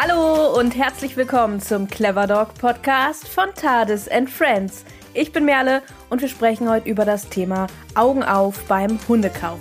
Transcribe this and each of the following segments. Hallo und herzlich willkommen zum CleverDog-Podcast von Tardis and Friends. Ich bin Merle und wir sprechen heute über das Thema Augen auf beim Hundekauf.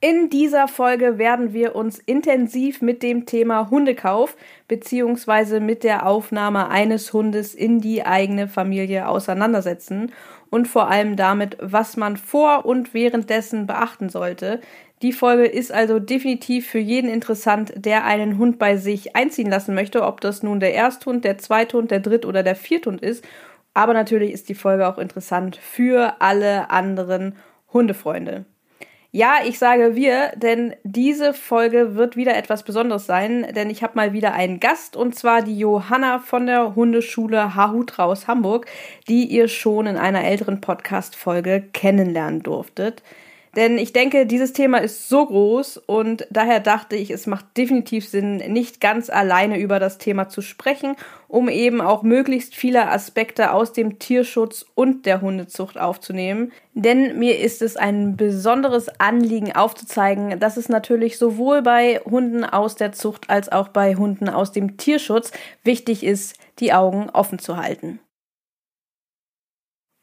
In dieser Folge werden wir uns intensiv mit dem Thema Hundekauf bzw. mit der Aufnahme eines Hundes in die eigene Familie auseinandersetzen und vor allem damit, was man vor und währenddessen beachten sollte. Die Folge ist also definitiv für jeden interessant, der einen Hund bei sich einziehen lassen möchte, ob das nun der Ersthund, der Zweithund, der Dritt- oder der Vierthund ist. Aber natürlich ist die Folge auch interessant für alle anderen Hundefreunde. Ja, ich sage wir, denn diese Folge wird wieder etwas Besonderes sein, denn ich habe mal wieder einen Gast, und zwar die Johanna von der Hundeschule Hachutraus Hamburg, die ihr schon in einer älteren Podcast-Folge kennenlernen durftet. Denn ich denke, dieses Thema ist so groß und daher dachte ich, es macht definitiv Sinn, nicht ganz alleine über das Thema zu sprechen, um eben auch möglichst viele Aspekte aus dem Tierschutz und der Hundezucht aufzunehmen. Denn mir ist es ein besonderes Anliegen aufzuzeigen, dass es natürlich sowohl bei Hunden aus der Zucht als auch bei Hunden aus dem Tierschutz wichtig ist, die Augen offen zu halten.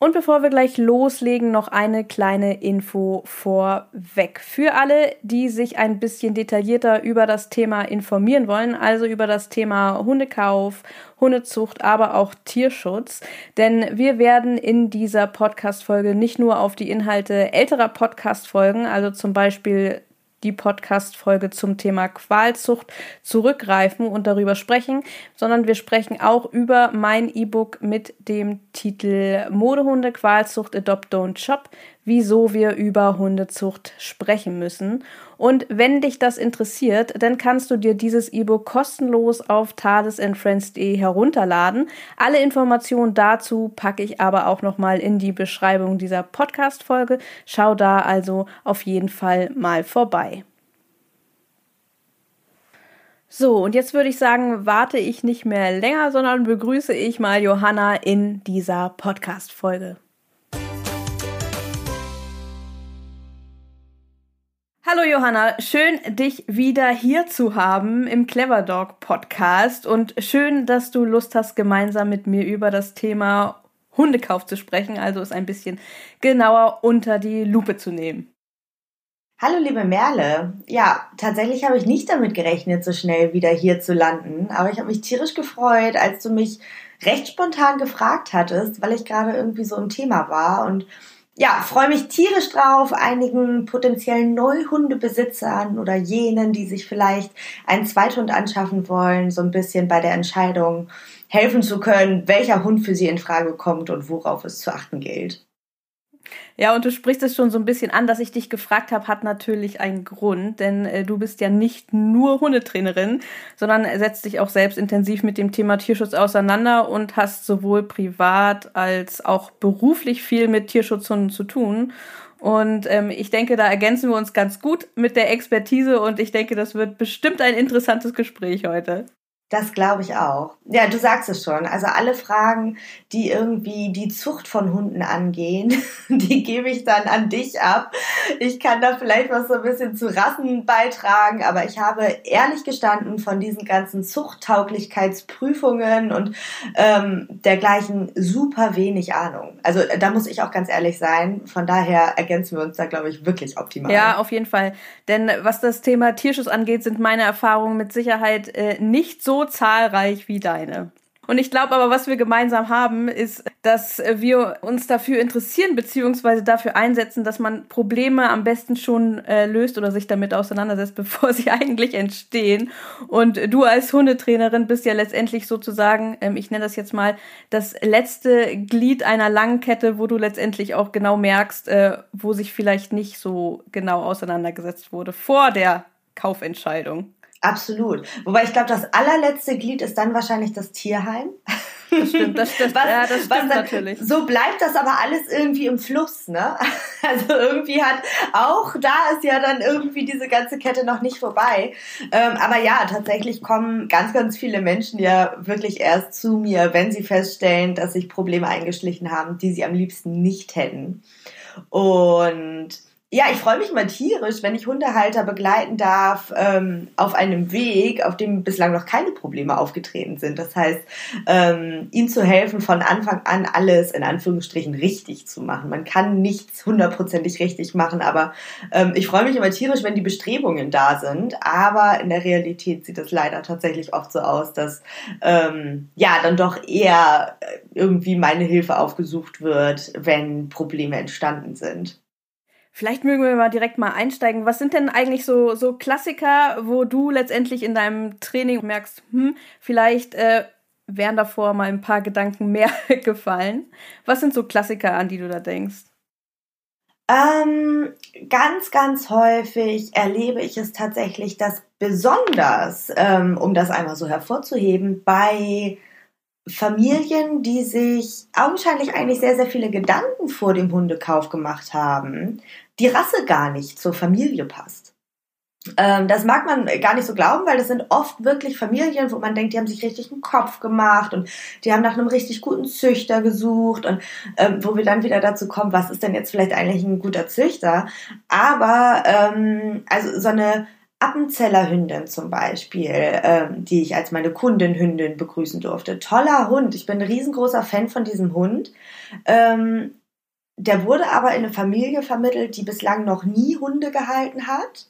Und bevor wir gleich loslegen, noch eine kleine Info vorweg. Für alle, die sich ein bisschen detaillierter über das Thema informieren wollen, also über das Thema Hundekauf, Hundezucht, aber auch Tierschutz. Denn wir werden in dieser Podcast-Folge nicht nur auf die Inhalte älterer Podcast-Folgen, also zum Beispiel die Podcast-Folge zum Thema Qualzucht, zurückgreifen und darüber sprechen, sondern wir sprechen auch über mein E-Book mit dem Titel Modehunde-Qualzucht-Adopt-Don't-Shop, wieso wir über Hundezucht sprechen müssen. Und wenn dich das interessiert, dann kannst du dir dieses E-Book kostenlos auf tardisandfriends.de herunterladen. Alle Informationen dazu packe ich aber auch nochmal in die Beschreibung dieser Podcast-Folge. Schau da also auf jeden Fall mal vorbei. So, und jetzt würde ich sagen, warte ich nicht mehr länger, sondern begrüße ich mal Johanna in dieser Podcast-Folge. Hallo Johanna, schön, dich wieder hier zu haben im CleverDog-Podcast und schön, dass du Lust hast, gemeinsam mit mir über das Thema Hundekauf zu sprechen, also es ein bisschen genauer unter die Lupe zu nehmen. Hallo liebe Merle, ja, tatsächlich habe ich nicht damit gerechnet, so schnell wieder hier zu landen, aber ich habe mich tierisch gefreut, als du mich recht spontan gefragt hattest, weil ich gerade irgendwie so im Thema war und ja, freue mich tierisch drauf, einigen potenziellen Neuhundebesitzern oder jenen, die sich vielleicht einen Zweithund anschaffen wollen, so ein bisschen bei der Entscheidung helfen zu können, welcher Hund für sie in Frage kommt und worauf es zu achten gilt. Ja, und du sprichst es schon so ein bisschen an, dass ich dich gefragt habe, hat natürlich einen Grund, denn du bist ja nicht nur Hundetrainerin, sondern setzt dich auch selbst intensiv mit dem Thema Tierschutz auseinander und hast sowohl privat als auch beruflich viel mit Tierschutzhunden zu tun. Und ich denke, da ergänzen wir uns ganz gut mit der Expertise und ich denke, das wird bestimmt ein interessantes Gespräch heute. Das glaube ich auch. Ja, du sagst es schon. Also alle Fragen, die irgendwie die Zucht von Hunden angehen, die gebe ich dann an dich ab. Ich kann da vielleicht was so ein bisschen zu Rassen beitragen, aber ich habe ehrlich gestanden von diesen ganzen Zuchttauglichkeitsprüfungen und dergleichen super wenig Ahnung. Also da muss ich auch ganz ehrlich sein. Von daher ergänzen wir uns da, glaube ich, wirklich optimal. Ja, auf jeden Fall. Denn was das Thema Tierschutz angeht, sind meine Erfahrungen mit Sicherheit nicht so zahlreich wie deine. Und ich glaube aber, was wir gemeinsam haben, ist, dass wir uns dafür interessieren bzw. dafür einsetzen, dass man Probleme am besten schon löst oder sich damit auseinandersetzt, bevor sie eigentlich entstehen. Und du als Hundetrainerin bist ja letztendlich sozusagen, ich nenne das jetzt mal, das letzte Glied einer langen Kette, wo du letztendlich auch genau merkst, wo sich vielleicht nicht so genau auseinandergesetzt wurde vor der Kaufentscheidung. Absolut. Wobei ich glaube, das allerletzte Glied ist dann wahrscheinlich das Tierheim. Das stimmt, das stimmt dann, natürlich. So bleibt das aber alles irgendwie im Fluss, ne? Also irgendwie hat auch, da ist ja dann irgendwie diese ganze Kette noch nicht vorbei. Aber ja, tatsächlich kommen ganz, ganz viele Menschen ja wirklich erst zu mir, wenn sie feststellen, dass sich Probleme eingeschlichen haben, die sie am liebsten nicht hätten. Und Ja, ich freue mich mal tierisch, wenn ich Hundehalter begleiten darf auf einem Weg, auf dem bislang noch keine Probleme aufgetreten sind. Das heißt, ihnen zu helfen, von Anfang an alles in Anführungsstrichen richtig zu machen. Man kann nichts 100% richtig machen, aber ich freue mich immer tierisch, wenn die Bestrebungen da sind. Aber in der Realität sieht es leider tatsächlich oft so aus, dass dann doch eher irgendwie meine Hilfe aufgesucht wird, wenn Probleme entstanden sind. Vielleicht mögen wir mal direkt mal einsteigen. Was sind denn eigentlich so Klassiker, wo du letztendlich in deinem Training merkst, vielleicht wären davor mal ein paar Gedanken mehr gefallen? Was sind so Klassiker, an die du da denkst? Ganz, ganz häufig erlebe ich es tatsächlich, dass besonders, um das einmal so hervorzuheben, bei Familien, die sich augenscheinlich eigentlich sehr, sehr viele Gedanken vor dem Hundekauf gemacht haben, die Rasse gar nicht zur Familie passt. Das mag man gar nicht so glauben, weil das sind oft wirklich Familien, wo man denkt, die haben sich richtig einen Kopf gemacht und die haben nach einem richtig guten Züchter gesucht und wo wir dann wieder dazu kommen, was ist denn jetzt vielleicht eigentlich ein guter Züchter? Aber so eine Appenzeller-Hündin zum Beispiel, die ich als meine Kundin-Hündin begrüßen durfte. Toller Hund, ich bin ein riesengroßer Fan von diesem Hund. Der wurde aber in eine Familie vermittelt, die bislang noch nie Hunde gehalten hat,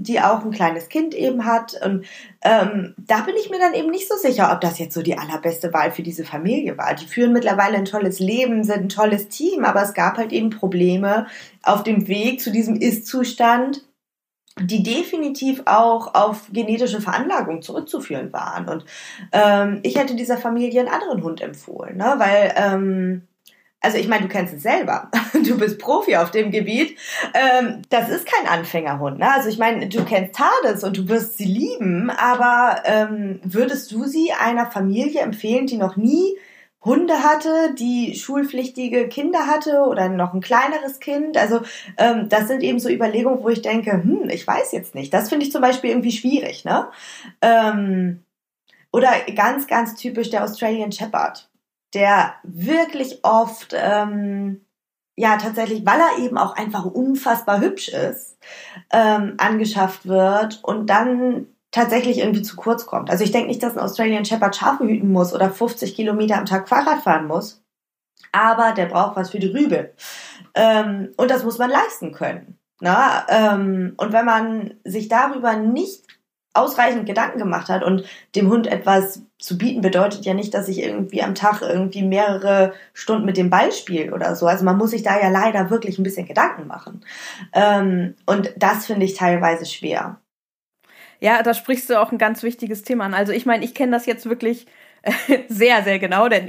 die auch ein kleines Kind eben hat. Und da bin ich mir dann eben nicht so sicher, ob das jetzt so die allerbeste Wahl für diese Familie war. Die führen mittlerweile ein tolles Leben, sind ein tolles Team, aber es gab halt eben Probleme auf dem Weg zu diesem Ist-Zustand, die definitiv auch auf genetische Veranlagung zurückzuführen waren. Und ich hätte dieser Familie einen anderen Hund empfohlen, ne? Weil, ich meine, du kennst es selber, du bist Profi auf dem Gebiet, das ist kein Anfängerhund, ne? Also ich meine, du kennst Tardis und du wirst sie lieben, aber würdest du sie einer Familie empfehlen, die noch nie Hunde hatte, die schulpflichtige Kinder hatte oder noch ein kleineres Kind? Also das sind eben so Überlegungen, wo ich denke, ich weiß jetzt nicht. Das finde ich zum Beispiel irgendwie schwierig, ne? Oder ganz, ganz typisch der Australian Shepherd, der wirklich oft, tatsächlich, weil er eben auch einfach unfassbar hübsch ist, angeschafft wird und dann tatsächlich irgendwie zu kurz kommt. Also ich denke nicht, dass ein Australian Shepherd Schafe hüten muss oder 50 Kilometer am Tag Fahrrad fahren muss, aber der braucht was für die Rübe. Und das muss man leisten können. Na? Und wenn man sich darüber nicht ausreichend Gedanken gemacht hat und dem Hund etwas zu bieten, bedeutet ja nicht, dass ich irgendwie am Tag irgendwie mehrere Stunden mit dem Ball spiele oder so. Also man muss sich da ja leider wirklich ein bisschen Gedanken machen. Und das finde ich teilweise schwer. Ja, da sprichst du auch ein ganz wichtiges Thema an. Also ich meine, ich kenne das jetzt wirklich sehr, sehr genau, denn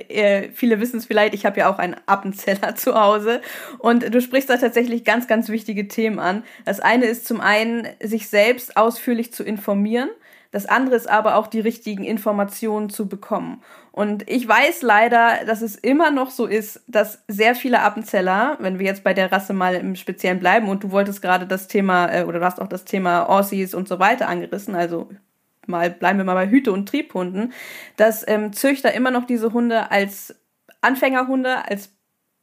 viele wissen es vielleicht, ich habe ja auch einen Appenzeller zu Hause und du sprichst da tatsächlich ganz, ganz wichtige Themen an. Das eine ist zum einen, sich selbst ausführlich zu informieren, das andere ist aber auch, die richtigen Informationen zu bekommen. Und ich weiß leider, dass es immer noch so ist, dass sehr viele Appenzeller, wenn wir jetzt bei der Rasse mal im Speziellen bleiben, und du wolltest gerade das Thema, oder du hast auch das Thema Aussies und so weiter angerissen, also mal bleiben wir mal bei Hüte- und Triebhunden, dass Züchter immer noch diese Hunde als Anfängerhunde, als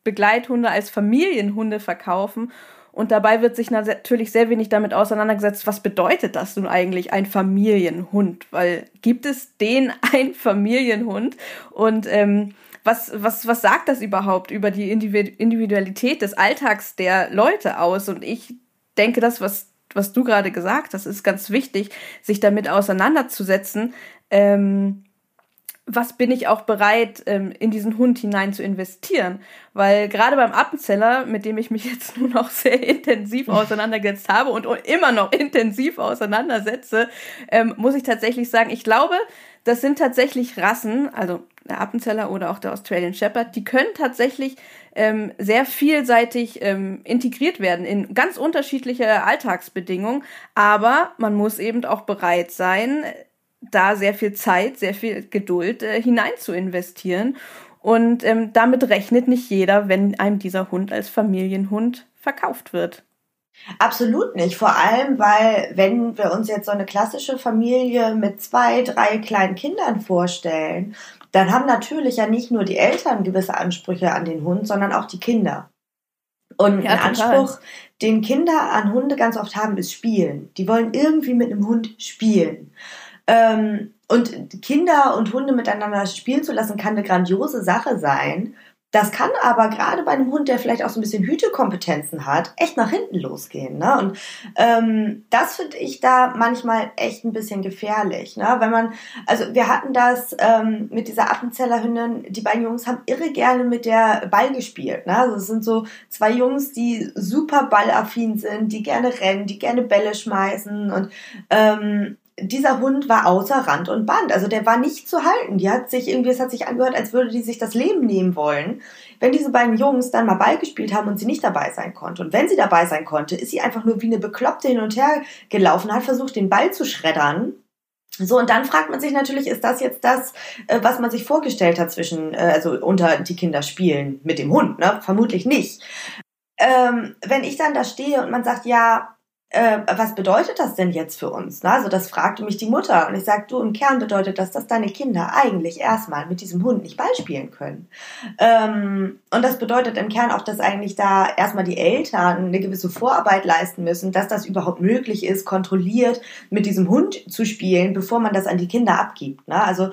Begleithunde, als Familienhunde verkaufen. Und dabei wird sich natürlich sehr wenig damit auseinandergesetzt, was bedeutet das nun eigentlich, ein Familienhund? Weil gibt es den ein Familienhund? Und was sagt das überhaupt über die Individualität des Alltags der Leute aus? Und ich denke, das, was du gerade gesagt hast, ist ganz wichtig, sich damit auseinanderzusetzen. Was bin ich auch bereit, in diesen Hund hinein zu investieren? Weil gerade beim Appenzeller, mit dem ich mich jetzt nun auch sehr intensiv auseinandergesetzt habe und immer noch intensiv auseinandersetze, muss ich tatsächlich sagen, ich glaube, das sind tatsächlich Rassen, also der Appenzeller oder auch der Australian Shepherd, die können tatsächlich sehr vielseitig integriert werden in ganz unterschiedliche Alltagsbedingungen. Aber man muss eben auch bereit sein, da sehr viel Zeit, sehr viel Geduld hinein zu investieren. Und damit rechnet nicht jeder, wenn einem dieser Hund als Familienhund verkauft wird. Absolut nicht. Vor allem, weil, wenn wir uns jetzt so eine klassische Familie mit 2, 3 kleinen Kindern vorstellen, dann haben natürlich ja nicht nur die Eltern gewisse Ansprüche an den Hund, sondern auch die Kinder. Und ja, ein total. Anspruch, den Kinder an Hunde ganz oft haben, ist Spielen. Die wollen irgendwie mit einem Hund spielen. Und Kinder und Hunde miteinander spielen zu lassen, kann eine grandiose Sache sein. Das kann aber gerade bei einem Hund, der vielleicht auch so ein bisschen Hütekompetenzen hat, echt nach hinten losgehen. Ne? Und das finde ich da manchmal echt ein bisschen gefährlich. Ne? Wenn man, also wir hatten das mit dieser Appenzeller-Hündin, die beiden Jungs haben irre gerne mit der Ball gespielt. Ne? Also es sind so zwei Jungs, die super ballaffin sind, die gerne rennen, die gerne Bälle schmeißen und dieser Hund war außer Rand und Band, also der war nicht zu halten. Die hat sich irgendwie, es hat sich angehört, als würde die sich das Leben nehmen wollen, wenn diese beiden Jungs dann mal Ball gespielt haben und sie nicht dabei sein konnte. Und wenn sie dabei sein konnte, ist sie einfach nur wie eine Bekloppte hin und her gelaufen, hat versucht, den Ball zu schreddern. So, und dann fragt man sich natürlich, ist das jetzt das, was man sich vorgestellt hat zwischen, also unter die Kinder spielen mit dem Hund, ne? Vermutlich nicht. Wenn ich dann da stehe und man sagt, ja, was bedeutet das denn jetzt für uns? Also das fragte mich die Mutter und ich sage, du, im Kern bedeutet das, dass deine Kinder eigentlich erstmal mit diesem Hund nicht Ball spielen können. Und das bedeutet im Kern auch, dass eigentlich da erstmal die Eltern eine gewisse Vorarbeit leisten müssen, dass das überhaupt möglich ist, kontrolliert mit diesem Hund zu spielen, bevor man das an die Kinder abgibt. Also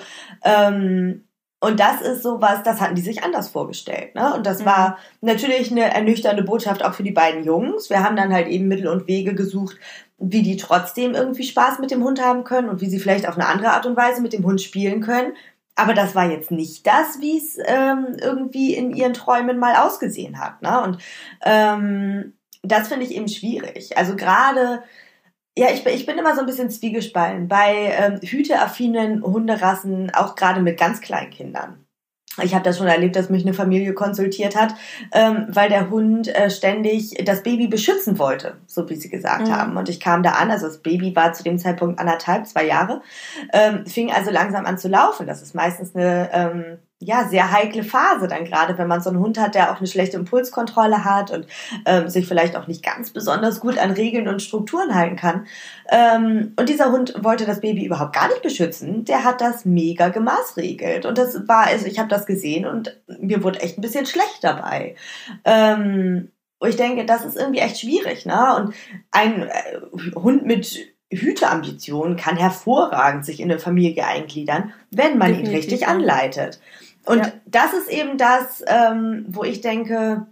und das ist sowas, das hatten die sich anders vorgestellt. Ne? Und das war natürlich eine ernüchternde Botschaft auch für die beiden Jungs. Wir haben dann halt eben Mittel und Wege gesucht, wie die trotzdem irgendwie Spaß mit dem Hund haben können und wie sie vielleicht auf eine andere Art und Weise mit dem Hund spielen können. Aber das war jetzt nicht das, wie es irgendwie in ihren Träumen mal ausgesehen hat. Ne? Und das finde ich eben schwierig. Also gerade... Ja, ich bin immer so ein bisschen zwiegespalten bei hüteaffinen Hunderassen, auch gerade mit ganz kleinen Kindern. Ich habe das schon erlebt, dass mich eine Familie konsultiert hat, weil der Hund ständig das Baby beschützen wollte, so wie sie gesagt haben. Und ich kam da an, also das Baby war zu dem Zeitpunkt 1,5, 2 Jahre, fing also langsam an zu laufen. Das ist meistens eine sehr heikle Phase dann gerade, wenn man so einen Hund hat, der auch eine schlechte Impulskontrolle hat und sich vielleicht auch nicht ganz besonders gut an Regeln und Strukturen halten kann. Und dieser Hund wollte das Baby überhaupt gar nicht beschützen. Der hat das mega gemaßregelt. Und das war, also ich habe das gesehen und mir wurde echt ein bisschen schlecht dabei. Und ich denke, das ist irgendwie echt schwierig, ne? Und ein Hund mit Hüteambitionen kann hervorragend sich in eine Familie eingliedern, wenn man ihn richtig anleitet. Und das ist eben das, wo ich denke,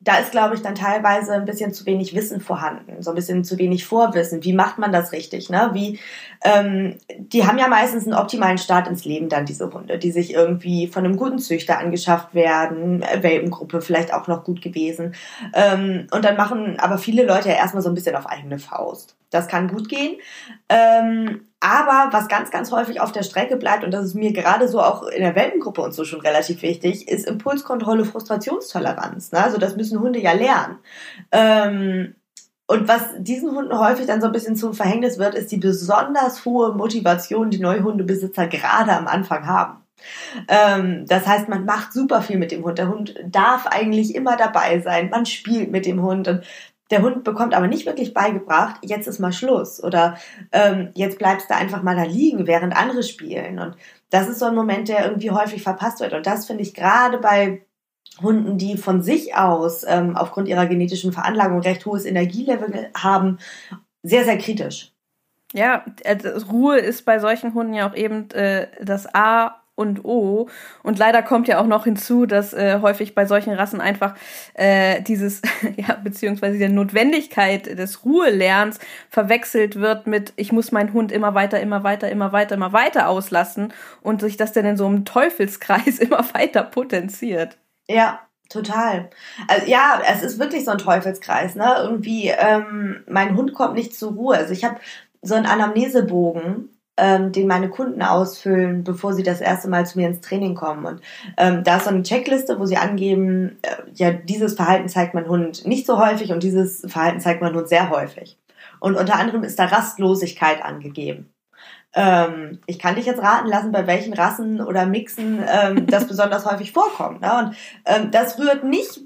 da ist, glaube ich, dann teilweise ein bisschen zu wenig Wissen vorhanden, so ein bisschen zu wenig Vorwissen. Wie macht man das richtig? Ne? Wie, die haben ja meistens einen optimalen Start ins Leben dann, diese Hunde, die sich irgendwie von einem guten Züchter angeschafft werden, Welpengruppe vielleicht auch noch gut gewesen. Und dann machen aber viele Leute ja erstmal so ein bisschen auf eigene Faust. Das kann gut gehen. Aber was ganz, ganz häufig auf der Strecke bleibt, und das ist mir gerade so auch in der Welpengruppe und so schon relativ wichtig, ist Impulskontrolle, Frustrationstoleranz. Ne? Also das müssen Hunde ja lernen. Und was diesen Hunden häufig dann so ein bisschen zum Verhängnis wird, ist die besonders hohe Motivation, die Neuhundebesitzer gerade am Anfang haben. Das heißt, man macht super viel mit dem Hund. Der Hund darf eigentlich immer dabei sein. Man spielt mit dem Hund und der Hund bekommt aber nicht wirklich beigebracht, jetzt ist mal Schluss oder jetzt bleibst du einfach mal da liegen, während andere spielen. Und das ist so ein Moment, der irgendwie häufig verpasst wird. Und das finde ich gerade bei Hunden, die von sich aus aufgrund ihrer genetischen Veranlagung recht hohes Energielevel haben, sehr, sehr kritisch. Ja, Ruhe ist bei solchen Hunden ja auch eben das A und O. Und leider kommt ja auch noch hinzu, dass häufig bei solchen Rassen einfach dieses, beziehungsweise die Notwendigkeit des Ruhelernens verwechselt wird mit, ich muss meinen Hund immer weiter auslassen und sich das dann in so einem Teufelskreis immer weiter potenziert. Ja. Total. Also ja, es ist wirklich so ein Teufelskreis, ne? Irgendwie, mein Hund kommt nicht zur Ruhe. Also ich habe so einen Anamnesebogen, den meine Kunden ausfüllen, bevor sie das erste Mal zu mir ins Training kommen. Und da ist so eine Checkliste, wo sie angeben, dieses Verhalten zeigt mein Hund nicht so häufig und dieses Verhalten zeigt mein Hund sehr häufig. Und unter anderem ist da Rastlosigkeit angegeben. Ich kann dich jetzt raten lassen, bei welchen Rassen oder Mixen das besonders häufig vorkommt. Ne? Und das rührt nicht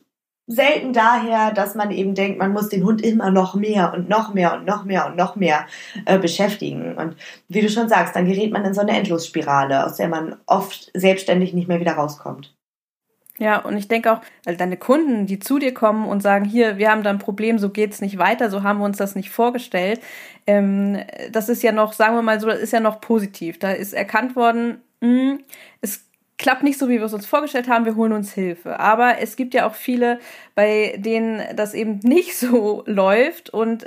selten daher, dass man eben denkt, man muss den Hund immer noch mehr beschäftigen. Und wie du schon sagst, dann gerät man in so eine Endlosspirale, aus der man oft selbstständig nicht mehr wieder rauskommt. Ja, und ich denke auch, also deine Kunden, die zu dir kommen und sagen, hier, wir haben da ein Problem, so geht's nicht weiter, so haben wir uns das nicht vorgestellt. Das ist ja noch, sagen wir mal so, das ist ja noch positiv. Da ist erkannt worden, es klappt nicht so, wie wir es uns vorgestellt haben, wir holen uns Hilfe. Aber es gibt ja auch viele, bei denen das eben nicht so läuft und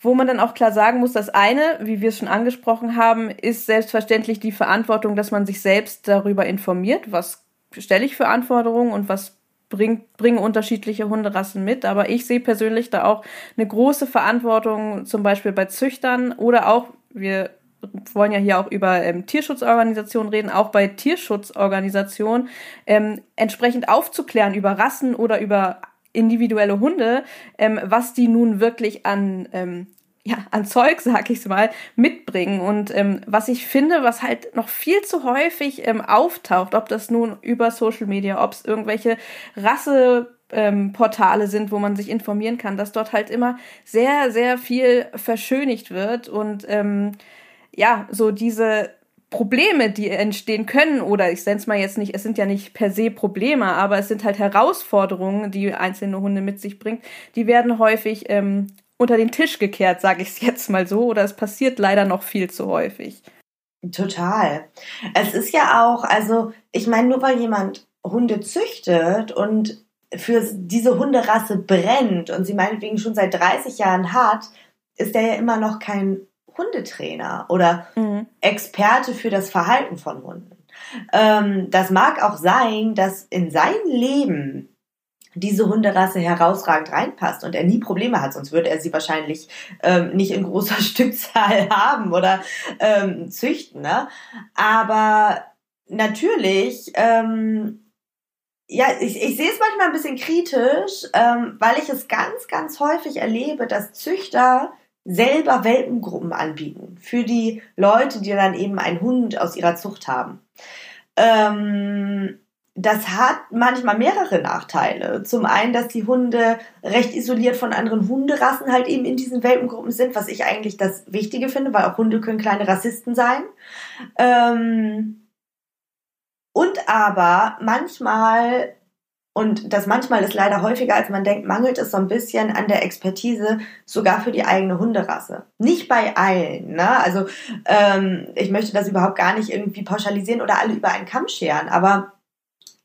wo man dann auch klar sagen muss, das eine, wie wir es schon angesprochen haben, ist selbstverständlich die Verantwortung, dass man sich selbst darüber informiert, was stelle ich für Anforderungen und was bringen unterschiedliche Hunderassen mit. Aber ich sehe persönlich da auch eine große Verantwortung, zum Beispiel bei Züchtern oder auch, wir wollen ja hier auch über Tierschutzorganisationen reden, auch bei Tierschutzorganisationen entsprechend aufzuklären über Rassen oder über individuelle Hunde, was die nun wirklich an an Zeug, sag ich's mal, mitbringen. Und was ich finde, was halt noch viel zu häufig auftaucht, ob das nun über Social Media, ob es irgendwelche Rasseportale sind, wo man sich informieren kann, dass dort halt immer sehr, sehr viel verschönigt wird und so diese Probleme, die entstehen können, oder ich nenne es mal jetzt nicht, es sind ja nicht per se Probleme, aber es sind halt Herausforderungen, die einzelne Hunde mit sich bringt, die werden häufig unter den Tisch gekehrt, sage ich es jetzt mal so, oder es passiert leider noch viel zu häufig. Total. Es ist ja auch, also ich meine, nur weil jemand Hunde züchtet und für diese Hunderasse brennt und sie meinetwegen schon seit 30 Jahren hat, ist der ja immer noch kein Hundetrainer oder Experte für das Verhalten von Hunden. Das mag auch sein, dass in sein Leben diese Hunderasse herausragend reinpasst und er nie Probleme hat, sonst würde er sie wahrscheinlich nicht in großer Stückzahl haben oder züchten, ne? Aber natürlich, ich sehe es manchmal ein bisschen kritisch, weil ich es ganz, ganz häufig erlebe, dass Züchter selber Welpengruppen anbieten für die Leute, die dann eben einen Hund aus ihrer Zucht haben. Das hat manchmal mehrere Nachteile. Zum einen, dass die Hunde recht isoliert von anderen Hunderassen halt eben in diesen Welpengruppen sind, was ich eigentlich das Wichtige finde, weil auch Hunde können kleine Rassisten sein. Und aber manchmal, und das manchmal ist leider häufiger, als man denkt, mangelt es so ein bisschen an der Expertise sogar für die eigene Hunderasse. Nicht bei allen, ne? Also ich möchte das überhaupt gar nicht irgendwie pauschalisieren oder alle über einen Kamm scheren, aber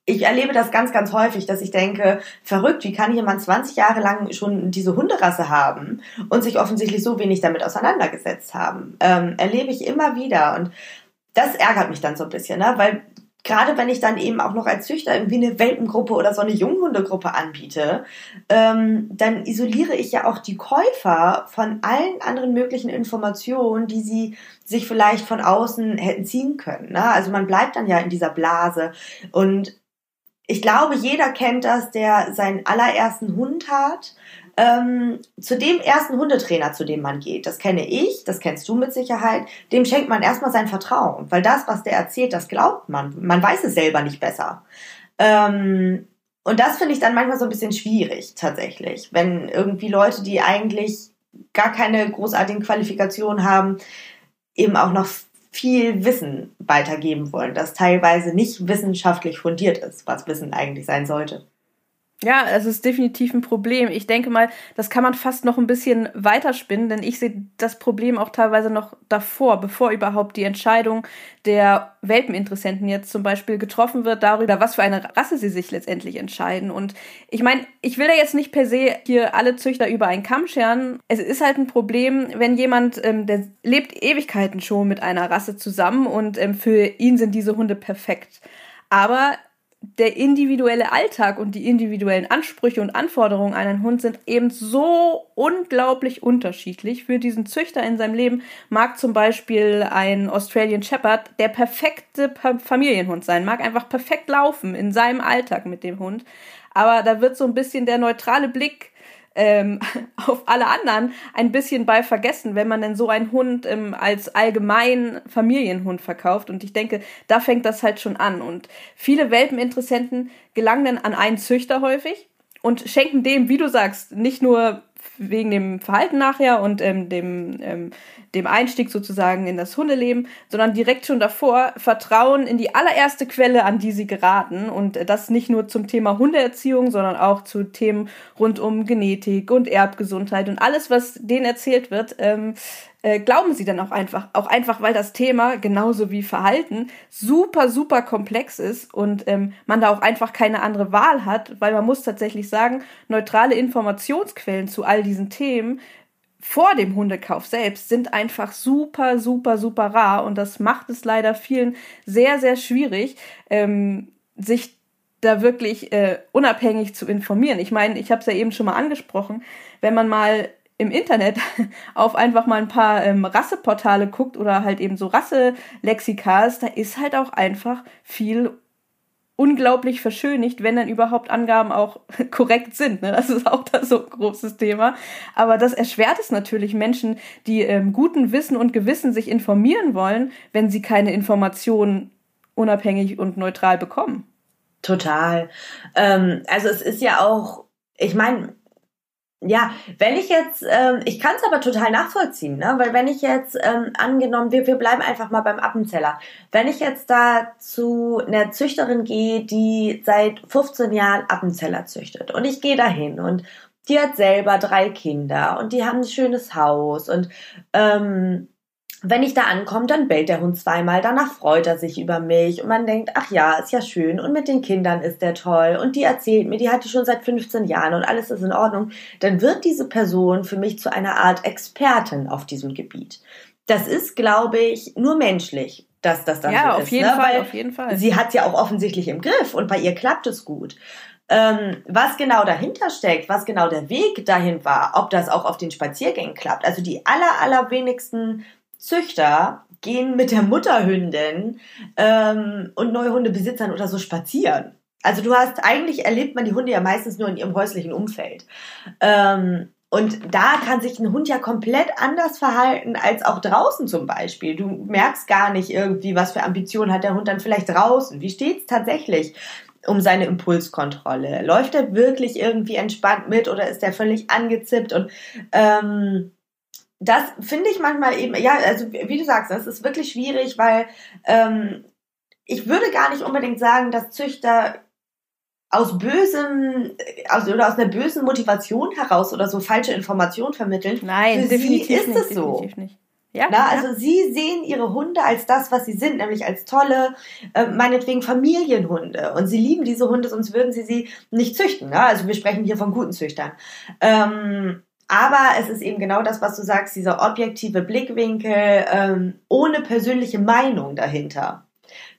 ich erlebe das ganz, ganz häufig, dass ich denke, verrückt, wie kann jemand 20 Jahre lang schon diese Hunderasse haben und sich offensichtlich so wenig damit auseinandergesetzt haben? Erlebe ich immer wieder und das ärgert mich dann so ein bisschen, ne? Weil gerade wenn ich dann eben auch noch als Züchter irgendwie eine Welpengruppe oder so eine Junghundegruppe anbiete, dann isoliere ich ja auch die Käufer von allen anderen möglichen Informationen, die sie sich vielleicht von außen hätten ziehen können, ne? Also man bleibt dann ja in dieser Blase und ich glaube, jeder kennt das, der seinen allerersten Hund hat, zu dem ersten Hundetrainer, zu dem man geht. Das kenne ich, das kennst du mit Sicherheit. Dem schenkt man erstmal sein Vertrauen, weil das, was der erzählt, das glaubt man. Man weiß es selber nicht besser. Und das finde ich dann manchmal so ein bisschen schwierig tatsächlich, wenn irgendwie Leute, die eigentlich gar keine großartigen Qualifikationen haben, eben auch noch viel Wissen weitergeben wollen, das teilweise nicht wissenschaftlich fundiert ist, was Wissen eigentlich sein sollte. Ja, es ist definitiv ein Problem. Ich denke mal, das kann man fast noch ein bisschen weiterspinnen, denn ich sehe das Problem auch teilweise noch davor, bevor überhaupt die Entscheidung der Welpeninteressenten jetzt zum Beispiel getroffen wird, darüber, was für eine Rasse sie sich letztendlich entscheiden. Und ich meine, ich will da jetzt nicht per se hier alle Züchter über einen Kamm scheren. Es ist halt ein Problem, wenn jemand, der lebt Ewigkeiten schon mit einer Rasse zusammen und für ihn sind diese Hunde perfekt. Aber der individuelle Alltag und die individuellen Ansprüche und Anforderungen an einen Hund sind eben so unglaublich unterschiedlich. Für diesen Züchter in seinem Leben mag zum Beispiel ein Australian Shepherd der perfekte Familienhund sein, mag einfach perfekt laufen in seinem Alltag mit dem Hund. Aber da wird so ein bisschen der neutrale Blick auf alle anderen ein bisschen bei vergessen, wenn man denn so einen Hund als allgemein Familienhund verkauft. Und ich denke, da fängt das halt schon an. Und viele Welpeninteressenten gelangen dann an einen Züchter häufig und schenken dem, wie du sagst, nicht nur wegen dem Verhalten nachher und dem Einstieg sozusagen in das Hundeleben, sondern direkt schon davor Vertrauen in die allererste Quelle, an die sie geraten, und das nicht nur zum Thema Hundeerziehung, sondern auch zu Themen rund um Genetik und Erbgesundheit und alles, was denen erzählt wird, glauben sie dann auch einfach, weil das Thema, genauso wie Verhalten, super, super komplex ist und man da auch einfach keine andere Wahl hat, weil man muss tatsächlich sagen, neutrale Informationsquellen zu all diesen Themen vor dem Hundekauf selbst sind einfach super, super, super rar, und das macht es leider vielen sehr, sehr schwierig, sich da wirklich unabhängig zu informieren. Ich meine, ich habe es ja eben schon mal angesprochen, wenn man mal im Internet auf einfach mal ein paar Rasseportale guckt oder halt eben so Rasselexikas, da ist halt auch einfach viel unglaublich verschönigt, wenn dann überhaupt Angaben auch korrekt sind. Ne? Das ist auch da so ein großes Thema. Aber das erschwert es natürlich Menschen, die guten Wissen und Gewissen sich informieren wollen, wenn sie keine Informationen unabhängig und neutral bekommen. Total. Also es ist ja auch, ich meine, ja, wenn ich jetzt, ich kann es aber total nachvollziehen, ne? Weil wenn ich jetzt, angenommen, wir bleiben einfach mal beim Appenzeller, wenn ich jetzt da zu einer Züchterin gehe, die seit 15 Jahren Appenzeller züchtet, und ich gehe da hin und die hat selber 3 Kinder und die haben ein schönes Haus, und wenn ich da ankomme, dann bellt der Hund zweimal, danach freut er sich über mich und man denkt, ach ja, ist ja schön, und mit den Kindern ist der toll und die erzählt mir, die hat die schon seit 15 Jahren und alles ist in Ordnung, dann wird diese Person für mich zu einer Art Expertin auf diesem Gebiet. Das ist, glaube ich, nur menschlich, dass das dann ja, so ist. Ja, auf jeden Fall. Sie hat es ja auch offensichtlich im Griff und bei ihr klappt es gut. Was genau dahinter steckt, was genau der Weg dahin war, ob das auch auf den Spaziergängen klappt, also die allerwenigsten Züchter gehen mit der Mutterhündin und Neuhundebesitzern oder so spazieren. Also eigentlich erlebt man die Hunde ja meistens nur in ihrem häuslichen Umfeld. Und da kann sich ein Hund ja komplett anders verhalten als auch draußen zum Beispiel. Du merkst gar nicht irgendwie, was für Ambitionen hat der Hund dann vielleicht draußen. Wie steht's tatsächlich um seine Impulskontrolle? Läuft er wirklich irgendwie entspannt mit oder ist er völlig angezippt? Und das finde ich manchmal eben, ja, also wie du sagst, das ist wirklich schwierig, weil ich würde gar nicht unbedingt sagen, dass Züchter aus einer bösen Motivation heraus oder so falsche Informationen vermitteln. Nein, definitiv nicht. Ja, na, ja. Also sie sehen ihre Hunde als das, was sie sind, nämlich als tolle, meinetwegen Familienhunde. Und sie lieben diese Hunde, sonst würden sie nicht züchten. Na? Also wir sprechen hier von guten Züchtern. Aber es ist eben genau das, was du sagst, dieser objektive Blickwinkel ohne persönliche Meinung dahinter,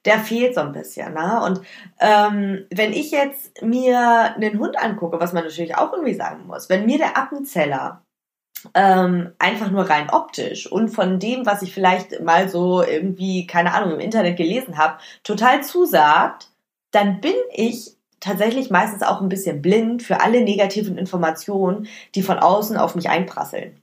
der fehlt so ein bisschen. Ne? Und wenn ich jetzt mir einen Hund angucke, was man natürlich auch irgendwie sagen muss, wenn mir der Appenzeller einfach nur rein optisch und von dem, was ich vielleicht mal so irgendwie, keine Ahnung, im Internet gelesen habe, total zusagt, dann bin ich tatsächlich meistens auch ein bisschen blind für alle negativen Informationen, die von außen auf mich einprasseln.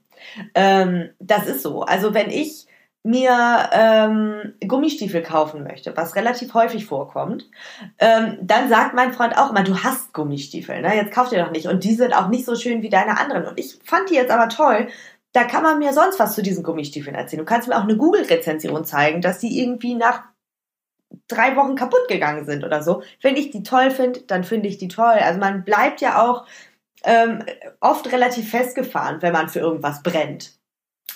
Das ist so. Also wenn ich mir Gummistiefel kaufen möchte, was relativ häufig vorkommt, dann sagt mein Freund auch immer, du hast Gummistiefel, ne? Jetzt kauf dir doch nicht. Und die sind auch nicht so schön wie deine anderen. Und ich fand die jetzt aber toll. Da kann man mir sonst was zu diesen Gummistiefeln erzählen. Du kannst mir auch eine Google-Rezension zeigen, dass die irgendwie nach 3 Wochen kaputt gegangen sind oder so. Wenn ich die toll finde, dann finde ich die toll. Also man bleibt ja auch oft relativ festgefahren, wenn man für irgendwas brennt.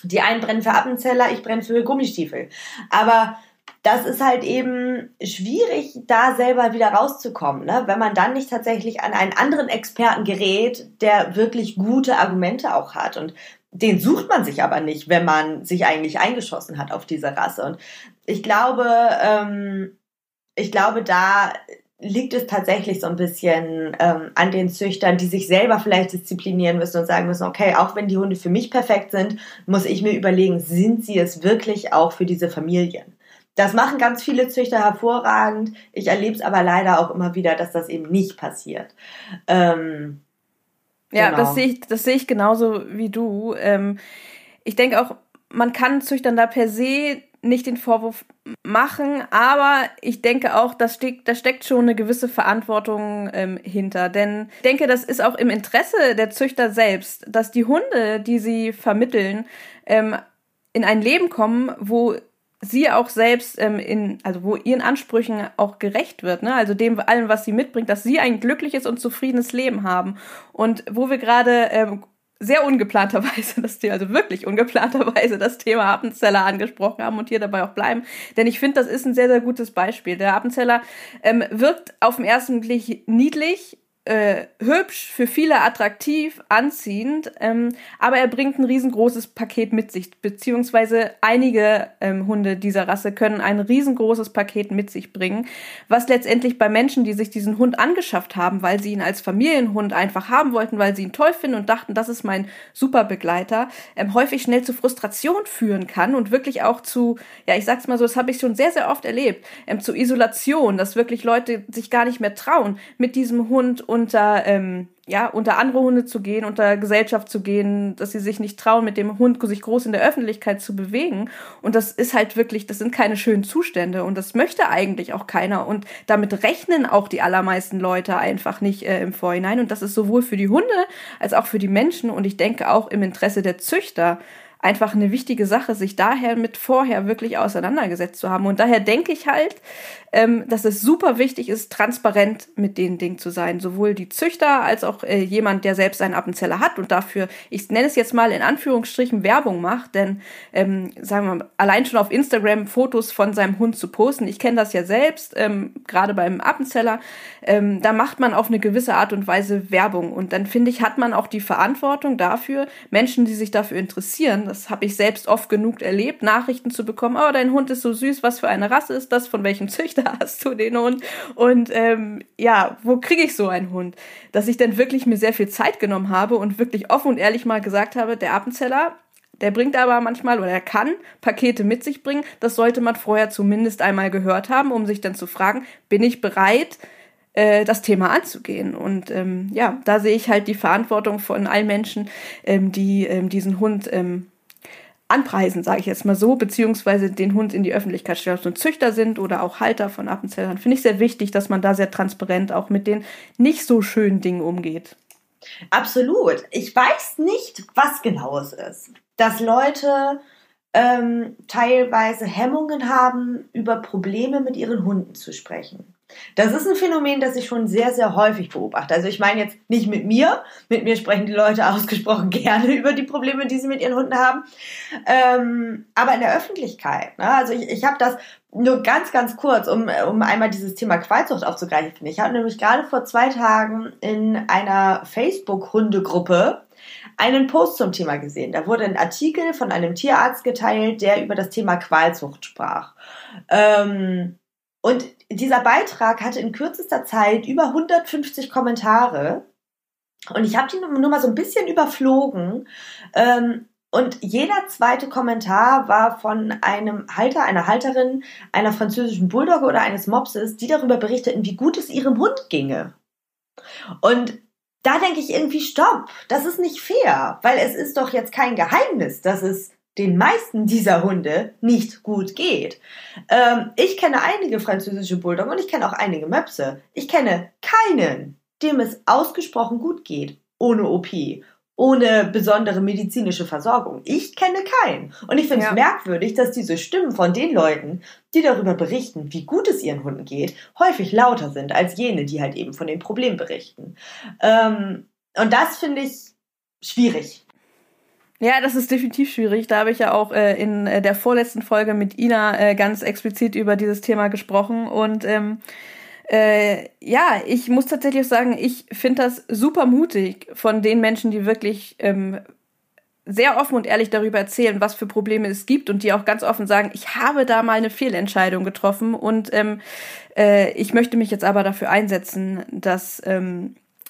Die einen brennen für Appenzeller, ich brenne für Gummistiefel. Aber das ist halt eben schwierig, da selber wieder rauszukommen, ne? Wenn man dann nicht tatsächlich an einen anderen Experten gerät, der wirklich gute Argumente auch hat. Und den sucht man sich aber nicht, wenn man sich eigentlich eingeschossen hat auf diese Rasse. Und ich glaube, da liegt es tatsächlich so ein bisschen an den Züchtern, die sich selber vielleicht disziplinieren müssen und sagen müssen, okay, auch wenn die Hunde für mich perfekt sind, muss ich mir überlegen, sind sie es wirklich auch für diese Familien? Das machen ganz viele Züchter hervorragend. Ich erlebe es aber leider auch immer wieder, dass das eben nicht passiert. Ja, genau. Das sehe ich genauso wie du. Ich denke auch, man kann Züchtern da per se nicht den Vorwurf machen, aber ich denke auch, da steckt schon eine gewisse Verantwortung hinter. Denn ich denke, das ist auch im Interesse der Züchter selbst, dass die Hunde, die sie vermitteln, in ein Leben kommen, wo sie auch selbst wo ihren Ansprüchen auch gerecht wird, ne? Also dem allem, was sie mitbringt, dass sie ein glückliches und zufriedenes Leben haben. Und wo wir gerade sehr ungeplanterweise das Thema Appenzeller angesprochen haben und hier dabei auch bleiben. Denn ich finde, das ist ein sehr, sehr gutes Beispiel. Der Appenzeller wirkt auf den ersten Blick niedlich, hübsch, für viele attraktiv, anziehend, aber er bringt ein riesengroßes Paket mit sich, beziehungsweise einige Hunde dieser Rasse können ein riesengroßes Paket mit sich bringen, was letztendlich bei Menschen, die sich diesen Hund angeschafft haben, weil sie ihn als Familienhund einfach haben wollten, weil sie ihn toll finden und dachten, das ist mein Superbegleiter, häufig schnell zu Frustration führen kann und wirklich auch zu, ja, ich sag's mal so, das habe ich schon sehr, sehr oft erlebt, zu Isolation, dass wirklich Leute sich gar nicht mehr trauen, mit diesem Hund unter andere Hunde zu gehen, unter Gesellschaft zu gehen, dass sie sich nicht trauen, mit dem Hund sich groß in der Öffentlichkeit zu bewegen. Und das ist halt wirklich, das sind keine schönen Zustände und das möchte eigentlich auch keiner. Und damit rechnen auch die allermeisten Leute einfach nicht im Vorhinein. Und das ist sowohl für die Hunde als auch für die Menschen und ich denke auch im Interesse der Züchter einfach eine wichtige Sache, sich daher mit vorher wirklich auseinandergesetzt zu haben. Und daher denke ich halt, dass es super wichtig ist, transparent mit den Dingen zu sein. Sowohl die Züchter als auch jemand, der selbst einen Appenzeller hat und dafür, ich nenne es jetzt mal in Anführungsstrichen, Werbung macht. Denn, sagen wir mal, allein schon auf Instagram Fotos von seinem Hund zu posten, ich kenne das ja selbst, gerade beim Appenzeller, da macht man auf eine gewisse Art und Weise Werbung. Und dann, finde ich, hat man auch die Verantwortung dafür, Menschen, die sich dafür interessieren, das habe ich selbst oft genug erlebt, Nachrichten zu bekommen, oh, dein Hund ist so süß, was für eine Rasse ist das, von welchem Züchter hast du den Hund und wo kriege ich so einen Hund? Dass ich dann wirklich mir sehr viel Zeit genommen habe und wirklich offen und ehrlich mal gesagt habe, der Appenzeller, der bringt aber manchmal oder er kann Pakete mit sich bringen, das sollte man vorher zumindest einmal gehört haben, um sich dann zu fragen, bin ich bereit, das Thema anzugehen. Und da sehe ich halt die Verantwortung von allen Menschen, die diesen Hund anpreisen, sage ich jetzt mal so, beziehungsweise den Hund in die Öffentlichkeit stellen, ob es Züchter sind oder auch Halter von Appenzellern, finde ich sehr wichtig, dass man da sehr transparent auch mit den nicht so schönen Dingen umgeht. Absolut. Ich weiß nicht, was genau es ist, dass Leute teilweise Hemmungen haben, über Probleme mit ihren Hunden zu sprechen. Das ist ein Phänomen, das ich schon sehr, sehr häufig beobachte. Also ich meine jetzt nicht mit mir sprechen die Leute ausgesprochen gerne über die Probleme, die sie mit ihren Hunden haben, aber in der Öffentlichkeit, ne? Also ich habe das nur ganz, ganz kurz, um einmal dieses Thema Qualzucht aufzugreifen, finde ich. Ich habe nämlich gerade vor 2 Tagen in einer Facebook-Hundegruppe einen Post zum Thema gesehen. Da wurde ein Artikel von einem Tierarzt geteilt, der über das Thema Qualzucht sprach. Und dieser Beitrag hatte in kürzester Zeit über 150 Kommentare und ich habe die nur mal so ein bisschen überflogen und jeder zweite Kommentar war von einem Halter, einer Halterin, einer französischen Bulldogge oder eines Mopses, die darüber berichteten, wie gut es ihrem Hund ginge. Und da denke ich irgendwie, stopp, das ist nicht fair, weil es ist doch jetzt kein Geheimnis, dass es den meisten dieser Hunde nicht gut geht. Ich kenne einige französische Bulldoggen und ich kenne auch einige Möpse. Ich kenne keinen, dem es ausgesprochen gut geht, ohne OP, ohne besondere medizinische Versorgung. Ich kenne keinen. Und ich finde es merkwürdig, dass diese Stimmen von den Leuten, die darüber berichten, wie gut es ihren Hunden geht, häufig lauter sind als jene, die halt eben von den Problemen berichten. Und das finde ich schwierig. Ja, das ist definitiv schwierig. Da habe ich ja auch in der vorletzten Folge mit Ina ganz explizit über dieses Thema gesprochen. Und ich muss tatsächlich auch sagen, ich finde das super mutig von den Menschen, die wirklich sehr offen und ehrlich darüber erzählen, was für Probleme es gibt und die auch ganz offen sagen, ich habe da mal eine Fehlentscheidung getroffen und ich möchte mich jetzt aber dafür einsetzen, dass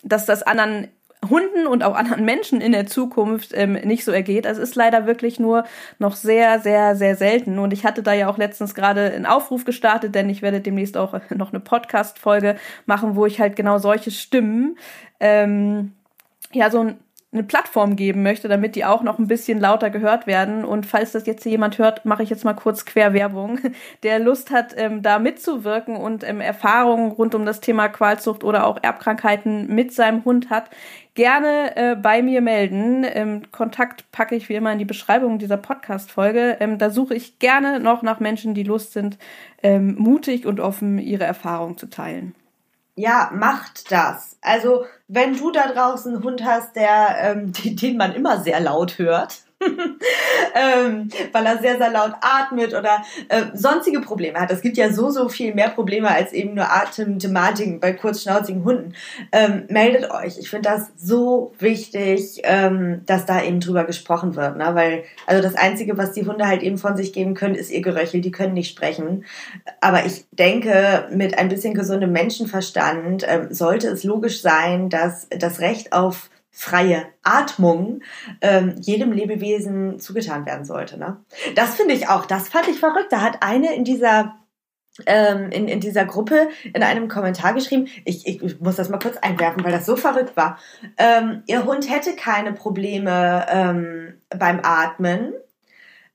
das anderen Hunden und auch anderen Menschen in der Zukunft nicht so ergeht. Also es ist leider wirklich nur noch sehr, sehr, sehr selten. Und ich hatte da ja auch letztens gerade einen Aufruf gestartet, denn ich werde demnächst auch noch eine Podcast-Folge machen, wo ich halt genau solche Stimmen, so ein eine Plattform geben möchte, damit die auch noch ein bisschen lauter gehört werden. Und falls das jetzt jemand hört, mache ich jetzt mal kurz Querwerbung, der Lust hat, da mitzuwirken und Erfahrungen rund um das Thema Qualzucht oder auch Erbkrankheiten mit seinem Hund hat, gerne bei mir melden. Kontakt packe ich wie immer in die Beschreibung dieser Podcast-Folge. Da suche ich gerne noch nach Menschen, die Lust sind, mutig und offen ihre Erfahrungen zu teilen. Ja, macht das. Also, wenn du da draußen einen Hund hast, der den man immer sehr laut hört, weil er sehr, sehr laut atmet oder sonstige Probleme hat. Es gibt ja so viel mehr Probleme als eben nur Atemthematiken bei kurzschnauzigen Hunden. Meldet euch. Ich finde das so wichtig, dass da eben drüber gesprochen wird, ne? Weil also das Einzige, was die Hunde halt eben von sich geben können, ist ihr Geröchel. Die können nicht sprechen. Aber ich denke, mit ein bisschen gesundem Menschenverstand sollte es logisch sein, dass das Recht auf freie Atmung jedem Lebewesen zugetan werden sollte. Ne? Das finde ich auch, das fand ich verrückt. Da hat eine in dieser in dieser Gruppe in einem Kommentar geschrieben, ich muss das mal kurz einwerfen, weil das so verrückt war. Ihr Hund hätte keine Probleme beim Atmen.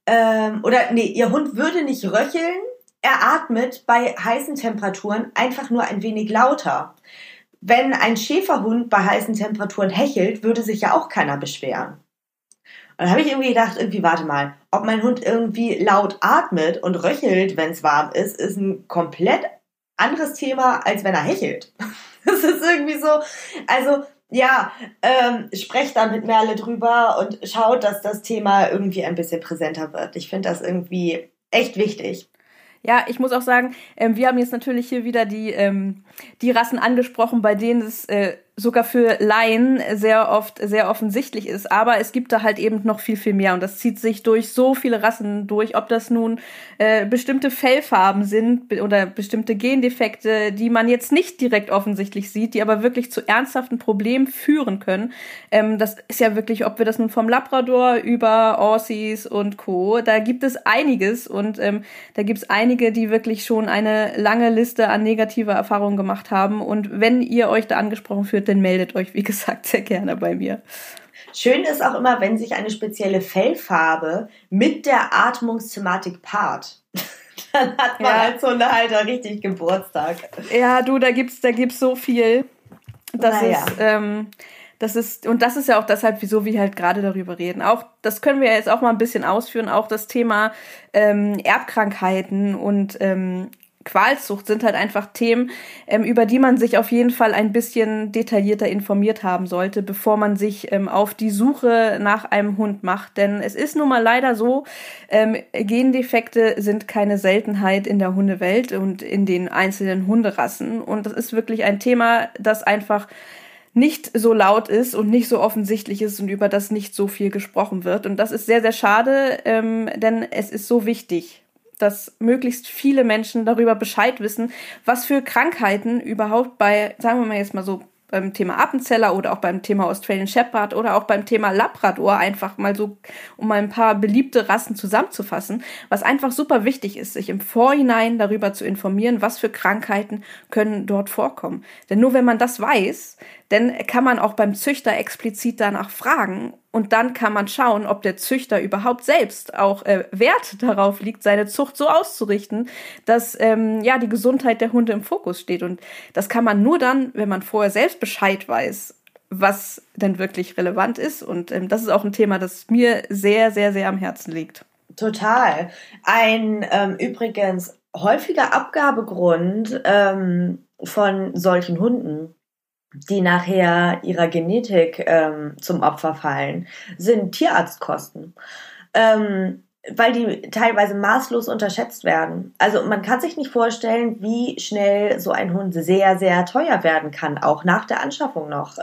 Ihr Hund würde nicht röcheln. Er atmet bei heißen Temperaturen einfach nur ein wenig lauter. Wenn ein Schäferhund bei heißen Temperaturen hechelt, würde sich ja auch keiner beschweren. Und da habe ich irgendwie gedacht, warte mal, ob mein Hund irgendwie laut atmet und röchelt, wenn es warm ist, ist ein komplett anderes Thema, als wenn er hechelt. Das ist irgendwie so, also ja, sprecht da mit Merle drüber und schaut, dass das Thema irgendwie ein bisschen präsenter wird. Ich finde das irgendwie echt wichtig. Ja, ich muss auch sagen, wir haben jetzt natürlich hier wieder die Rassen angesprochen, bei denen es sogar für Laien sehr oft sehr offensichtlich ist. Aber es gibt da halt eben noch viel, viel mehr. Und das zieht sich durch so viele Rassen durch, ob das nun bestimmte Fellfarben sind oder bestimmte Gendefekte, die man jetzt nicht direkt offensichtlich sieht, die aber wirklich zu ernsthaften Problemen führen können. Das ist ja wirklich, ob wir das nun vom Labrador über Aussies und Co., da gibt es einiges. Und da gibt es einige, die wirklich schon eine lange Liste an negativer Erfahrungen gemacht haben. Und wenn ihr euch da angesprochen fühlt, dann meldet euch, wie gesagt, sehr gerne bei mir. Schön ist auch immer, wenn sich eine spezielle Fellfarbe mit der Atmungsthematik paart. Dann hat man als Hundehalter richtig Geburtstag. Ja, du, da gibt's so viel. Das ist ja auch deshalb, wieso wir halt gerade darüber reden. Auch das können wir jetzt auch mal ein bisschen ausführen. Auch das Thema Erbkrankheiten und Qualzucht sind halt einfach Themen, über die man sich auf jeden Fall ein bisschen detaillierter informiert haben sollte, bevor man sich auf die Suche nach einem Hund macht. Denn es ist nun mal leider so, Gendefekte sind keine Seltenheit in der Hundewelt und in den einzelnen Hunderassen. Und das ist wirklich ein Thema, das einfach nicht so laut ist und nicht so offensichtlich ist und über das nicht so viel gesprochen wird. Und das ist sehr, sehr schade, denn es ist so wichtig, dass möglichst viele Menschen darüber Bescheid wissen, was für Krankheiten überhaupt bei, sagen wir mal jetzt mal so, beim Thema Appenzeller oder auch beim Thema Australian Shepherd oder auch beim Thema Labrador, einfach mal so, um mal ein paar beliebte Rassen zusammenzufassen, was einfach super wichtig ist, sich im Vorhinein darüber zu informieren, was für Krankheiten können dort vorkommen. Denn nur wenn man das weiß, dann kann man auch beim Züchter explizit danach fragen und dann kann man schauen, ob der Züchter überhaupt selbst auch Wert darauf legt, seine Zucht so auszurichten, dass die Gesundheit der Hunde im Fokus steht. Und das kann man nur dann, wenn man vorher selbst Bescheid weiß, was denn wirklich relevant ist. Und das ist auch ein Thema, das mir sehr, sehr, sehr am Herzen liegt. Total. Ein übrigens häufiger Abgabegrund von solchen Hunden, die nachher ihrer Genetik zum Opfer fallen, sind Tierarztkosten, weil die teilweise maßlos unterschätzt werden. Also man kann sich nicht vorstellen, wie schnell so ein Hund sehr, sehr teuer werden kann, auch nach der Anschaffung noch.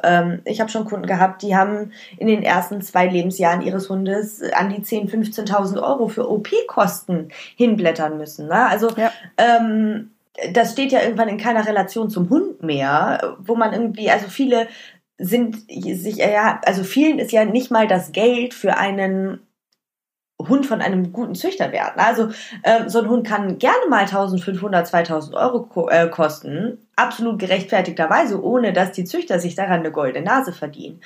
Ich habe schon Kunden gehabt, die haben in den ersten 2 Lebensjahren ihres Hundes an die 10.000, 15.000 Euro für OP-Kosten hinblättern müssen. Ne? Also ja. Das steht ja irgendwann in keiner Relation zum Hund mehr, wo man irgendwie, also viele vielen ist ja nicht mal das Geld für einen Hund von einem guten Züchter werden. Also so ein Hund kann gerne mal 1.500, 2.000 Euro kosten, absolut gerechtfertigterweise, ohne dass die Züchter sich daran eine goldene Nase verdienen.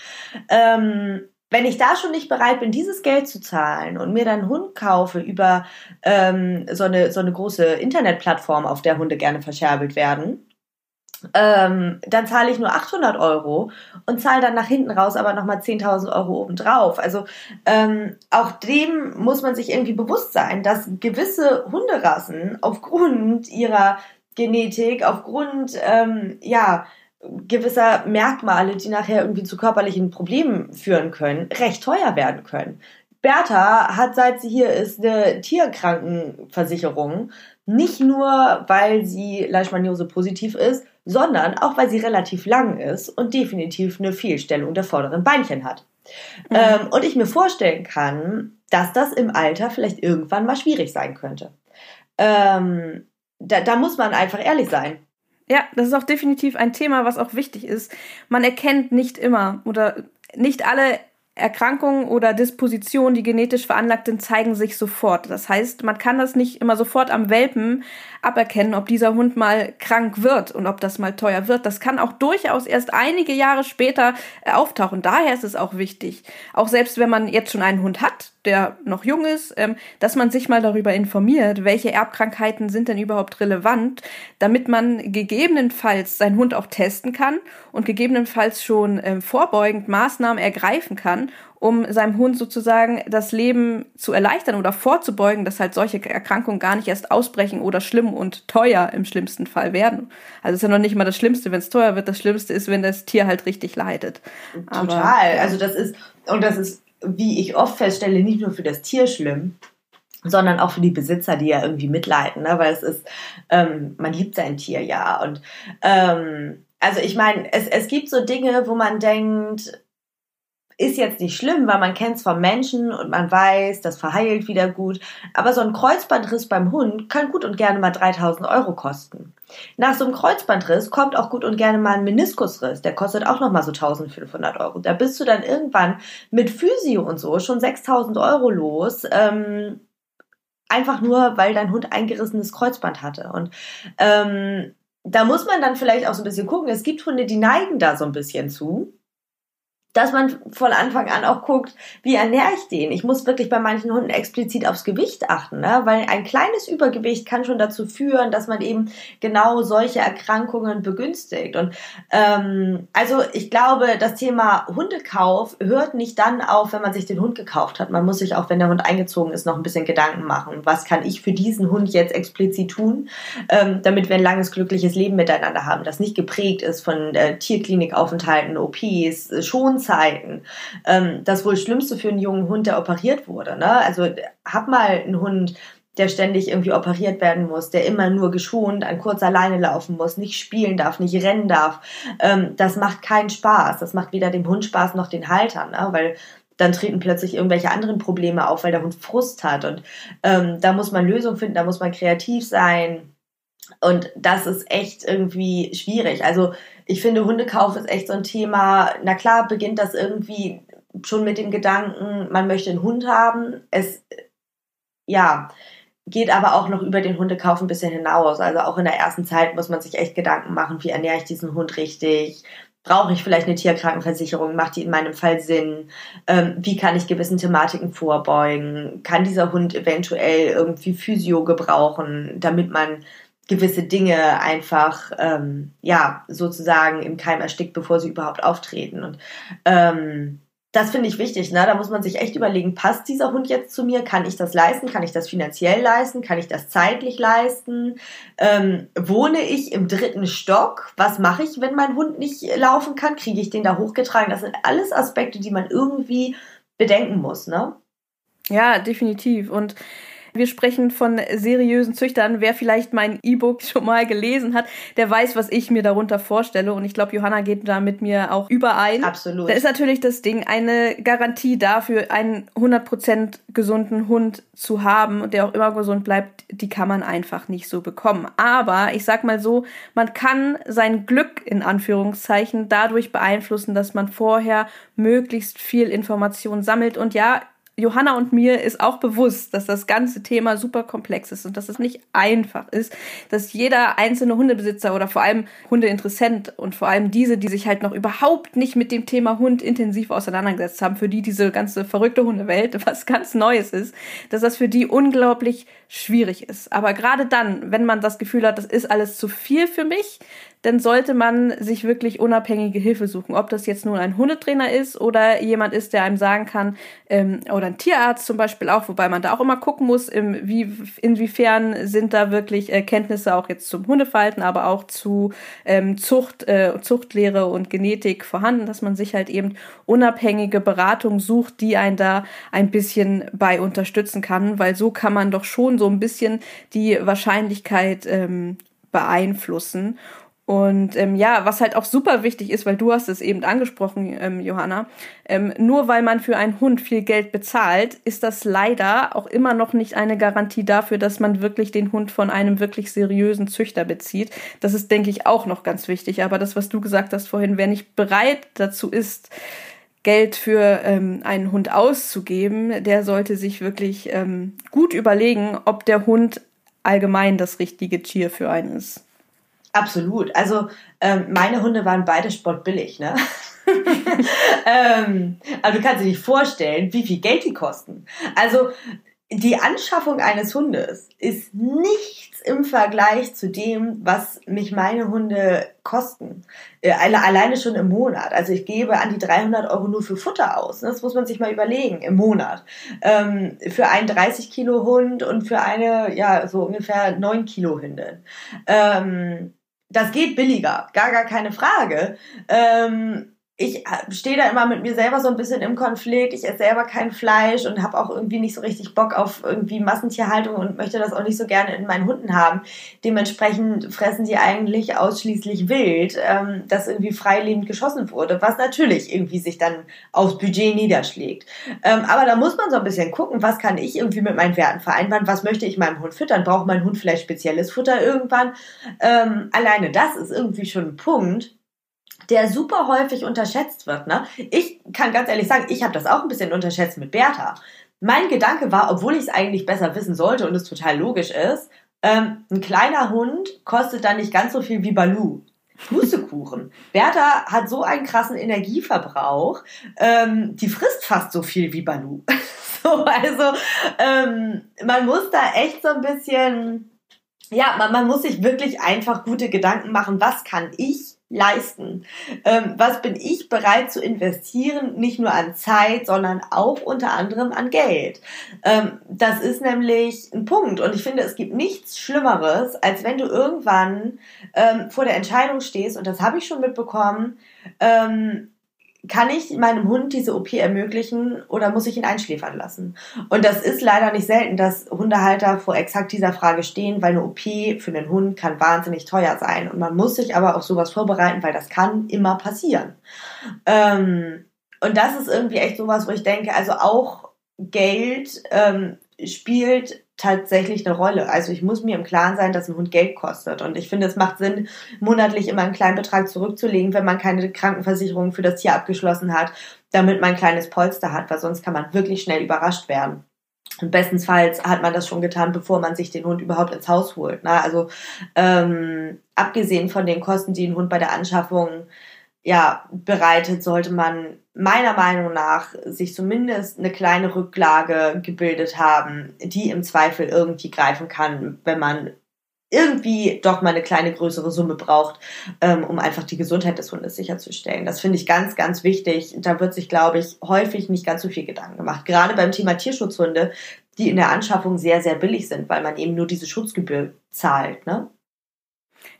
Wenn ich da schon nicht bereit bin, dieses Geld zu zahlen und mir dann einen Hund kaufe über so eine große Internetplattform, auf der Hunde gerne verscherbelt werden, dann zahle ich nur 800 Euro und zahle dann nach hinten raus aber nochmal 10.000 Euro obendrauf. Also auch dem muss man sich irgendwie bewusst sein, dass gewisse Hunderassen aufgrund ihrer Genetik, aufgrund gewisser Merkmale, die nachher irgendwie zu körperlichen Problemen führen können, recht teuer werden können. Bertha hat, seit sie hier ist, eine Tierkrankenversicherung, nicht nur, weil sie Leishmaniose positiv ist, sondern auch, weil sie relativ lang ist und definitiv eine Fehlstellung der vorderen Beinchen hat. Mhm. Und ich mir vorstellen kann, dass das im Alter vielleicht irgendwann mal schwierig sein könnte. Da muss man einfach ehrlich sein. Ja, das ist auch definitiv ein Thema, was auch wichtig ist. Man erkennt nicht immer oder nicht alle Erkrankungen oder Dispositionen, die genetisch veranlagt sind, zeigen sich sofort. Das heißt, man kann das nicht immer sofort am Welpen aberkennen, ob dieser Hund mal krank wird und ob das mal teuer wird. Das kann auch durchaus erst einige Jahre später auftauchen. Daher ist es auch wichtig, auch selbst wenn man jetzt schon einen Hund hat, der noch jung ist, dass man sich mal darüber informiert, welche Erbkrankheiten sind denn überhaupt relevant, damit man gegebenenfalls seinen Hund auch testen kann und gegebenenfalls schon vorbeugend Maßnahmen ergreifen kann, um seinem Hund sozusagen das Leben zu erleichtern oder vorzubeugen, dass halt solche Erkrankungen gar nicht erst ausbrechen oder schlimm und teuer im schlimmsten Fall werden. Also es ist ja noch nicht mal das Schlimmste, wenn es teuer wird. Das Schlimmste ist, wenn das Tier halt richtig leidet. Total. Das ist, wie ich oft feststelle, nicht nur für das Tier schlimm, sondern auch für die Besitzer, die ja irgendwie mitleiden, ne? Weil es ist, man liebt sein Tier ja. Und also ich meine, es gibt so Dinge, wo man denkt, ist jetzt nicht schlimm, weil man kennt es vom Menschen und man weiß, das verheilt wieder gut. Aber so ein Kreuzbandriss beim Hund kann gut und gerne mal 3.000 Euro kosten. Nach so einem Kreuzbandriss kommt auch gut und gerne mal ein Meniskusriss. Der kostet auch nochmal so 1.500 Euro. Da bist du dann irgendwann mit Physio und so schon 6.000 Euro los, einfach nur, weil dein Hund eingerissenes Kreuzband hatte. Und da muss man dann vielleicht auch so ein bisschen gucken. Es gibt Hunde, die neigen da so ein bisschen zu, dass man von Anfang an auch guckt, wie ernähre ich den? Ich muss wirklich bei manchen Hunden explizit aufs Gewicht achten, ne? Weil ein kleines Übergewicht kann schon dazu führen, dass man eben genau solche Erkrankungen begünstigt. Und also ich glaube, das Thema Hundekauf hört nicht dann auf, wenn man sich den Hund gekauft hat. Man muss sich auch, wenn der Hund eingezogen ist, noch ein bisschen Gedanken machen. Was kann ich für diesen Hund jetzt explizit tun, damit wir ein langes, glückliches Leben miteinander haben, das nicht geprägt ist von Tierklinikaufenthalten, OPs, Schonzeiten. Das wohl Schlimmste für einen jungen Hund, der operiert wurde. Ne? Also hab mal einen Hund, der ständig irgendwie operiert werden muss, der immer nur geschont an kurzer Leine laufen muss, nicht spielen darf, nicht rennen darf. Das macht keinen Spaß. Das macht weder dem Hund Spaß noch den Haltern, ne? Weil dann treten plötzlich irgendwelche anderen Probleme auf, weil der Hund Frust hat. Und da muss man Lösungen finden, da muss man kreativ sein. Und das ist echt irgendwie schwierig. Also ich finde, Hundekauf ist echt so ein Thema. Na klar, beginnt das irgendwie schon mit dem Gedanken, man möchte einen Hund haben. Es geht aber auch noch über den Hundekauf ein bisschen hinaus. Also auch in der ersten Zeit muss man sich echt Gedanken machen, wie ernähre ich diesen Hund richtig? Brauche ich vielleicht eine Tierkrankenversicherung? Macht die in meinem Fall Sinn? Wie kann ich gewissen Thematiken vorbeugen? Kann dieser Hund eventuell irgendwie Physio gebrauchen, damit man gewisse Dinge einfach, sozusagen im Keim erstickt, bevor sie überhaupt auftreten. Und das finde ich wichtig, ne? Da muss man sich echt überlegen, passt dieser Hund jetzt zu mir? Kann ich das leisten? Kann ich das finanziell leisten? Kann ich das zeitlich leisten? Wohne ich im 3. Stock? Was mache ich, wenn mein Hund nicht laufen kann? Kriege ich den da hochgetragen? Das sind alles Aspekte, die man irgendwie bedenken muss, ne? Ja, definitiv. Und wir sprechen von seriösen Züchtern. Wer vielleicht mein E-Book schon mal gelesen hat, der weiß, was ich mir darunter vorstelle. Und ich glaube, Johanna geht da mit mir auch überein. Absolut. Da ist natürlich das Ding, eine Garantie dafür, einen 100% gesunden Hund zu haben und der auch immer gesund bleibt, die kann man einfach nicht so bekommen. Aber ich sag mal so, man kann sein Glück in Anführungszeichen dadurch beeinflussen, dass man vorher möglichst viel Information sammelt. Und ja, Johanna und mir ist auch bewusst, dass das ganze Thema super komplex ist und dass es nicht einfach ist, dass jeder einzelne Hundebesitzer oder vor allem Hundeinteressent und vor allem diese, die sich halt noch überhaupt nicht mit dem Thema Hund intensiv auseinandergesetzt haben, für die diese ganze verrückte Hundewelt was ganz Neues ist, dass das für die unglaublich schwierig ist. Aber gerade dann, wenn man das Gefühl hat, das ist alles zu viel für mich, dann sollte man sich wirklich unabhängige Hilfe suchen. Ob das jetzt nun ein Hundetrainer ist oder jemand ist, der einem sagen kann, oder ein Tierarzt zum Beispiel auch, wobei man da auch immer gucken muss, inwiefern sind da wirklich Kenntnisse auch jetzt zum Hundeverhalten, aber auch zu Zuchtlehre und Genetik vorhanden, dass man sich halt eben unabhängige Beratung sucht, die einen da ein bisschen bei unterstützen kann, weil so kann man doch schon so ein bisschen die Wahrscheinlichkeit beeinflussen. Und was halt auch super wichtig ist, weil du hast es eben angesprochen, Johanna, nur weil man für einen Hund viel Geld bezahlt, ist das leider auch immer noch nicht eine Garantie dafür, dass man wirklich den Hund von einem wirklich seriösen Züchter bezieht. Das ist, denke ich, auch noch ganz wichtig. Aber das, was du gesagt hast vorhin, wer nicht bereit dazu ist, Geld für einen Hund auszugeben, der sollte sich wirklich gut überlegen, ob der Hund allgemein das richtige Tier für einen ist. Absolut. Also meine Hunde waren beide sportbillig, ne? Aber du kannst dir nicht vorstellen, wie viel Geld die kosten. Also die Anschaffung eines Hundes ist nichts im Vergleich zu dem, was mich meine Hunde kosten. Alleine schon im Monat. Also ich gebe an die 300 Euro nur für Futter aus. Das muss man sich mal überlegen, im Monat. Für einen 30 Kilo Hund und für eine, so ungefähr 9 Kilo Hündin. Das geht billiger, gar keine Frage. Ich stehe da immer mit mir selber so ein bisschen im Konflikt. Ich esse selber kein Fleisch und habe auch irgendwie nicht so richtig Bock auf irgendwie Massentierhaltung und möchte das auch nicht so gerne in meinen Hunden haben. Dementsprechend fressen die eigentlich ausschließlich wild, das irgendwie freilebend geschossen wurde, was natürlich irgendwie sich dann aufs Budget niederschlägt. Aber da muss man so ein bisschen gucken, was kann ich irgendwie mit meinen Werten vereinbaren, was möchte ich meinem Hund füttern, braucht mein Hund vielleicht spezielles Futter irgendwann? Alleine das ist irgendwie schon ein Punkt, der super häufig unterschätzt wird. Ne? Ich kann ganz ehrlich sagen, ich habe das auch ein bisschen unterschätzt mit Bertha. Mein Gedanke war, obwohl ich es eigentlich besser wissen sollte und es total logisch ist, ein kleiner Hund kostet dann nicht ganz so viel wie Balu. Pustekuchen. Bertha hat so einen krassen Energieverbrauch, die frisst fast so viel wie Balu. Man muss da echt so ein bisschen, man muss sich wirklich einfach gute Gedanken machen, was kann ich leisten. Was bin ich bereit zu investieren, nicht nur an Zeit, sondern auch unter anderem an Geld. Das ist nämlich ein Punkt und ich finde, es gibt nichts Schlimmeres, als wenn du irgendwann vor der Entscheidung stehst, und das habe ich schon mitbekommen, kann ich meinem Hund diese OP ermöglichen oder muss ich ihn einschläfern lassen? Und das ist leider nicht selten, dass Hundehalter vor exakt dieser Frage stehen, weil eine OP für einen Hund kann wahnsinnig teuer sein. Und man muss sich aber auf sowas vorbereiten, weil das kann immer passieren. Und das ist irgendwie echt sowas, wo ich denke, also auch Geld spielt tatsächlich eine Rolle. Also ich muss mir im Klaren sein, dass ein Hund Geld kostet. Und ich finde, es macht Sinn, monatlich immer einen kleinen Betrag zurückzulegen, wenn man keine Krankenversicherung für das Tier abgeschlossen hat, damit man ein kleines Polster hat, weil sonst kann man wirklich schnell überrascht werden. Und bestenfalls hat man das schon getan, bevor man sich den Hund überhaupt ins Haus holt. Na, also abgesehen von den Kosten, die ein Hund bei der Anschaffung bereitet, sollte man meiner Meinung nach sich zumindest eine kleine Rücklage gebildet haben, die im Zweifel irgendwie greifen kann, wenn man irgendwie doch mal eine kleine größere Summe braucht, um einfach die Gesundheit des Hundes sicherzustellen. Das finde ich ganz, ganz wichtig. Da wird sich, glaube ich, häufig nicht ganz so viel Gedanken gemacht. Gerade beim Thema Tierschutzhunde, die in der Anschaffung sehr, sehr billig sind, weil man eben nur diese Schutzgebühr zahlt, ne?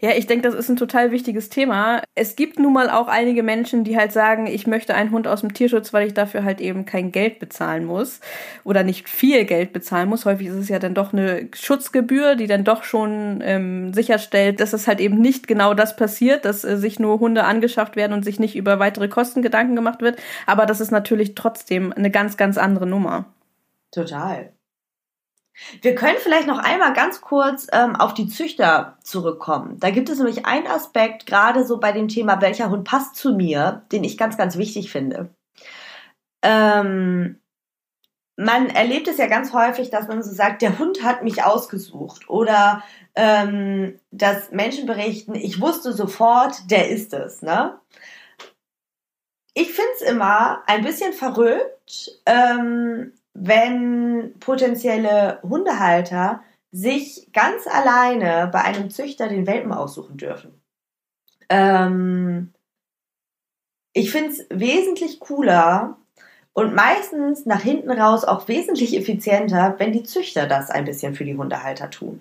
Ja, ich denke, das ist ein total wichtiges Thema. Es gibt nun mal auch einige Menschen, die halt sagen, ich möchte einen Hund aus dem Tierschutz, weil ich dafür halt eben kein Geld bezahlen muss oder nicht viel Geld bezahlen muss. Häufig ist es ja dann doch eine Schutzgebühr, die dann doch schon sicherstellt, dass es halt eben nicht genau das passiert, dass sich nur Hunde angeschafft werden und sich nicht über weitere Kosten Gedanken gemacht wird. Aber das ist natürlich trotzdem eine ganz, ganz andere Nummer. Total. Wir können vielleicht noch einmal ganz kurz auf die Züchter zurückkommen. Da gibt es nämlich einen Aspekt, gerade so bei dem Thema, welcher Hund passt zu mir, den ich ganz, ganz wichtig finde. man erlebt es ja ganz häufig, dass man so sagt, der Hund hat mich ausgesucht, oder dass Menschen berichten, ich wusste sofort, der ist es, ne? Ich finde es immer ein bisschen verrückt, wenn potenzielle Hundehalter sich ganz alleine bei einem Züchter den Welpen aussuchen dürfen. Ich finde es wesentlich cooler und meistens nach hinten raus auch wesentlich effizienter, wenn die Züchter das ein bisschen für die Hundehalter tun.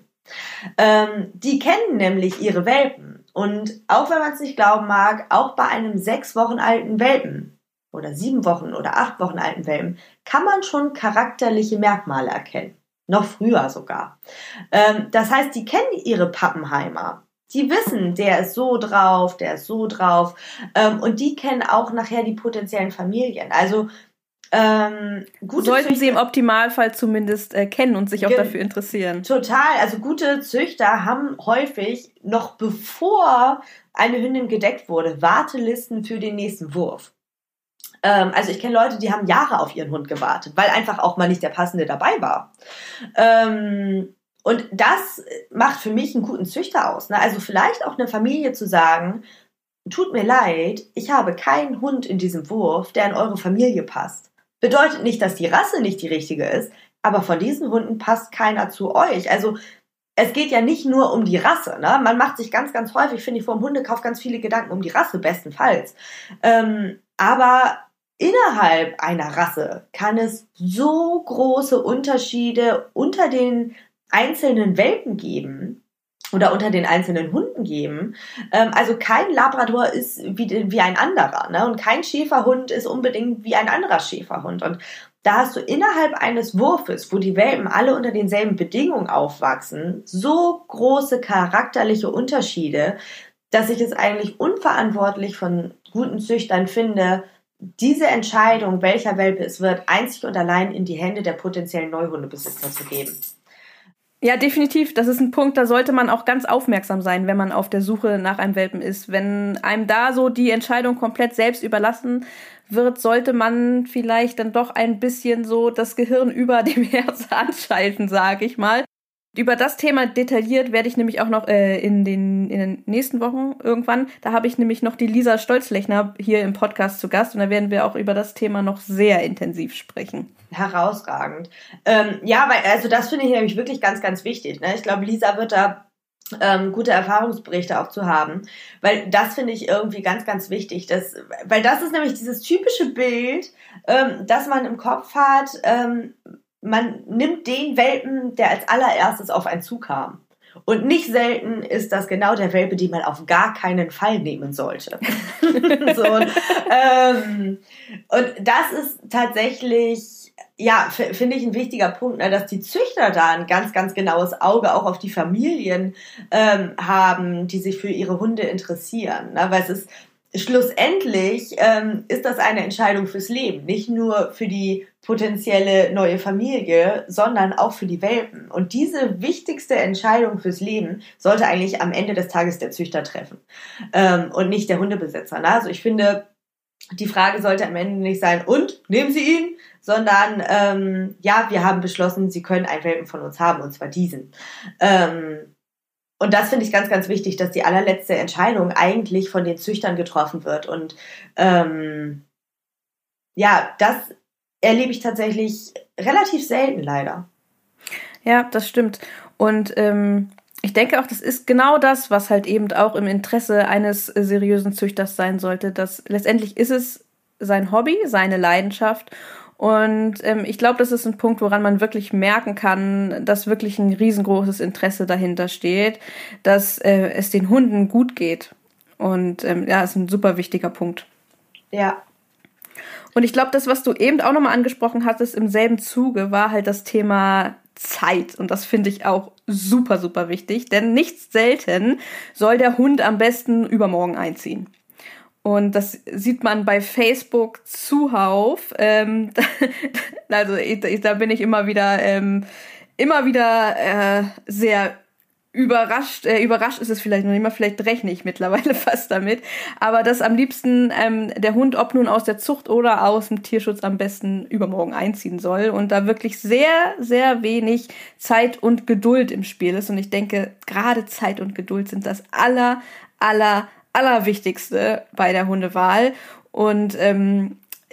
Die kennen nämlich ihre Welpen. Und auch wenn man es nicht glauben mag, auch bei einem 6 Wochen alten Welpen oder 7 Wochen oder 8 Wochen alten Welpen kann man schon charakterliche Merkmale erkennen. Noch früher sogar. Das heißt, die kennen ihre Pappenheimer. Die wissen, der ist so drauf. Und die kennen auch nachher die potenziellen Familien. Also gute sollten Züchter, sie im Optimalfall zumindest kennen und sich auch dafür interessieren. Total, also gute Züchter haben häufig, noch bevor eine Hündin gedeckt wurde, Wartelisten für den nächsten Wurf. Also ich kenne Leute, die haben Jahre auf ihren Hund gewartet, weil einfach auch mal nicht der Passende dabei war. Und das macht für mich einen guten Züchter aus, ne? Also vielleicht auch eine Familie zu sagen, tut mir leid, ich habe keinen Hund in diesem Wurf, der in eure Familie passt. Bedeutet nicht, dass die Rasse nicht die richtige ist, aber von diesen Hunden passt keiner zu euch. Also es geht ja nicht nur um die Rasse, ne? Man macht sich ganz, ganz häufig, finde ich, vor dem Hundekauf ganz viele Gedanken um die Rasse, bestenfalls. Aber innerhalb einer Rasse kann es so große Unterschiede unter den einzelnen Welpen geben oder unter den einzelnen Hunden geben. Also kein Labrador ist wie ein anderer, ne? Und kein Schäferhund ist unbedingt wie ein anderer Schäferhund. Und da hast du innerhalb eines Wurfes, wo die Welpen alle unter denselben Bedingungen aufwachsen, so große charakterliche Unterschiede, dass ich es eigentlich unverantwortlich von guten Züchtern finde, diese Entscheidung, welcher Welpe es wird, einzig und allein in die Hände der potenziellen Neuhundebesitzer zu geben. Ja, definitiv. Das ist ein Punkt, da sollte man auch ganz aufmerksam sein, wenn man auf der Suche nach einem Welpen ist. Wenn einem da so die Entscheidung komplett selbst überlassen wird, sollte man vielleicht dann doch ein bisschen so das Gehirn über dem Herz anschalten, sage ich mal. Über das Thema detailliert werde ich nämlich auch noch in den nächsten Wochen irgendwann, da habe ich nämlich noch die Lisa Stolzlechner hier im Podcast zu Gast und da werden wir auch über das Thema noch sehr intensiv sprechen. Herausragend. Ja, weil also das finde ich nämlich wirklich ganz, ganz wichtig, ne? Ich glaube, Lisa wird da gute Erfahrungsberichte auch zu haben, weil das finde ich irgendwie ganz, ganz wichtig, dass, weil das ist nämlich dieses typische Bild, das man im Kopf hat, man nimmt den Welpen, der als allererstes auf einen zukam. Und nicht selten ist das genau der Welpe, den man auf gar keinen Fall nehmen sollte. So, und das ist tatsächlich, ja, finde ich ein wichtiger Punkt, ne, dass die Züchter da ein ganz, ganz genaues Auge auch auf die Familien haben, die sich für ihre Hunde interessieren. Ne, weil es ist schlussendlich ist das eine Entscheidung fürs Leben, nicht nur für die potenzielle neue Familie, sondern auch für die Welpen. Und diese wichtigste Entscheidung fürs Leben sollte eigentlich am Ende des Tages der Züchter treffen und nicht der Hundebesitzer. Ne? Also ich finde, die Frage sollte am Ende nicht sein, und, nehmen Sie ihn? Sondern, ja, wir haben beschlossen, Sie können einen Welpen von uns haben, und zwar diesen. Und das finde ich ganz, ganz wichtig, dass die allerletzte Entscheidung eigentlich von den Züchtern getroffen wird. Und ja, das erlebe ich tatsächlich relativ selten, leider. Ja, das stimmt. Und ich denke auch, das ist genau das, was halt eben auch im Interesse eines seriösen Züchters sein sollte. Dass letztendlich ist es sein Hobby, seine Leidenschaft. Und ich glaube, das ist ein Punkt, woran man wirklich merken kann, dass wirklich ein riesengroßes Interesse dahinter steht, dass es den Hunden gut geht. Und ja, ist ein super wichtiger Punkt. Ja. Und ich glaube, das, was du eben auch nochmal angesprochen hattest im selben Zuge, war halt das Thema Zeit. Und das finde ich auch super, super wichtig. Denn nicht selten soll der Hund am besten übermorgen einziehen. Und das sieht man bei Facebook zuhauf. Also da bin ich immer wieder sehr Überrascht ist es vielleicht noch nicht mal, vielleicht rechne ich mittlerweile fast damit, aber dass am liebsten der Hund, ob nun aus der Zucht oder aus dem Tierschutz, am besten übermorgen einziehen soll und da wirklich sehr, sehr wenig Zeit und Geduld im Spiel ist. Und ich denke, gerade Zeit und Geduld sind das Allerwichtigste bei der Hundewahl und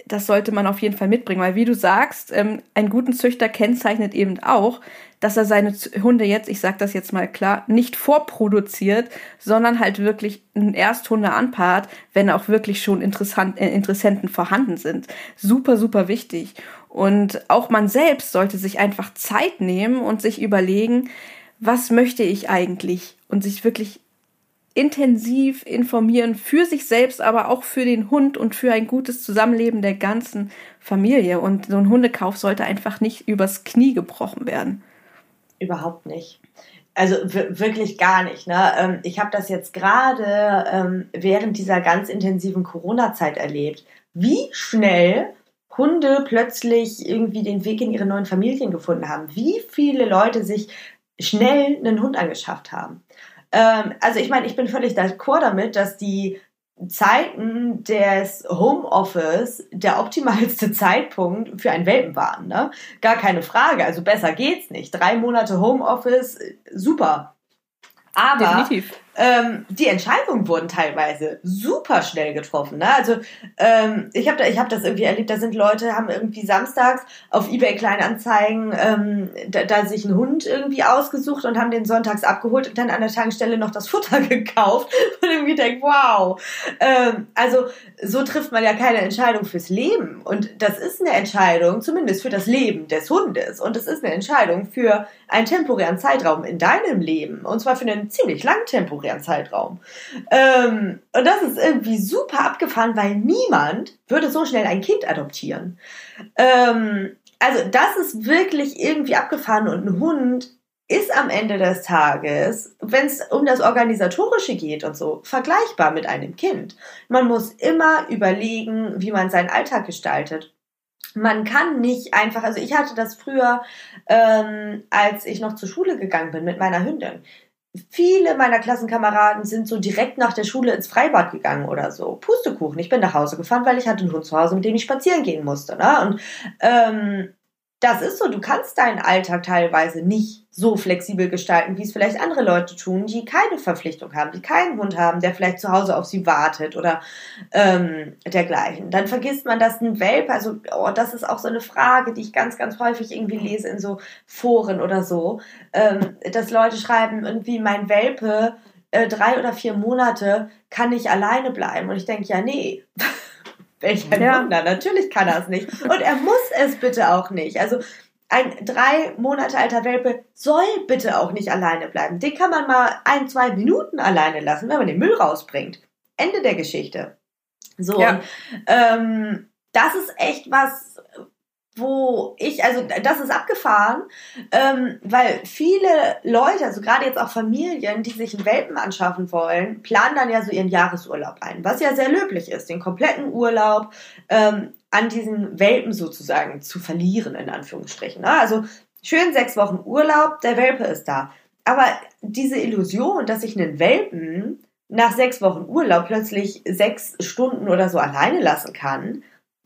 das sollte man auf jeden Fall mitbringen, weil wie du sagst, einen guten Züchter kennzeichnet eben auch, dass er seine Hunde jetzt, ich sag das jetzt mal klar, nicht vorproduziert, sondern halt wirklich einen Ersthunde anpaart, wenn auch wirklich schon Interessenten vorhanden sind. Super, super wichtig. Und auch man selbst sollte sich einfach Zeit nehmen und sich überlegen, was möchte ich eigentlich? Und sich wirklich intensiv informieren für sich selbst, aber auch für den Hund und für ein gutes Zusammenleben der ganzen Familie. Und so ein Hundekauf sollte einfach nicht übers Knie gebrochen werden. Überhaupt nicht. Also wirklich gar nicht. Ne? Ich habe das jetzt gerade während dieser ganz intensiven Corona-Zeit erlebt, wie schnell Hunde plötzlich irgendwie den Weg in ihre neuen Familien gefunden haben, wie viele Leute sich schnell einen Hund angeschafft haben. Also ich meine, ich bin völlig d'accord damit, dass die Zeiten des Homeoffice der optimalste Zeitpunkt für einen Welpen waren, ne? Gar keine Frage, also besser geht's nicht. 3 Monate Homeoffice, super. Aber die Entscheidungen wurden teilweise super schnell getroffen, ne? Also ich hab das irgendwie erlebt, da sind Leute, haben irgendwie samstags auf eBay Kleinanzeigen da sich einen Hund irgendwie ausgesucht und haben den sonntags abgeholt und dann an der Tankstelle noch das Futter gekauft und irgendwie denkt, wow. Also so trifft man ja keine Entscheidung fürs Leben und das ist eine Entscheidung zumindest für das Leben des Hundes und es ist eine Entscheidung für einen temporären Zeitraum in deinem Leben und zwar für einen ziemlich langen temporären Zeitraum. Und das ist irgendwie super abgefahren, weil niemand würde so schnell ein Kind adoptieren. Also das ist wirklich irgendwie abgefahren und ein Hund ist am Ende des Tages, wenn es um das Organisatorische geht und so, vergleichbar mit einem Kind. Man muss immer überlegen, wie man seinen Alltag gestaltet. Man kann nicht einfach, also ich hatte das früher, als ich noch zur Schule gegangen bin mit meiner Hündin. Viele meiner Klassenkameraden sind so direkt nach der Schule ins Freibad gegangen oder so. Pustekuchen, ich bin nach Hause gefahren, weil ich hatte einen Hund zu Hause, mit dem ich spazieren gehen musste. Ne? Und das ist so, du kannst deinen Alltag teilweise nicht so flexibel gestalten, wie es vielleicht andere Leute tun, die keine Verpflichtung haben, die keinen Hund haben, der vielleicht zu Hause auf sie wartet oder dergleichen. Dann vergisst man, dass ein Welpe, also das ist auch so eine Frage, die ich ganz, ganz häufig irgendwie lese in so Foren oder so, dass Leute schreiben, irgendwie mein Welpe, 3 oder 4 Monate, kann ich alleine bleiben. Und ich denke, ja, nee. Welcher Wunder, natürlich kann er es nicht. Und er muss es bitte auch nicht. Also ein 3 Monate alter Welpe soll bitte auch nicht alleine bleiben. Den kann man mal 1, 2 Minuten alleine lassen, wenn man den Müll rausbringt. Ende der Geschichte. So, ja. Und, das ist echt was, das ist abgefahren, weil viele Leute, also gerade jetzt auch Familien, die sich einen Welpen anschaffen wollen, planen dann ja so ihren Jahresurlaub ein, was ja sehr löblich ist, den kompletten Urlaub an diesen Welpen sozusagen zu verlieren, in Anführungsstrichen. Also schön 6 Wochen Urlaub, der Welpe ist da. Aber diese Illusion, dass ich einen Welpen nach 6 Wochen Urlaub plötzlich 6 Stunden oder so alleine lassen kann,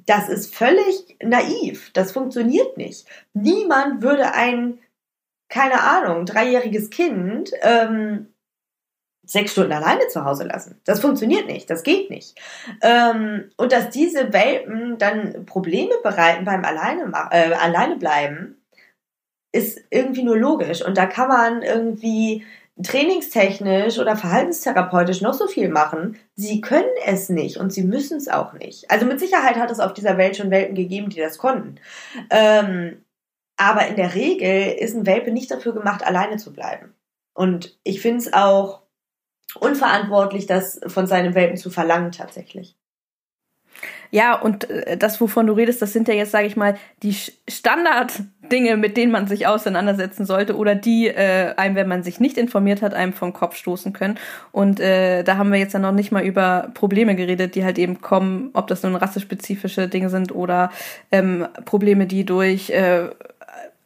das ist völlig naiv. Das funktioniert nicht. Niemand würde ein, keine Ahnung, 3-jähriges Kind 6 Stunden alleine zu Hause lassen. Das funktioniert nicht. Das geht nicht. Und dass diese Welpen dann Probleme bereiten beim Alleinebleiben, ist irgendwie nur logisch. Und da kann man irgendwie trainingstechnisch oder verhaltenstherapeutisch noch so viel machen, sie können es nicht und sie müssen es auch nicht. Also mit Sicherheit hat es auf dieser Welt schon Welpen gegeben, die das konnten. Aber in der Regel ist ein Welpe nicht dafür gemacht, alleine zu bleiben. Und ich finde es auch unverantwortlich, das von seinem Welpen zu verlangen tatsächlich. Ja, und das, wovon du redest, das sind ja jetzt, sage ich mal, die Standarddinge, mit denen man sich auseinandersetzen sollte oder die einem, wenn man sich nicht informiert hat, einem vom Kopf stoßen können. Und da haben wir jetzt ja noch nicht mal über Probleme geredet, die halt eben kommen, ob das nun rassespezifische Dinge sind oder Probleme, die durch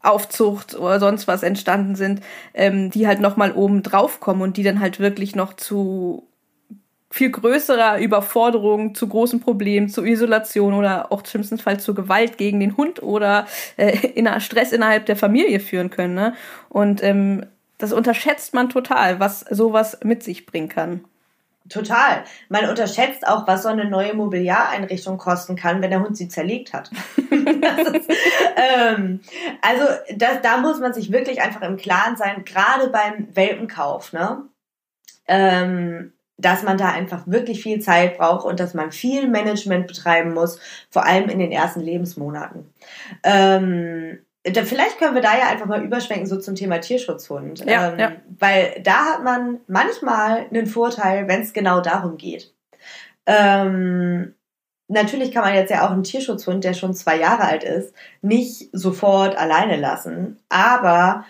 Aufzucht oder sonst was entstanden sind, die halt nochmal oben drauf kommen und die dann halt wirklich noch zu viel größerer Überforderung, zu großen Problemen, zu Isolation oder auch schlimmstenfalls zu Gewalt gegen den Hund oder Stress innerhalb der Familie führen können. Ne? Und das unterschätzt man total, was sowas mit sich bringen kann. Total. Man unterschätzt auch, was so eine neue Mobiliareinrichtung kosten kann, wenn der Hund sie zerlegt hat. Da muss man sich wirklich einfach im Klaren sein, gerade beim Welpenkauf, ne? Dass man da einfach wirklich viel Zeit braucht und dass man viel Management betreiben muss, vor allem in den ersten Lebensmonaten. Vielleicht können wir da ja einfach mal überschwenken, so zum Thema Tierschutzhund. Ja. Weil da hat man manchmal einen Vorteil, wenn es genau darum geht. Natürlich kann man jetzt ja auch einen Tierschutzhund, der schon 2 Jahre alt ist, nicht sofort alleine lassen. Aber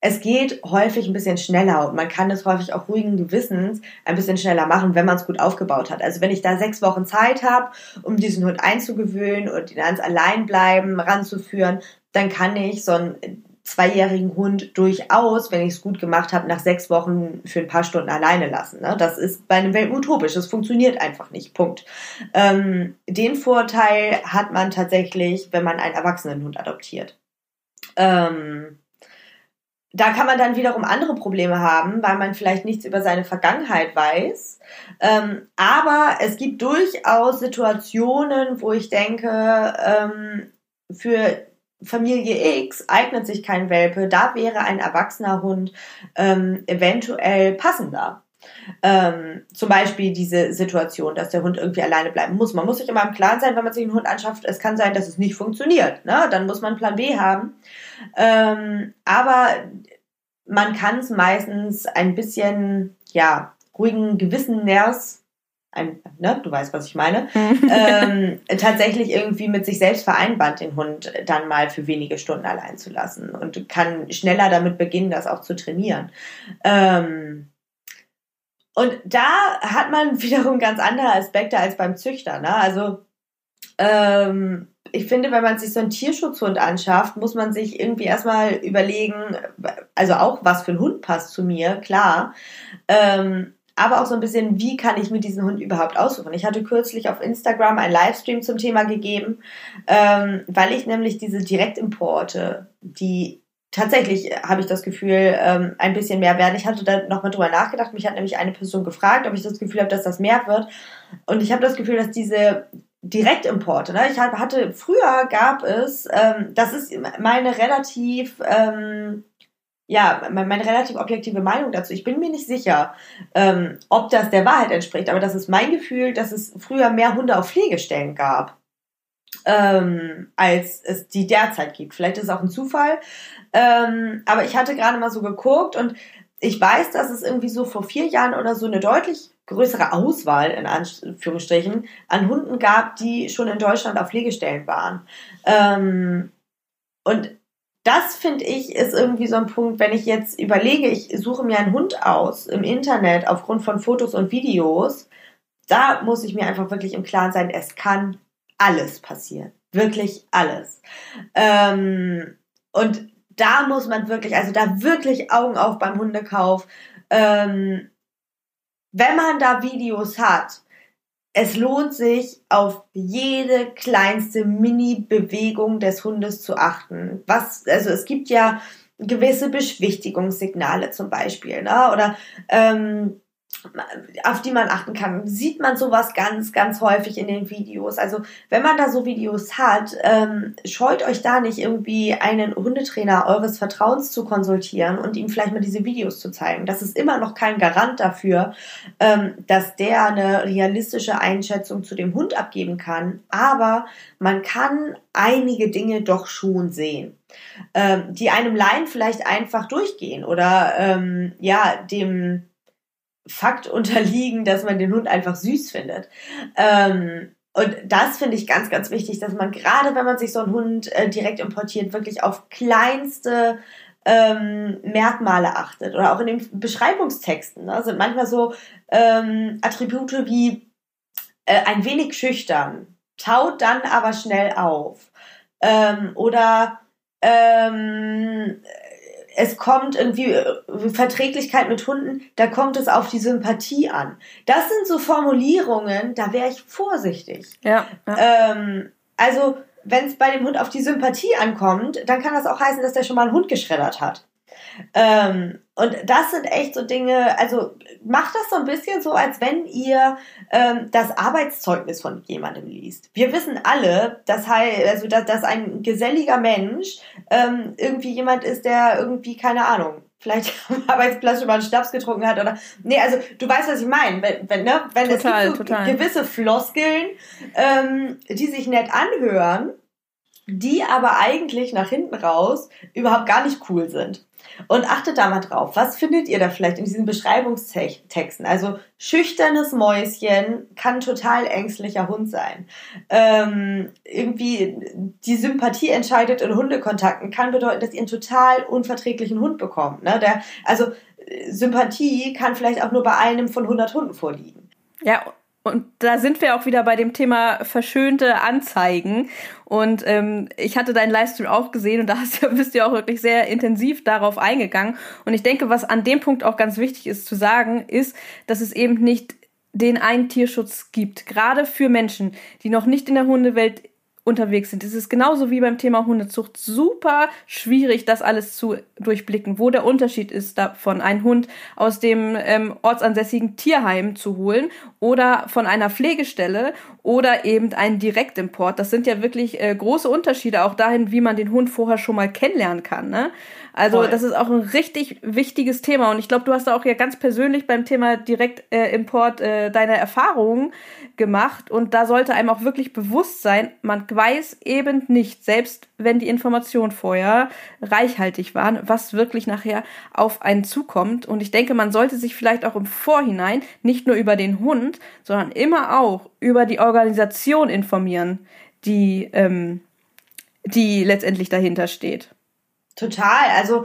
es geht häufig ein bisschen schneller und man kann es häufig auch ruhigen Gewissens ein bisschen schneller machen, wenn man es gut aufgebaut hat. Also wenn ich da 6 Wochen Zeit habe, um diesen Hund einzugewöhnen und ihn ans Alleinbleiben ranzuführen, dann kann ich so einen 2-jährigen Hund durchaus, wenn ich es gut gemacht habe, nach 6 Wochen für ein paar Stunden alleine lassen. Ne? Das ist bei einem Welpen utopisch. Das funktioniert einfach nicht. Punkt. Den Vorteil hat man tatsächlich, wenn man einen erwachsenen Hund adoptiert. Da kann man dann wiederum andere Probleme haben, weil man vielleicht nichts über seine Vergangenheit weiß. Aber es gibt durchaus Situationen, wo ich denke, für Familie X eignet sich kein Welpe, da wäre ein erwachsener Hund eventuell passender. Zum Beispiel diese Situation, dass der Hund irgendwie alleine bleiben muss. Man muss sich immer im Klaren sein, wenn man sich einen Hund anschafft, es kann sein, dass es nicht funktioniert. Ne? Dann muss man einen Plan B haben. Aber man kann es meistens ein bisschen ruhigen Gewissen nähers, du weißt, was ich meine, tatsächlich irgendwie mit sich selbst vereinbart, den Hund dann mal für wenige Stunden allein zu lassen und kann schneller damit beginnen, das auch zu trainieren. Und da hat man wiederum ganz andere Aspekte als beim Züchter. Ne? Also ich finde, wenn man sich so einen Tierschutzhund anschafft, muss man sich irgendwie erstmal überlegen, also auch, was für ein Hund passt zu mir, klar. Aber auch so ein bisschen, wie kann ich mir diesen Hund überhaupt aussuchen? Ich hatte kürzlich auf Instagram einen Livestream zum Thema gegeben, weil ich nämlich diese Direktimporte, die tatsächlich, habe ich das Gefühl, ein bisschen mehr werden. Ich hatte da nochmal drüber nachgedacht. Mich hat nämlich eine Person gefragt, ob ich das Gefühl habe, dass das mehr wird. Und ich habe das Gefühl, dass diese Direktimporte, ne? Ich hatte, früher gab es, das ist meine relativ... meine relativ objektive Meinung dazu. Ich bin mir nicht sicher, ob das der Wahrheit entspricht, aber das ist mein Gefühl, dass es früher mehr Hunde auf Pflegestellen gab, als es die derzeit gibt. Vielleicht ist es auch ein Zufall, aber ich hatte gerade mal so geguckt und ich weiß, dass es irgendwie so vor 4 Jahren oder so eine deutlich größere Auswahl, in Anführungsstrichen, an Hunden gab, die schon in Deutschland auf Pflegestellen waren. Das, finde ich, ist irgendwie so ein Punkt, wenn ich jetzt überlege, ich suche mir einen Hund aus im Internet aufgrund von Fotos und Videos, da muss ich mir einfach wirklich im Klaren sein, es kann alles passieren. Wirklich alles. Und da muss man wirklich, Augen auf beim Hundekauf. Wenn man da Videos hat, es lohnt sich, auf jede kleinste Mini-Bewegung des Hundes zu achten. Es gibt ja gewisse Beschwichtigungssignale zum Beispiel, ne? Oder auf die man achten kann. Sieht man sowas ganz, ganz häufig in den Videos. Also wenn man da so Videos hat, scheut euch da nicht, irgendwie einen Hundetrainer eures Vertrauens zu konsultieren und ihm vielleicht mal diese Videos zu zeigen. Das ist immer noch kein Garant dafür, dass der eine realistische Einschätzung zu dem Hund abgeben kann. Aber man kann einige Dinge doch schon sehen, die einem Laien vielleicht einfach durchgehen oder dem Fakt unterliegen, dass man den Hund einfach süß findet. Und das finde ich ganz, ganz wichtig, dass man gerade, wenn man sich so einen Hund direkt importiert, wirklich auf kleinste Merkmale achtet. Oder auch in den Beschreibungstexten, ne, sind manchmal so Attribute wie ein wenig schüchtern, taut dann aber schnell auf. Oder es kommt irgendwie Verträglichkeit mit Hunden, da kommt es auf die Sympathie an. Das sind so Formulierungen, da wäre ich vorsichtig. Ja. Also, wenn es bei dem Hund auf die Sympathie ankommt, dann kann das auch heißen, dass der schon mal einen Hund geschreddert hat. Und das sind echt so Dinge, also macht das so ein bisschen so, als wenn ihr das Arbeitszeugnis von jemandem liest. Wir wissen alle, dass ein geselliger Mensch irgendwie jemand ist, der irgendwie, keine Ahnung, vielleicht am Arbeitsplatz schon mal einen Schnaps getrunken hat oder... Nee, also du weißt, was ich meine. Wenn es gibt so gewisse Floskeln, die sich nett anhören, die aber eigentlich nach hinten raus überhaupt gar nicht cool sind. Und achtet da mal drauf, was findet ihr da vielleicht in diesen Beschreibungstexten? Also schüchternes Mäuschen kann total ängstlicher Hund sein. Irgendwie die Sympathie entscheidet in Hundekontakten kann bedeuten, dass ihr einen total unverträglichen Hund bekommt. Ne? Also Sympathie kann vielleicht auch nur bei einem von 100 Hunden vorliegen. Ja, und da sind wir auch wieder bei dem Thema verschönte Anzeigen. Und ich hatte deinen Livestream auch gesehen und da bist du ja auch wirklich sehr intensiv darauf eingegangen. Und ich denke, was an dem Punkt auch ganz wichtig ist zu sagen, ist, dass es eben nicht den einen Tierschutz gibt. Gerade für Menschen, die noch nicht in der Hundewelt unterwegs sind. Es ist genauso wie beim Thema Hundezucht super schwierig, das alles zu durchblicken, wo der Unterschied ist davon, einen Hund aus dem ortsansässigen Tierheim zu holen oder von einer Pflegestelle oder eben einen Direktimport. Das sind ja wirklich große Unterschiede, auch dahin, wie man den Hund vorher schon mal kennenlernen kann, ne? Also voll. Das ist auch ein richtig wichtiges Thema und ich glaube, du hast da auch ja ganz persönlich beim Thema Direktimport deine Erfahrungen gemacht und da sollte einem auch wirklich bewusst sein, man weiß eben nicht, selbst wenn die Informationen vorher reichhaltig waren, was wirklich nachher auf einen zukommt und ich denke, man sollte sich vielleicht auch im Vorhinein nicht nur über den Hund, sondern immer auch über die Organisation informieren, die letztendlich dahinter steht. Total, also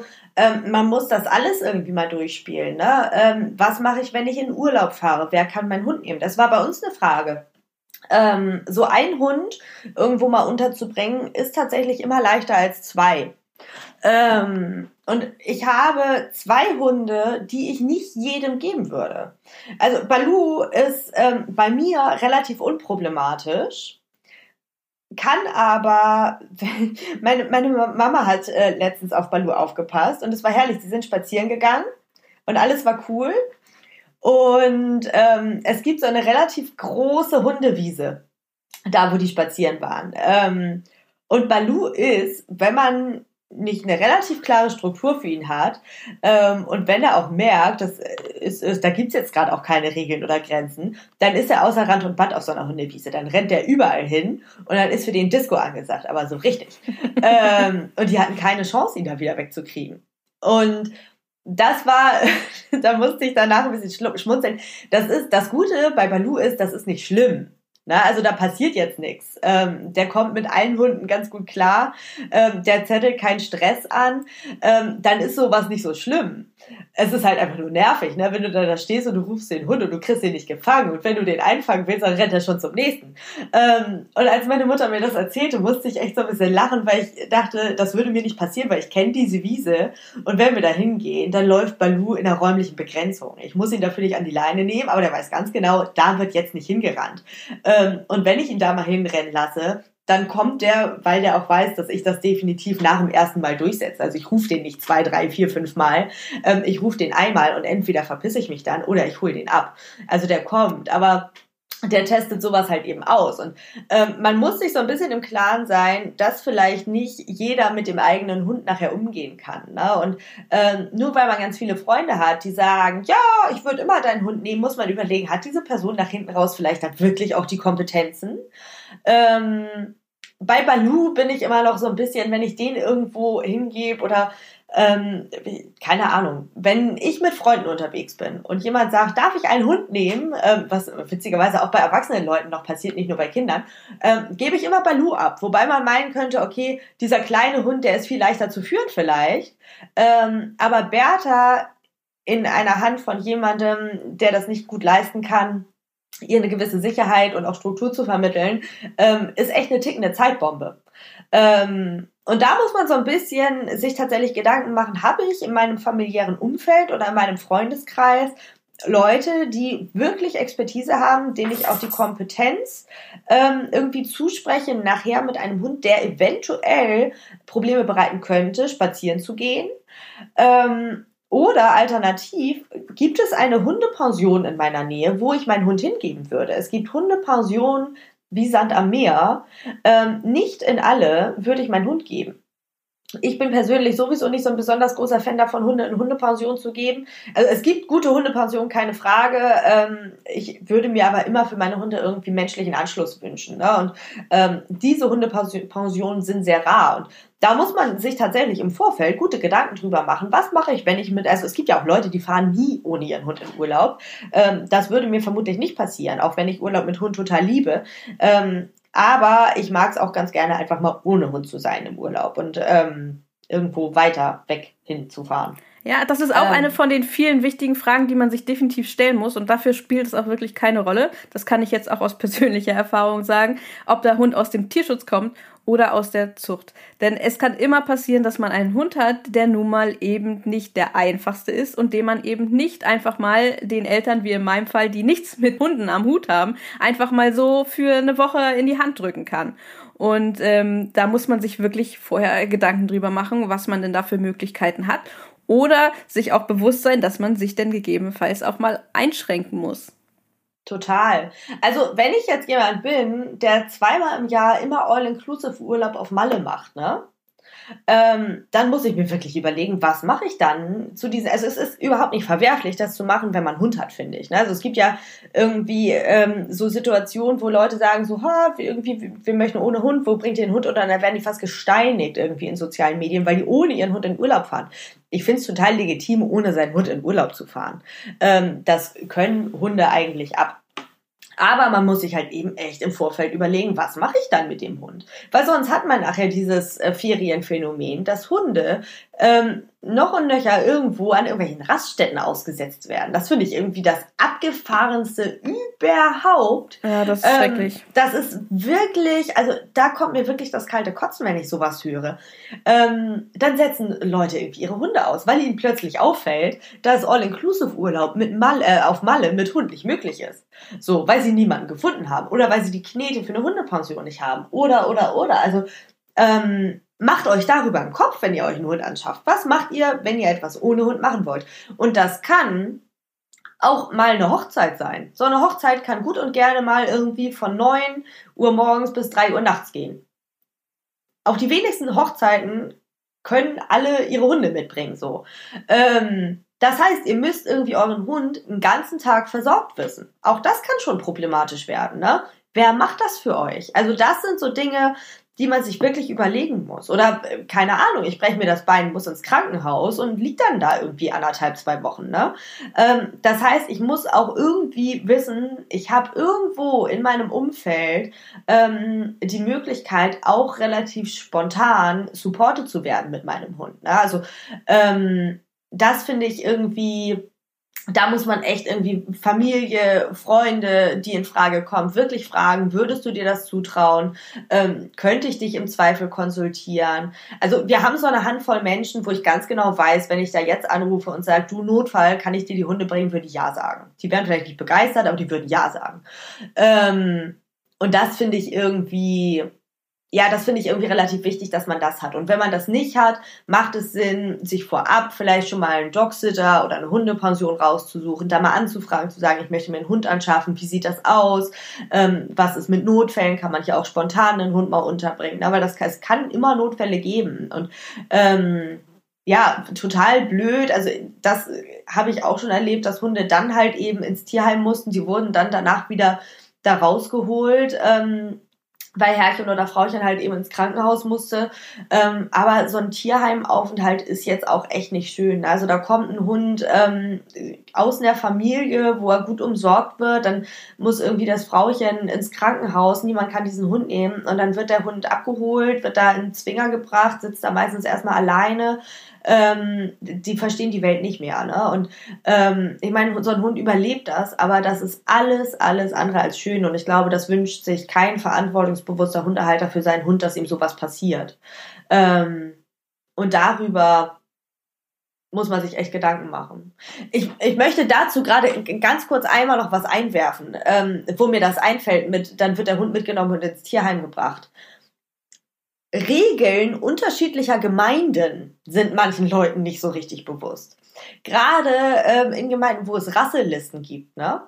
man muss das alles irgendwie mal durchspielen. Ne? Was mache ich, wenn ich in Urlaub fahre? Wer kann meinen Hund nehmen? Das war bei uns eine Frage. So ein Hund irgendwo mal unterzubringen, ist tatsächlich immer leichter als zwei. Und ich habe zwei Hunde, die ich nicht jedem geben würde. Also Balu ist bei mir relativ unproblematisch. Kann aber, meine Mama hat letztens auf Balu aufgepasst und es war herrlich, sie sind spazieren gegangen und alles war cool und es gibt so eine relativ große Hundewiese, da wo die spazieren waren und Balu ist, wenn man nicht eine relativ klare Struktur für ihn hat und wenn er auch merkt, da gibt es jetzt gerade auch keine Regeln oder Grenzen, dann ist er außer Rand und Band auf so einer Hundewiese. Dann rennt er überall hin und dann ist für den Disco angesagt, aber so richtig. Und die hatten keine Chance, ihn da wieder wegzukriegen. Und das war, da musste ich danach ein bisschen schmunzeln. Das Gute bei Balu ist, das ist nicht schlimm. Na, also da passiert jetzt nichts. Der kommt mit allen Hunden ganz gut klar. Der zettelt keinen Stress an. Dann ist sowas nicht so schlimm. Es ist halt einfach nur nervig, ne? Wenn du da stehst und du rufst den Hund und du kriegst ihn nicht gefangen. Und wenn du den einfangen willst, dann rennt er schon zum nächsten. Und als meine Mutter mir das erzählte, musste ich echt so ein bisschen lachen, weil ich dachte, das würde mir nicht passieren, weil ich kenne diese Wiese. Und wenn wir da hingehen, dann läuft Balu in der räumlichen Begrenzung. Ich muss ihn dafür nicht an die Leine nehmen, aber der weiß ganz genau, da wird jetzt nicht hingerannt. Und wenn ich ihn da mal hinrennen lasse, dann kommt der, weil der auch weiß, dass ich das definitiv nach dem ersten Mal durchsetze. Also ich rufe den nicht 2, 3, 4, 5 Mal. Ich rufe den einmal und entweder verpisse ich mich dann oder ich hole den ab. Also der kommt, aber der testet sowas halt eben aus. Und man muss sich so ein bisschen im Klaren sein, dass vielleicht nicht jeder mit dem eigenen Hund nachher umgehen kann. Ne? Und nur weil man ganz viele Freunde hat, die sagen, ja, ich würde immer deinen Hund nehmen, muss man überlegen, hat diese Person nach hinten raus vielleicht dann wirklich auch die Kompetenzen? Bei Balu bin ich immer noch so ein bisschen, wenn ich den irgendwo hingebe oder keine Ahnung, wenn ich mit Freunden unterwegs bin und jemand sagt, darf ich einen Hund nehmen, was witzigerweise auch bei erwachsenen Leuten noch passiert, nicht nur bei Kindern, gebe ich immer Balu ab, wobei man meinen könnte, okay, dieser kleine Hund, der ist viel leichter zu führen vielleicht, aber Bertha in einer Hand von jemandem, der das nicht gut leisten kann, ihr eine gewisse Sicherheit und auch Struktur zu vermitteln, ist echt eine tickende Zeitbombe. Und da muss man so ein bisschen sich tatsächlich Gedanken machen, habe ich in meinem familiären Umfeld oder in meinem Freundeskreis Leute, die wirklich Expertise haben, denen ich auch die Kompetenz irgendwie zuspreche, nachher mit einem Hund, der eventuell Probleme bereiten könnte, spazieren zu gehen. Oder alternativ, gibt es eine Hundepension in meiner Nähe, wo ich meinen Hund hingeben würde? Es gibt Hundepensionen wie Sand am Meer. Nicht in alle würde ich meinen Hund geben. Ich bin persönlich sowieso nicht so ein besonders großer Fan davon, Hunde in Hundepension zu geben. Also es gibt gute Hundepensionen, keine Frage. Ich würde mir aber immer für meine Hunde irgendwie menschlichen Anschluss wünschen. Ne? Und diese Hundepensionen sind sehr rar. Und da muss man sich tatsächlich im Vorfeld gute Gedanken drüber machen. Was mache ich, wenn ich mit... Also es gibt ja auch Leute, die fahren nie ohne ihren Hund in Urlaub. Das würde mir vermutlich nicht passieren, auch wenn ich Urlaub mit Hund total liebe. Aber ich mag es auch ganz gerne, einfach mal ohne Hund zu sein im Urlaub und irgendwo weiter weg hinzufahren. Ja, das ist auch eine von den vielen wichtigen Fragen, die man sich definitiv stellen muss. Und dafür spielt es auch wirklich keine Rolle. Das kann ich jetzt auch aus persönlicher Erfahrung sagen, ob der Hund aus dem Tierschutz kommt oder aus der Zucht. Denn es kann immer passieren, dass man einen Hund hat, der nun mal eben nicht der einfachste ist und dem man eben nicht einfach mal den Eltern, wie in meinem Fall, die nichts mit Hunden am Hut haben, einfach mal so für eine Woche in die Hand drücken kann. Und da muss man sich wirklich vorher Gedanken drüber machen, was man denn da für Möglichkeiten hat. Oder sich auch bewusst sein, dass man sich denn gegebenenfalls auch mal einschränken muss. Total. Also wenn ich jetzt jemand bin, der zweimal im Jahr immer All-Inclusive Urlaub auf Malle macht, ne? Dann muss ich mir wirklich überlegen, was mache ich dann zu diesen, also es ist überhaupt nicht verwerflich, das zu machen, wenn man einen Hund hat, finde ich. Ne? Also es gibt ja irgendwie so Situationen, wo Leute sagen so, wir möchten ohne Hund, wo bringt ihr den Hund? Oder dann werden die fast gesteinigt irgendwie in sozialen Medien, weil die ohne ihren Hund in Urlaub fahren. Ich finde es total legitim, ohne seinen Hund in Urlaub zu fahren. Das können Hunde eigentlich ab. Aber man muss sich halt eben echt im Vorfeld überlegen, was mache ich dann mit dem Hund? Weil sonst hat man nachher dieses Ferienphänomen, dass Hunde noch und nöcher irgendwo an irgendwelchen Raststätten ausgesetzt werden. Das finde ich irgendwie das Abgefahrenste überhaupt. Ja, das ist schrecklich. Das ist wirklich, also da kommt mir wirklich das kalte Kotzen, wenn ich sowas höre. Dann setzen Leute irgendwie ihre Hunde aus, weil ihnen plötzlich auffällt, dass All-Inclusive-Urlaub mit auf Malle mit Hund nicht möglich ist. So, weil sie niemanden gefunden haben oder weil sie die Knete für eine Hundepension nicht haben oder. Also, macht euch darüber im Kopf, wenn ihr euch einen Hund anschafft. Was macht ihr, wenn ihr etwas ohne Hund machen wollt? Und das kann auch mal eine Hochzeit sein. So eine Hochzeit kann gut und gerne mal irgendwie von 9 Uhr morgens bis 3 Uhr nachts gehen. Auch die wenigsten Hochzeiten können alle ihre Hunde mitbringen. So. Das heißt, ihr müsst irgendwie euren Hund den ganzen Tag versorgt wissen. Auch das kann schon problematisch werden, ne? Wer macht das für euch? Also das sind so Dinge, die man sich wirklich überlegen muss. Oder, keine Ahnung, ich breche mir das Bein, muss ins Krankenhaus und liegt dann da irgendwie 1,5, 2 Wochen. Ne? Das heißt, ich muss auch irgendwie wissen, ich habe irgendwo in meinem Umfeld die Möglichkeit, auch relativ spontan supportet zu werden mit meinem Hund. Ne? Also das finde ich irgendwie... Da muss man echt irgendwie Familie, Freunde, die in Frage kommen, wirklich fragen, würdest du dir das zutrauen? Könnte ich dich im Zweifel konsultieren? Also wir haben so eine Handvoll Menschen, wo ich ganz genau weiß, wenn ich da jetzt anrufe und sage, du Notfall, kann ich dir die Hunde bringen, würde ich ja sagen. Die wären vielleicht nicht begeistert, aber die würden ja sagen. Und das finde ich irgendwie... Ja, das finde ich irgendwie relativ wichtig, dass man das hat. Und wenn man das nicht hat, macht es Sinn, sich vorab vielleicht schon mal einen Dogsitter oder eine Hundepension rauszusuchen, da mal anzufragen, zu sagen, ich möchte mir einen Hund anschaffen, wie sieht das aus, was ist mit Notfällen, kann man ja auch spontan einen Hund mal unterbringen, aber es kann immer Notfälle geben. Und ja, total blöd, also das habe ich auch schon erlebt, dass Hunde dann halt eben ins Tierheim mussten, die wurden dann danach wieder da rausgeholt, weil Herrchen oder Frauchen halt eben ins Krankenhaus musste. Aber so ein Tierheimaufenthalt ist jetzt auch echt nicht schön. Also da kommt ein Hund aus einer Familie, wo er gut umsorgt wird, dann muss irgendwie das Frauchen ins Krankenhaus, niemand kann diesen Hund nehmen und dann wird der Hund abgeholt, wird da in den Zwinger gebracht, sitzt da meistens erstmal alleine. die verstehen die Welt nicht mehr, ne? Und ich meine, so ein Hund überlebt das, aber das ist alles andere als schön. Und ich glaube, das wünscht sich kein verantwortungsbewusster Hundehalter für seinen Hund, dass ihm sowas passiert. Und darüber muss man sich echt Gedanken machen. Ich möchte dazu gerade ganz kurz einmal noch was einwerfen, wo mir das einfällt, dann wird der Hund mitgenommen und ins Tierheim gebracht. Regeln unterschiedlicher Gemeinden sind manchen Leuten nicht so richtig bewusst. Gerade in Gemeinden, wo es Rasselisten gibt, ne?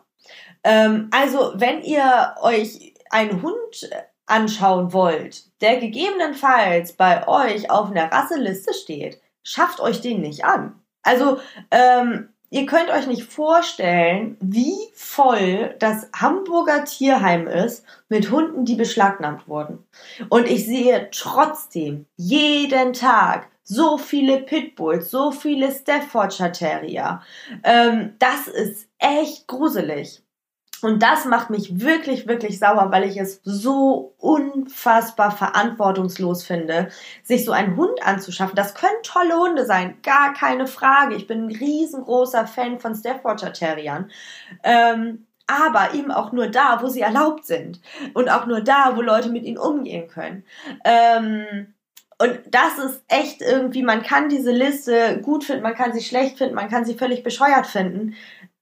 Also, wenn ihr euch einen Hund anschauen wollt, der gegebenenfalls bei euch auf einer Rasseliste steht, schafft euch den nicht an. Also, ihr könnt euch nicht vorstellen, wie voll das Hamburger Tierheim ist mit Hunden, die beschlagnahmt wurden. Und ich sehe trotzdem jeden Tag so viele Pitbulls, so viele Staffordshire Terrier. Das ist echt gruselig. Und das macht mich wirklich, wirklich sauer, weil ich es so unfassbar verantwortungslos finde, sich so einen Hund anzuschaffen. Das können tolle Hunde sein, gar keine Frage. Ich bin ein riesengroßer Fan von Staffordshire Terriern. Aber eben auch nur da, wo sie erlaubt sind. Und auch nur da, wo Leute mit ihnen umgehen können. Und das ist echt irgendwie, man kann diese Liste gut finden, man kann sie schlecht finden, man kann sie völlig bescheuert finden.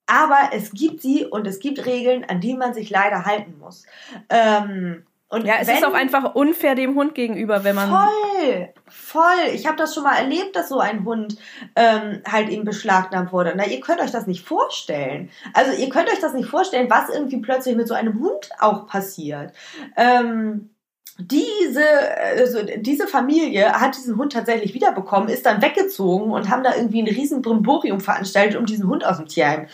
Aber es gibt sie und es gibt Regeln, an die man sich leider halten muss. Und ja, es ist auch einfach unfair dem Hund gegenüber, wenn man... Voll! Ich habe das schon mal erlebt, dass so ein Hund halt eben beschlagnahmt wurde. Na, ihr könnt euch das nicht vorstellen. Also ihr könnt euch das nicht vorstellen, was irgendwie plötzlich mit so einem Hund auch passiert. Diese Familie hat diesen Hund tatsächlich wiederbekommen, ist dann weggezogen und haben da irgendwie ein riesen Brimborium veranstaltet, um diesen Hund aus dem Tierheim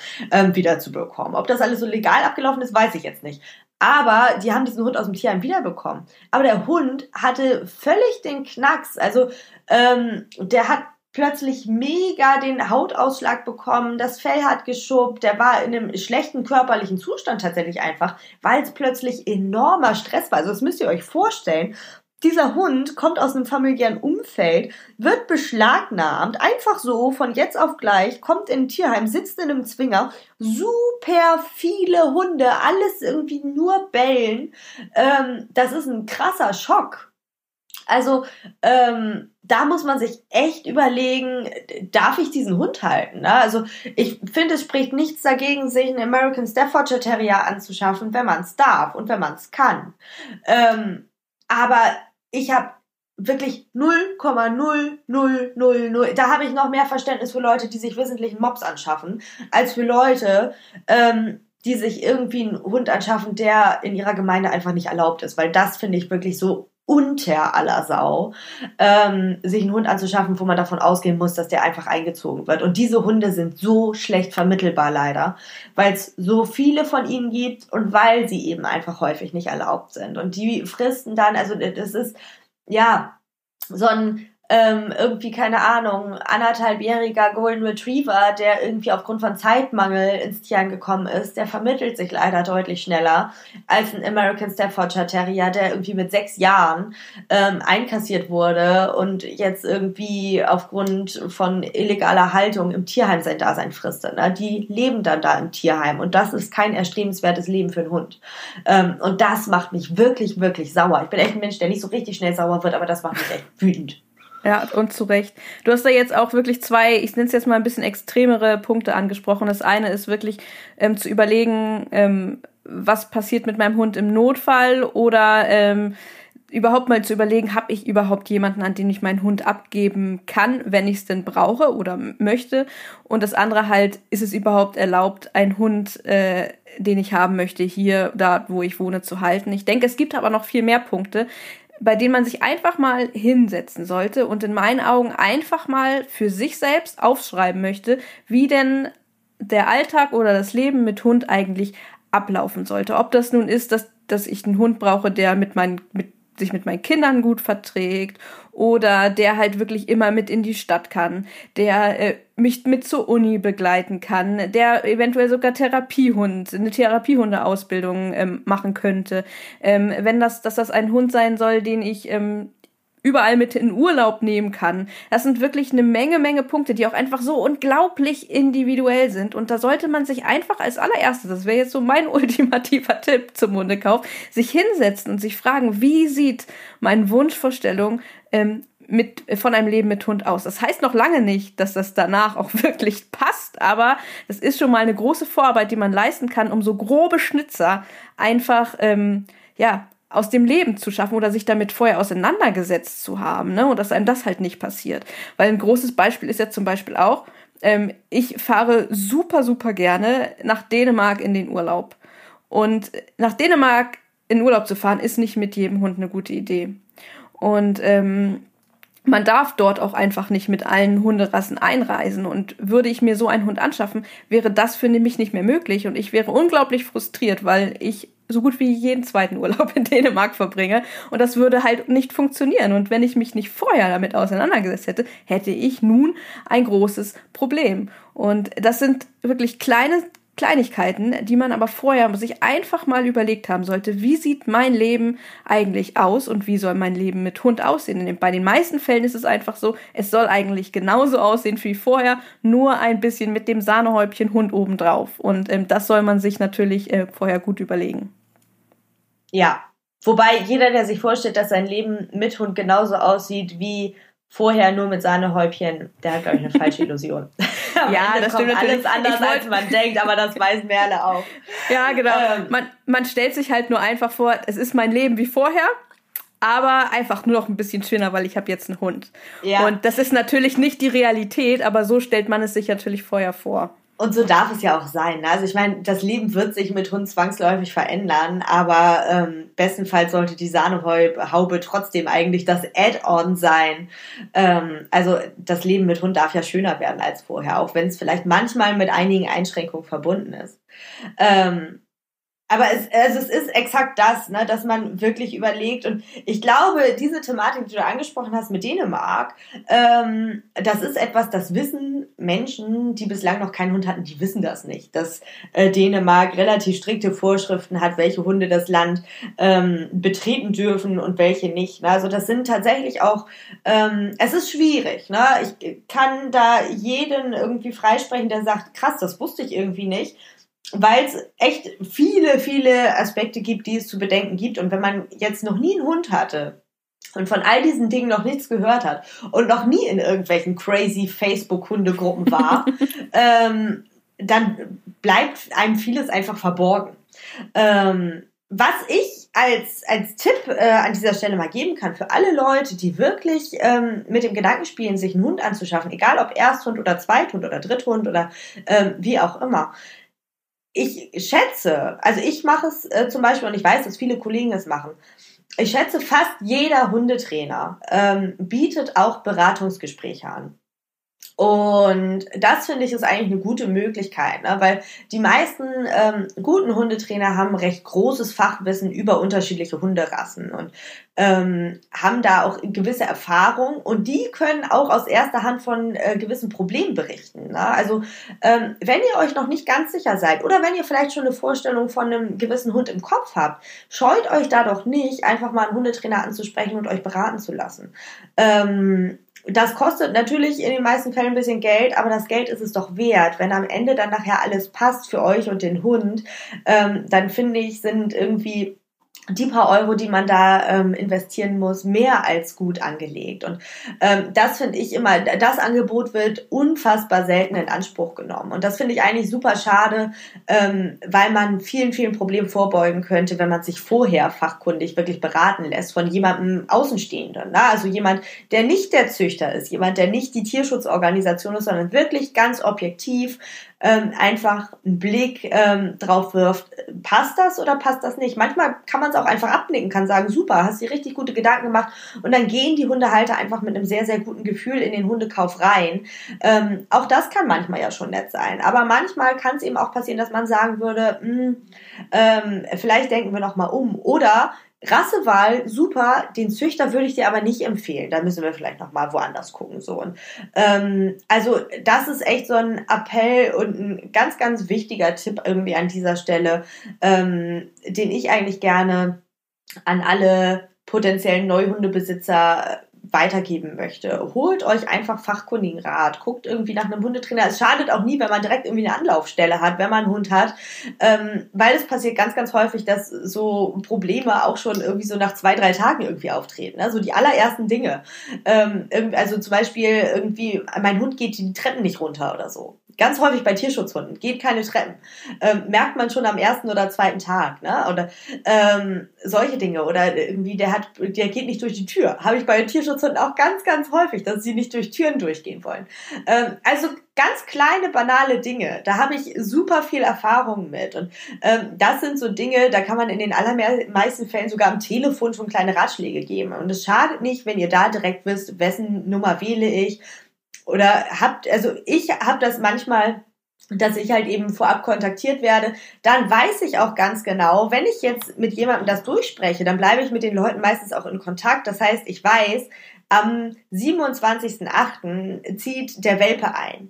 wiederzubekommen. Ob das alles so legal abgelaufen ist, weiß ich jetzt nicht. Aber die haben diesen Hund aus dem Tierheim wiederbekommen. Aber der Hund hatte völlig den Knacks. Also der hat plötzlich mega den Hautausschlag bekommen, das Fell hat geschuppt, der war in einem schlechten körperlichen Zustand tatsächlich einfach, weil es plötzlich enormer Stress war. Also das müsst ihr euch vorstellen, dieser Hund kommt aus einem familiären Umfeld, wird beschlagnahmt, einfach so von jetzt auf gleich, kommt in ein Tierheim, sitzt in einem Zwinger, super viele Hunde, alles irgendwie nur bellen. Das ist ein krasser Schock. Also, da muss man sich echt überlegen, darf ich diesen Hund halten? Ne? Also, ich finde, es spricht nichts dagegen, sich einen American Staffordshire Terrier anzuschaffen, wenn man es darf und wenn man es kann. Aber ich habe wirklich 0,0000, da habe ich noch mehr Verständnis für Leute, die sich wissentlich Mobs anschaffen, als für Leute, die sich irgendwie einen Hund anschaffen, der in ihrer Gemeinde einfach nicht erlaubt ist. Weil das finde ich wirklich so unter aller Sau, sich einen Hund anzuschaffen, wo man davon ausgehen muss, dass der einfach eingezogen wird. Und diese Hunde sind so schlecht vermittelbar leider, weil es so viele von ihnen gibt und weil sie eben einfach häufig nicht erlaubt sind. Und die fristen dann, also das ist, ja, so ein irgendwie, keine Ahnung, 1,5-jähriger Golden Retriever, der irgendwie aufgrund von Zeitmangel ins Tierheim gekommen ist, der vermittelt sich leider deutlich schneller als ein American Staffordshire Terrier, der irgendwie mit 6 Jahren einkassiert wurde und jetzt irgendwie aufgrund von illegaler Haltung im Tierheim sein Dasein fristet. Ne? Die leben dann da im Tierheim und das ist kein erstrebenswertes Leben für einen Hund. Und das macht mich wirklich, wirklich sauer. Ich bin echt ein Mensch, der nicht so richtig schnell sauer wird, aber das macht mich echt wütend. Ja, und zu Recht. Du hast da jetzt auch wirklich 2, ich nenne es jetzt mal ein bisschen extremere Punkte angesprochen. Das eine ist wirklich zu überlegen, was passiert mit meinem Hund im Notfall oder überhaupt mal zu überlegen, habe ich überhaupt jemanden, an den ich meinen Hund abgeben kann, wenn ich es denn brauche oder möchte. Und das andere halt, ist es überhaupt erlaubt, einen Hund, den ich haben möchte, hier, da, wo ich wohne, zu halten. Ich denke, es gibt aber noch viel mehr Punkte, bei denen man sich einfach mal hinsetzen sollte und in meinen Augen einfach mal für sich selbst aufschreiben möchte, wie denn der Alltag oder das Leben mit Hund eigentlich ablaufen sollte. Ob das nun ist, dass ich einen Hund brauche, der sich mit meinen Kindern gut verträgt oder der halt wirklich immer mit in die Stadt kann, der mich mit zur Uni begleiten kann, der eventuell sogar eine Therapiehundeausbildung machen könnte. Wenn das ein Hund sein soll, den ich überall mit in Urlaub nehmen kann. Das sind wirklich eine Menge Punkte, die auch einfach so unglaublich individuell sind. Und da sollte man sich einfach als allererstes, das wäre jetzt so mein ultimativer Tipp zum Hundekauf, sich hinsetzen und sich fragen, wie sieht meine Wunschvorstellung von einem Leben mit Hund aus. Das heißt noch lange nicht, dass das danach auch wirklich passt, aber das ist schon mal eine große Vorarbeit, die man leisten kann, um so grobe Schnitzer einfach aus dem Leben zu schaffen oder sich damit vorher auseinandergesetzt zu haben, ne? Und dass einem das halt nicht passiert. Weil ein großes Beispiel ist ja zum Beispiel auch, ich fahre super gerne nach Dänemark in den Urlaub. Und nach Dänemark in Urlaub zu fahren, ist nicht mit jedem Hund eine gute Idee. Und man darf dort auch einfach nicht mit allen Hunderassen einreisen. Und würde ich mir so einen Hund anschaffen, wäre das für mich nicht mehr möglich. Und ich wäre unglaublich frustriert, weil ich so gut wie jeden zweiten Urlaub in Dänemark verbringe. Und das würde halt nicht funktionieren. Und wenn ich mich nicht vorher damit auseinandergesetzt hätte, hätte ich nun ein großes Problem. Und das sind wirklich Kleinigkeiten, die man aber vorher sich einfach mal überlegt haben sollte, wie sieht mein Leben eigentlich aus und wie soll mein Leben mit Hund aussehen? Bei den meisten Fällen ist es einfach so, es soll eigentlich genauso aussehen wie vorher, nur ein bisschen mit dem Sahnehäubchen Hund obendrauf. Und das soll man sich natürlich vorher gut überlegen. Ja, wobei jeder, der sich vorstellt, dass sein Leben mit Hund genauso aussieht wie vorher nur mit Sahnehäubchen, der hat, glaube ich, eine falsche Illusion. Ja, das stimmt natürlich. Alles anders, als man denkt, aber das weiß Merle auch. Ja, genau. Man stellt sich halt nur einfach vor, es ist mein Leben wie vorher, aber einfach nur noch ein bisschen schöner, weil ich habe jetzt einen Hund. Ja. Und das ist natürlich nicht die Realität, aber so stellt man es sich natürlich vorher vor. Und so darf es ja auch sein. Also ich meine, das Leben wird sich mit Hund zwangsläufig verändern, aber bestenfalls sollte die Sahnehaube trotzdem eigentlich das Add-on sein. Also das Leben mit Hund darf ja schöner werden als vorher, auch wenn es vielleicht manchmal mit einigen Einschränkungen verbunden ist. Aber es ist exakt das, ne, dass man wirklich überlegt. Und ich glaube, diese Thematik, die du angesprochen hast mit Dänemark, das ist etwas, das wissen Menschen, die bislang noch keinen Hund hatten, die wissen das nicht. Dass Dänemark relativ strikte Vorschriften hat, welche Hunde das Land betreten dürfen und welche nicht. Ne? Also das sind tatsächlich auch, es ist schwierig. Ne? Ich kann da jeden irgendwie freisprechen, der sagt, krass, das wusste ich irgendwie nicht. Weil es echt viele Aspekte gibt, die es zu bedenken gibt. Und wenn man jetzt noch nie einen Hund hatte und von all diesen Dingen noch nichts gehört hat und noch nie in irgendwelchen crazy Facebook-Hundegruppen war, dann bleibt einem vieles einfach verborgen. Was ich als Tipp an dieser Stelle mal geben kann für alle Leute, die wirklich mit dem Gedanken spielen, sich einen Hund anzuschaffen, egal ob Ersthund oder Zweithund oder Dritthund oder wie auch immer, ich schätze, also ich mache es zum Beispiel, und ich weiß, dass viele Kollegen es machen, ich schätze, fast jeder Hundetrainer bietet auch Beratungsgespräche an. Und das, finde ich, ist eigentlich eine gute Möglichkeit, ne? Weil die meisten guten Hundetrainer haben recht großes Fachwissen über unterschiedliche Hunderassen und haben da auch gewisse Erfahrung, und die können auch aus erster Hand von gewissen Problemen berichten, ne? Also wenn ihr euch noch nicht ganz sicher seid oder wenn ihr vielleicht schon eine Vorstellung von einem gewissen Hund im Kopf habt, scheut euch da doch nicht, einfach mal einen Hundetrainer anzusprechen und euch beraten zu lassen. Das kostet natürlich in den meisten Fällen ein bisschen Geld, aber das Geld ist es doch wert. Wenn am Ende dann nachher alles passt für euch und den Hund, dann finde ich, sind irgendwie die paar Euro, die man da investieren muss, mehr als gut angelegt. Und das finde ich immer, das Angebot wird unfassbar selten in Anspruch genommen. Und das finde ich eigentlich super schade, weil man vielen Problemen vorbeugen könnte, wenn man sich vorher fachkundig wirklich beraten lässt von jemandem Außenstehenden. Ne? Also jemand, der nicht der Züchter ist, jemand, der nicht die Tierschutzorganisation ist, sondern wirklich ganz objektiv einfach einen Blick drauf wirft, passt das oder passt das nicht? Manchmal kann man es auch einfach abnicken, kann sagen, super, hast dir richtig gute Gedanken gemacht, und dann gehen die Hundehalter einfach mit einem sehr guten Gefühl in den Hundekauf rein. Auch das kann manchmal ja schon nett sein, aber manchmal kann es eben auch passieren, dass man sagen würde, vielleicht denken wir nochmal um, oder Rassewahl, super, den Züchter würde ich dir aber nicht empfehlen. Da müssen wir vielleicht nochmal woanders gucken. So. Und, also das ist echt so ein Appell und ein ganz wichtiger Tipp irgendwie an dieser Stelle, den ich eigentlich gerne an alle potenziellen Neuhundebesitzer weitergeben möchte. Holt euch einfach fachkundigen Rat, guckt irgendwie nach einem Hundetrainer. Es schadet auch nie, wenn man direkt irgendwie eine Anlaufstelle hat, wenn man einen Hund hat, weil es passiert ganz, ganz häufig, dass so Probleme auch schon irgendwie so nach 2-3 Tagen irgendwie auftreten, ne? So die allerersten Dinge. Also zum Beispiel irgendwie, mein Hund geht die Treppen nicht runter oder so. Ganz häufig bei Tierschutzhunden, geht keine Treppen. Merkt man schon am ersten oder zweiten Tag, ne? Oder solche Dinge. Oder irgendwie, der geht nicht durch die Tür. Habe ich bei Tierschutzhunden auch ganz, ganz häufig, dass sie nicht durch Türen durchgehen wollen. Also ganz kleine, banale Dinge. Da habe ich super viel Erfahrung mit. Und das sind so Dinge, da kann man in den allermeisten Fällen sogar am Telefon schon kleine Ratschläge geben. Und es schadet nicht, wenn ihr da direkt wisst, wessen Nummer wähle ich. Ich habe das manchmal, dass ich halt eben vorab kontaktiert werde, dann weiß ich auch ganz genau, wenn ich jetzt mit jemandem das durchspreche, dann bleibe ich mit den Leuten meistens auch in Kontakt. Das heißt, ich weiß, am 27.08. zieht der Welpe ein.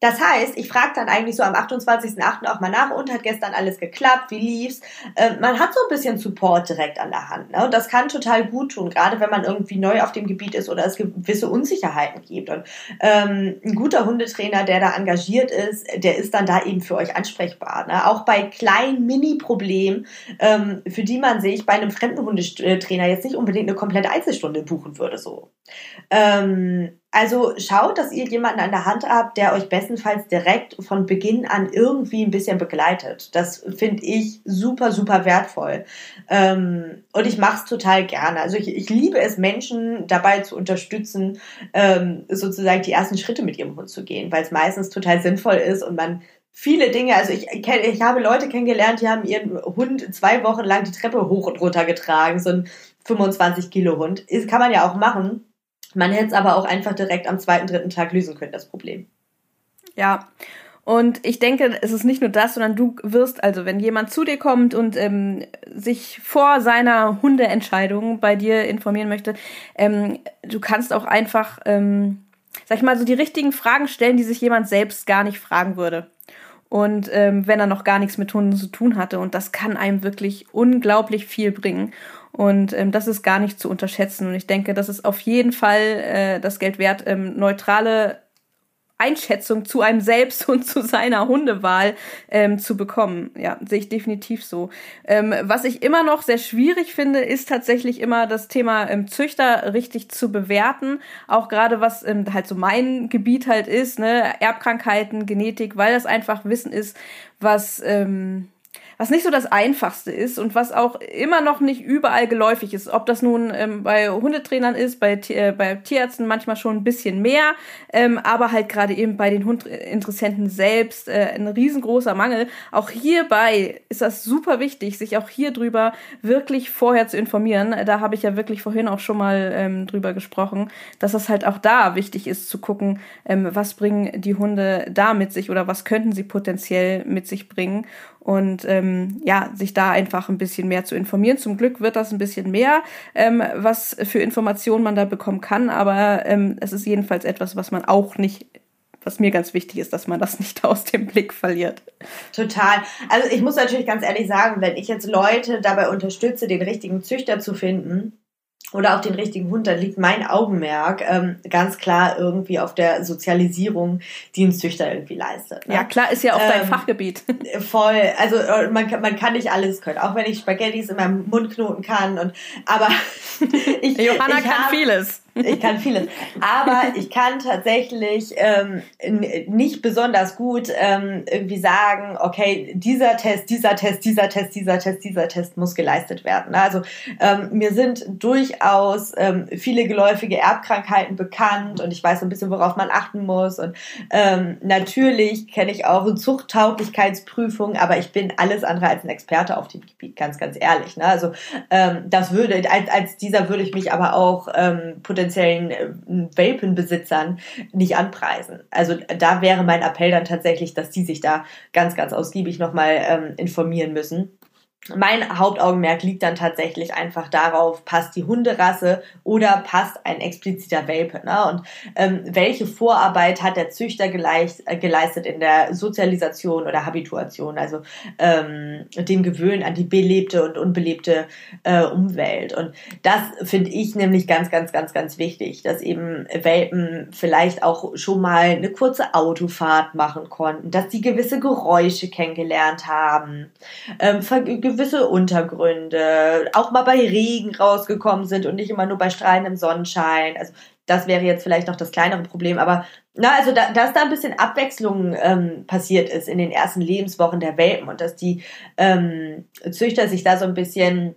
Das heißt, ich frage dann eigentlich so am 28.08. auch mal nach, und hat gestern alles geklappt, wie lief's? Man hat so ein bisschen Support direkt an der Hand, ne? Und das kann total gut tun, gerade wenn man irgendwie neu auf dem Gebiet ist oder es gewisse Unsicherheiten gibt. Und ein guter Hundetrainer, der da engagiert ist, der ist dann da eben für euch ansprechbar, ne? Auch bei kleinen Mini-Problemen, für die man sich bei einem fremden Hundetrainer jetzt nicht unbedingt eine komplette Einzelstunde buchen würde, so. Also schaut, dass ihr jemanden an der Hand habt, der euch bestenfalls direkt von Beginn an irgendwie ein bisschen begleitet. Das finde ich super, super wertvoll. Und ich mache es total gerne. Also ich liebe es, Menschen dabei zu unterstützen, sozusagen die ersten Schritte mit ihrem Hund zu gehen, weil es meistens total sinnvoll ist und man viele Dinge, also ich habe Leute kennengelernt, die haben ihren Hund 2 Wochen lang die Treppe hoch und runter getragen, so ein 25-Kilo-Hund. Das kann man ja auch machen. Man hätte es aber auch einfach direkt am 2., 3. Tag lösen können, das Problem. Ja, und ich denke, es ist nicht nur das, sondern du wirst, also wenn jemand zu dir kommt und sich vor seiner Hundeentscheidung bei dir informieren möchte, du kannst auch einfach, sag ich mal, so die richtigen Fragen stellen, die sich jemand selbst gar nicht fragen würde. Und wenn er noch gar nichts mit Hunden zu tun hatte. Und das kann einem wirklich unglaublich viel bringen. Und das ist gar nicht zu unterschätzen. Und ich denke, das ist auf jeden Fall das Geld wert, neutrale Einschätzung zu einem selbst und zu seiner Hundewahl zu bekommen. Ja, sehe ich definitiv so. Was ich immer noch sehr schwierig finde, ist tatsächlich immer das Thema Züchter richtig zu bewerten. Auch gerade was halt so mein Gebiet halt ist, ne, Erbkrankheiten, Genetik, weil das einfach Wissen ist, was nicht so das Einfachste ist und was auch immer noch nicht überall geläufig ist. Ob das nun bei Hundetrainern ist, bei Tierärzten manchmal schon ein bisschen mehr, aber halt gerade eben bei den Hundinteressenten selbst ein riesengroßer Mangel. Auch hierbei ist das super wichtig, sich auch hier drüber wirklich vorher zu informieren. Da habe ich ja wirklich vorhin auch schon mal drüber gesprochen, dass das halt auch da wichtig ist, zu gucken, was bringen die Hunde da mit sich oder was könnten sie potenziell mit sich bringen. Und sich da einfach ein bisschen mehr zu informieren. Zum Glück wird das ein bisschen mehr, was für Informationen man da bekommen kann. Aber es ist jedenfalls etwas, was man auch nicht, was mir ganz wichtig ist, dass man das nicht aus dem Blick verliert. Total. Also ich muss natürlich ganz ehrlich sagen, wenn ich jetzt Leute dabei unterstütze, den richtigen Züchter zu finden, oder auf den richtigen Hund, dann liegt mein Augenmerk ganz klar irgendwie auf der Sozialisierung, die ein Züchter irgendwie leistet, ne? Ja, klar, ist ja auch dein Fachgebiet. Voll, also man kann nicht alles können, auch wenn ich Spaghettis in meinem Mund knoten kann. Aber Johanna kann vieles. Ich kann vieles, aber ich kann tatsächlich nicht besonders gut irgendwie sagen, okay, dieser Test muss geleistet werden. Also mir sind durchaus viele geläufige Erbkrankheiten bekannt und ich weiß so ein bisschen, worauf man achten muss. Und natürlich kenne ich auch Zuchttauglichkeitsprüfungen, aber ich bin alles andere als ein Experte auf dem Gebiet, ganz, ganz ehrlich, ne? Also das würde, als dieser würde ich mich aber auch potenziellen Welpenbesitzern nicht anpreisen. Also da wäre mein Appell dann tatsächlich, dass die sich da ganz, ganz ausgiebig nochmal informieren müssen. Mein Hauptaugenmerk liegt dann tatsächlich einfach darauf, passt die Hunderasse oder passt ein expliziter Welpe, ne? Und welche Vorarbeit hat der Züchter geleistet in der Sozialisation oder Habituation, also dem Gewöhnen an die belebte und unbelebte Umwelt. Und das finde ich nämlich ganz, ganz, ganz, ganz wichtig, dass eben Welpen vielleicht auch schon mal eine kurze Autofahrt machen konnten, dass sie gewisse Geräusche kennengelernt haben, gewisse Untergründe, auch mal bei Regen rausgekommen sind und nicht immer nur bei strahlendem Sonnenschein. Also das wäre jetzt vielleicht noch das kleinere Problem, aber dass da ein bisschen Abwechslung passiert ist in den ersten Lebenswochen der Welpen und dass die Züchter sich da so ein bisschen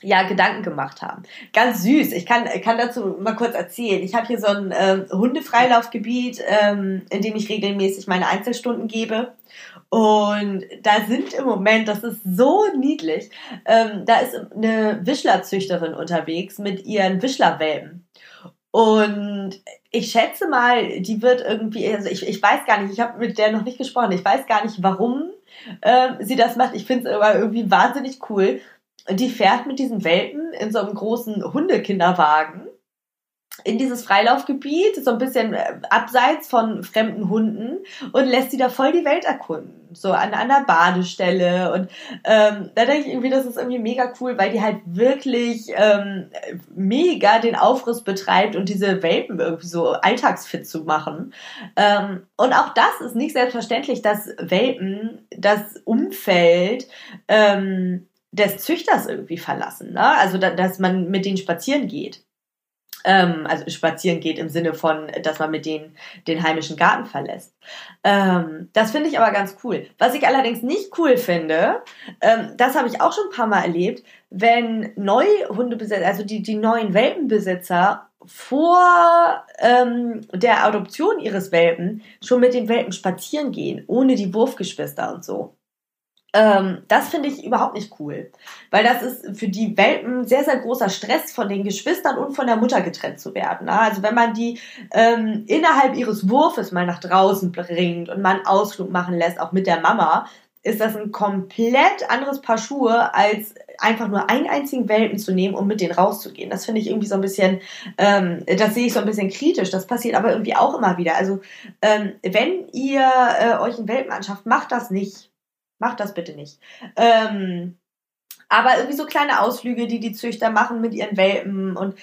Gedanken gemacht haben. Ganz süß. Ich kann dazu mal kurz erzählen. Ich habe hier so ein Hundefreilaufgebiet, in dem ich regelmäßig meine Einzelstunden gebe. Und da sind im Moment, das ist so niedlich, da ist eine Wischlerzüchterin unterwegs mit ihren Wischlerwelpen. Und ich schätze mal, die wird irgendwie, also ich weiß gar nicht, ich habe mit der noch nicht gesprochen, ich weiß gar nicht, warum sie das macht. Ich finde es aber irgendwie wahnsinnig cool. Und die fährt mit diesen Welpen in so einem großen Hundekinderwagen in dieses Freilaufgebiet, so ein bisschen abseits von fremden Hunden, und lässt sie da voll die Welt erkunden, so an der Badestelle. Und da denke ich irgendwie, das ist irgendwie mega cool, weil die halt wirklich mega den Aufriss betreibt und diese Welpen irgendwie so alltagsfit zu machen. Und auch das ist nicht selbstverständlich, dass Welpen das Umfeld des Züchters irgendwie verlassen, ne? Also dass man mit denen spazieren geht. Also spazieren geht im Sinne von, dass man mit denen den heimischen Garten verlässt. Das finde ich aber ganz cool. Was ich allerdings nicht cool finde, das habe ich auch schon ein paar Mal erlebt, wenn Neuhundebesitzer, also die neuen Welpenbesitzer vor der Adoption ihres Welpen schon mit den Welpen spazieren gehen, ohne die Wurfgeschwister und so. Das finde ich überhaupt nicht cool, weil das ist für die Welpen sehr, sehr großer Stress, von den Geschwistern und von der Mutter getrennt zu werden. Also wenn man die innerhalb ihres Wurfes mal nach draußen bringt und mal einen Ausflug machen lässt, auch mit der Mama, ist das ein komplett anderes Paar Schuhe, als einfach nur einen einzigen Welpen zu nehmen, um mit denen rauszugehen. Das finde ich irgendwie so ein bisschen, das sehe ich so ein bisschen kritisch. Das passiert aber irgendwie auch immer wieder. Also wenn ihr euch einen Welpen anschafft, macht das nicht. Macht das bitte nicht. Aber irgendwie so kleine Ausflüge, die Züchter machen mit ihren Welpen, und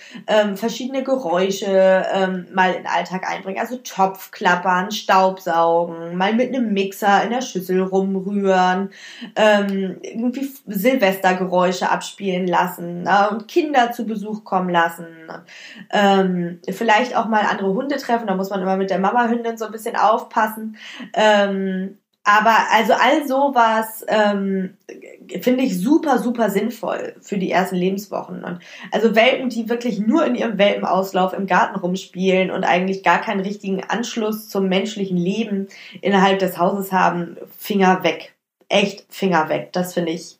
verschiedene Geräusche mal in den Alltag einbringen. Also Topfklappern, Staubsaugen, mal mit einem Mixer in der Schüssel rumrühren, irgendwie Silvestergeräusche abspielen lassen, und Kinder zu Besuch kommen lassen. Vielleicht auch mal andere Hunde treffen, da muss man immer mit der Mama-Hündin so ein bisschen aufpassen. Aber also all sowas finde ich super, super sinnvoll für die ersten Lebenswochen. Und also Welpen, die wirklich nur in ihrem Welpenauslauf im Garten rumspielen und eigentlich gar keinen richtigen Anschluss zum menschlichen Leben innerhalb des Hauses haben, Finger weg. Echt Finger weg. Das finde ich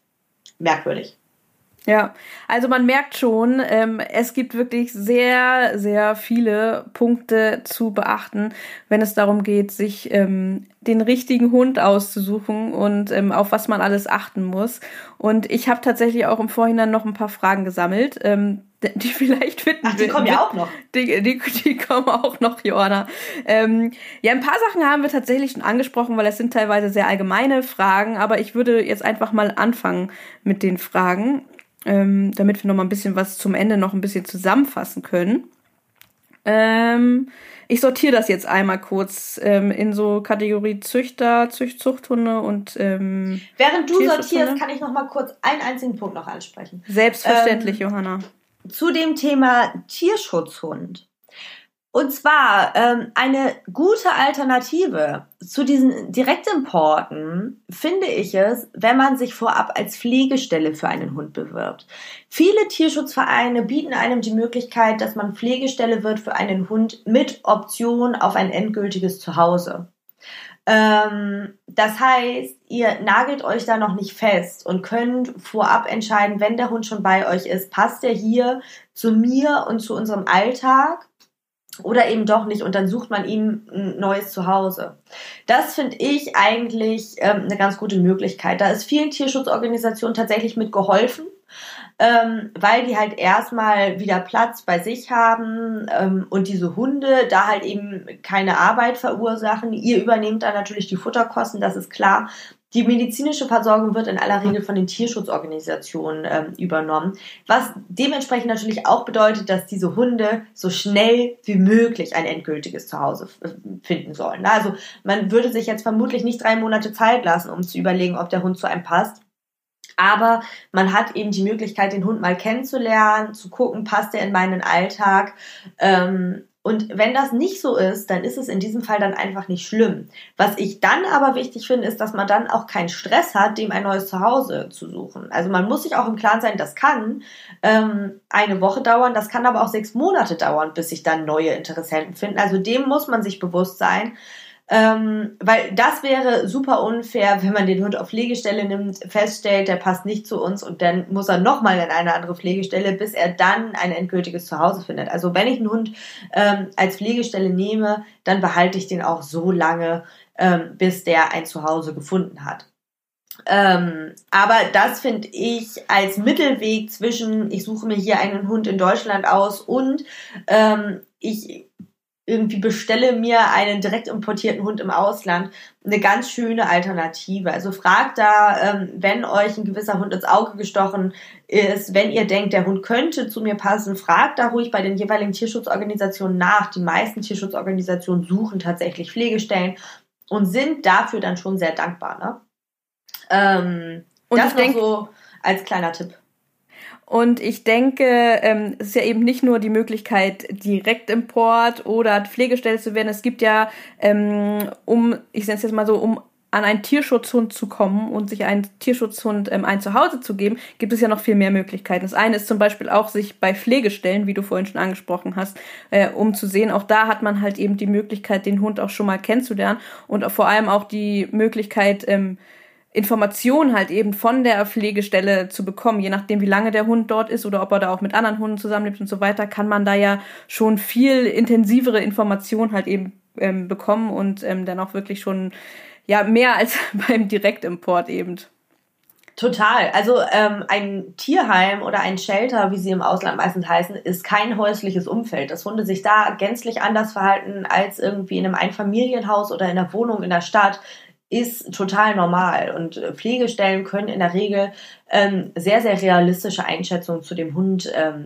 merkwürdig. Ja, also man merkt schon, es gibt wirklich sehr, sehr viele Punkte zu beachten, wenn es darum geht, sich den richtigen Hund auszusuchen und auf was man alles achten muss. Und ich habe tatsächlich auch im Vorhinein noch ein paar Fragen gesammelt, die vielleicht widmen. Ach, die kommen ja auch noch. Die kommen auch noch, Johanna. Ein paar Sachen haben wir tatsächlich schon angesprochen, weil es sind teilweise sehr allgemeine Fragen, aber ich würde jetzt einfach mal anfangen mit den Fragen, damit wir noch mal ein bisschen was zum Ende noch ein bisschen zusammenfassen können. Ich sortiere das jetzt einmal kurz in so Kategorie Züchter, Zuchthunde und während du sortierst, kann ich noch mal kurz einen einzigen Punkt noch ansprechen. Selbstverständlich, Johanna. Zu dem Thema Tierschutzhund. Und zwar eine gute Alternative zu diesen Direktimporten finde ich es, wenn man sich vorab als Pflegestelle für einen Hund bewirbt. Viele Tierschutzvereine bieten einem die Möglichkeit, dass man Pflegestelle wird für einen Hund mit Option auf ein endgültiges Zuhause. Das heißt, ihr nagelt euch da noch nicht fest und könnt vorab entscheiden, wenn der Hund schon bei euch ist, passt er hier zu mir und zu unserem Alltag? oder eben doch nicht und dann sucht man ihm ein neues Zuhause. Das finde ich eigentlich eine ganz gute Möglichkeit. Da ist vielen Tierschutzorganisationen tatsächlich mit geholfen, weil die halt erstmal wieder Platz bei sich haben und diese Hunde da halt eben keine Arbeit verursachen. Ihr übernehmt dann natürlich die Futterkosten, das ist klar. Die medizinische Versorgung wird in aller Regel von den Tierschutzorganisationen übernommen, was dementsprechend natürlich auch bedeutet, dass diese Hunde so schnell wie möglich ein endgültiges Zuhause finden sollen. Also man würde sich jetzt vermutlich nicht 3 Monate Zeit lassen, um zu überlegen, ob der Hund zu einem passt. Aber man hat eben die Möglichkeit, den Hund mal kennenzulernen, zu gucken, passt er in meinen Alltag. Und wenn das nicht so ist, dann ist es in diesem Fall dann einfach nicht schlimm. Was ich dann aber wichtig finde, ist, dass man dann auch keinen Stress hat, dem ein neues Zuhause zu suchen. Also man muss sich auch im Klaren sein, das kann 1 Woche dauern, das kann aber auch 6 Monate dauern, bis sich dann neue Interessenten finden. Also dem muss man sich bewusst sein. Weil das wäre super unfair, wenn man den Hund auf Pflegestelle nimmt, feststellt, der passt nicht zu uns und dann muss er nochmal in eine andere Pflegestelle, bis er dann ein endgültiges Zuhause findet. Also wenn ich einen Hund als Pflegestelle nehme, dann behalte ich den auch so lange, bis der ein Zuhause gefunden hat. Aber das finde ich als Mittelweg zwischen, ich suche mir hier einen Hund in Deutschland aus und ich irgendwie bestelle mir einen direkt importierten Hund im Ausland, eine ganz schöne Alternative. Also fragt da, wenn euch ein gewisser Hund ins Auge gestochen ist, wenn ihr denkt, der Hund könnte zu mir passen, fragt da ruhig bei den jeweiligen Tierschutzorganisationen nach. Die meisten Tierschutzorganisationen suchen tatsächlich Pflegestellen und sind dafür dann schon sehr dankbar. Ne? Und das noch so als kleiner Tipp. Und ich denke, es ist ja eben nicht nur die Möglichkeit, Direktimport oder Pflegestelle zu werden. Es gibt ja, um an einen Tierschutzhund zu kommen und sich einen Tierschutzhund ein Zuhause zu geben, gibt es ja noch viel mehr Möglichkeiten. Das eine ist zum Beispiel auch, sich bei Pflegestellen, wie du vorhin schon angesprochen hast, umzusehen. Auch da hat man halt eben die Möglichkeit, den Hund auch schon mal kennenzulernen und vor allem auch die Möglichkeit, Informationen halt eben von der Pflegestelle zu bekommen, je nachdem wie lange der Hund dort ist oder ob er da auch mit anderen Hunden zusammenlebt und so weiter, kann man da ja schon viel intensivere Informationen halt eben bekommen und dann auch wirklich schon ja mehr als beim Direktimport eben. Total. Also ein Tierheim oder ein Shelter, wie sie im Ausland meistens heißen, ist kein häusliches Umfeld. Dass Hunde sich da gänzlich anders verhalten als irgendwie in einem Einfamilienhaus oder in einer Wohnung in der Stadt, ist total normal und Pflegestellen können in der Regel sehr, sehr realistische Einschätzungen zu dem Hund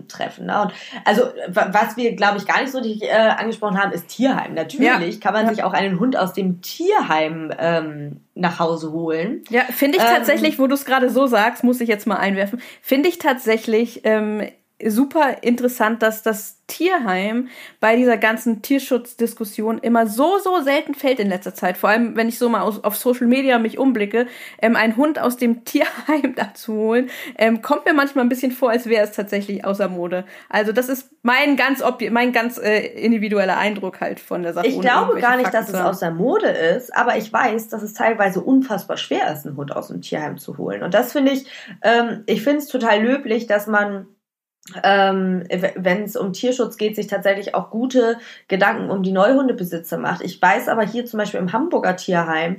treffen. Ne? Und also was wir, glaube ich, gar nicht so richtig angesprochen haben, ist Tierheim. Natürlich kann man sich auch einen Hund aus dem Tierheim nach Hause holen. Ja, finde ich tatsächlich, wo du es gerade so sagst, muss ich jetzt mal einwerfen, finde ich tatsächlich super interessant, dass das Tierheim bei dieser ganzen Tierschutzdiskussion immer so selten fällt in letzter Zeit. Vor allem, wenn ich so mal auf Social Media mich umblicke, einen Hund aus dem Tierheim dazu holen, kommt mir manchmal ein bisschen vor, als wäre es tatsächlich außer Mode. Also das ist mein ganz individueller Eindruck halt von der Sache. Ich glaube gar nicht, dass es außer Mode ist, aber ich weiß, dass es teilweise unfassbar schwer ist, einen Hund aus dem Tierheim zu holen. Und das finde ich, ich finde es total löblich, dass man wenn es um Tierschutz geht, sich tatsächlich auch gute Gedanken um die Neuhundebesitzer macht. Ich weiß aber hier zum Beispiel im Hamburger Tierheim,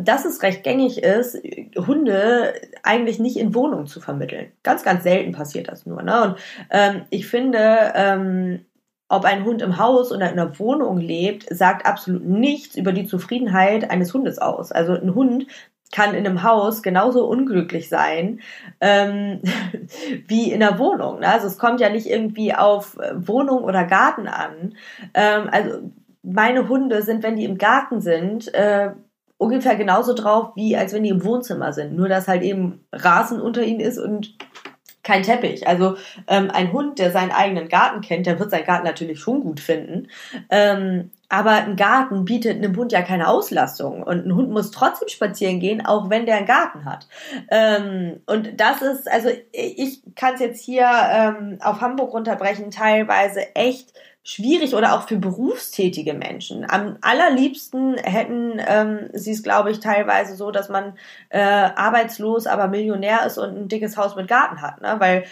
dass es recht gängig ist, Hunde eigentlich nicht in Wohnungen zu vermitteln. Ganz, ganz selten passiert das nur. Ne? Und ich finde, ob ein Hund im Haus oder in einer Wohnung lebt, sagt absolut nichts über die Zufriedenheit eines Hundes aus. Also ein Hund kann in einem Haus genauso unglücklich sein wie in einer Wohnung. Ne? Also es kommt ja nicht irgendwie auf Wohnung oder Garten an. Also meine Hunde sind, wenn die im Garten sind, ungefähr genauso drauf, wie als wenn die im Wohnzimmer sind. Nur, dass halt eben Rasen unter ihnen ist und kein Teppich. Also ein Hund, der seinen eigenen Garten kennt, der wird seinen Garten natürlich schon gut finden. Aber ein Garten bietet einem Hund ja keine Auslastung. Und ein Hund muss trotzdem spazieren gehen, auch wenn der einen Garten hat. Und das ist, also ich kann es jetzt hier auf Hamburg runterbrechen, teilweise echt schwierig oder auch für berufstätige Menschen. Am allerliebsten hätten sie es, glaube ich, teilweise so, dass man arbeitslos, aber Millionär ist und ein dickes Haus mit Garten hat, ne? Weil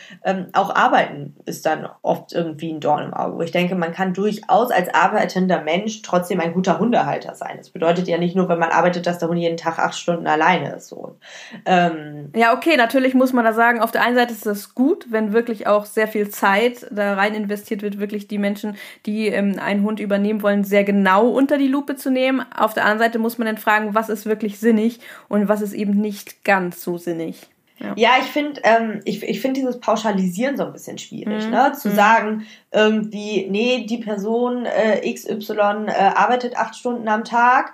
auch Arbeiten ist dann oft irgendwie ein Dorn im Auge. Ich denke, man kann durchaus als arbeitender Mensch trotzdem ein guter Hundehalter sein. Das bedeutet ja nicht nur, wenn man arbeitet, dass der Hund jeden Tag 8 Stunden alleine ist. So. Ja, okay, natürlich muss man da sagen, auf der einen Seite ist das gut, wenn wirklich auch sehr viel Zeit da rein investiert wird, wirklich die Menschen, die einen Hund übernehmen wollen, sehr genau unter die Lupe zu nehmen. Auf der anderen Seite muss man dann fragen, was ist wirklich sinnig und was ist eben nicht ganz so sinnig. Ja, ich finde ich find dieses Pauschalisieren so ein bisschen schwierig, ne? Zu sagen, irgendwie, nee, die Person XY arbeitet 8 Stunden am Tag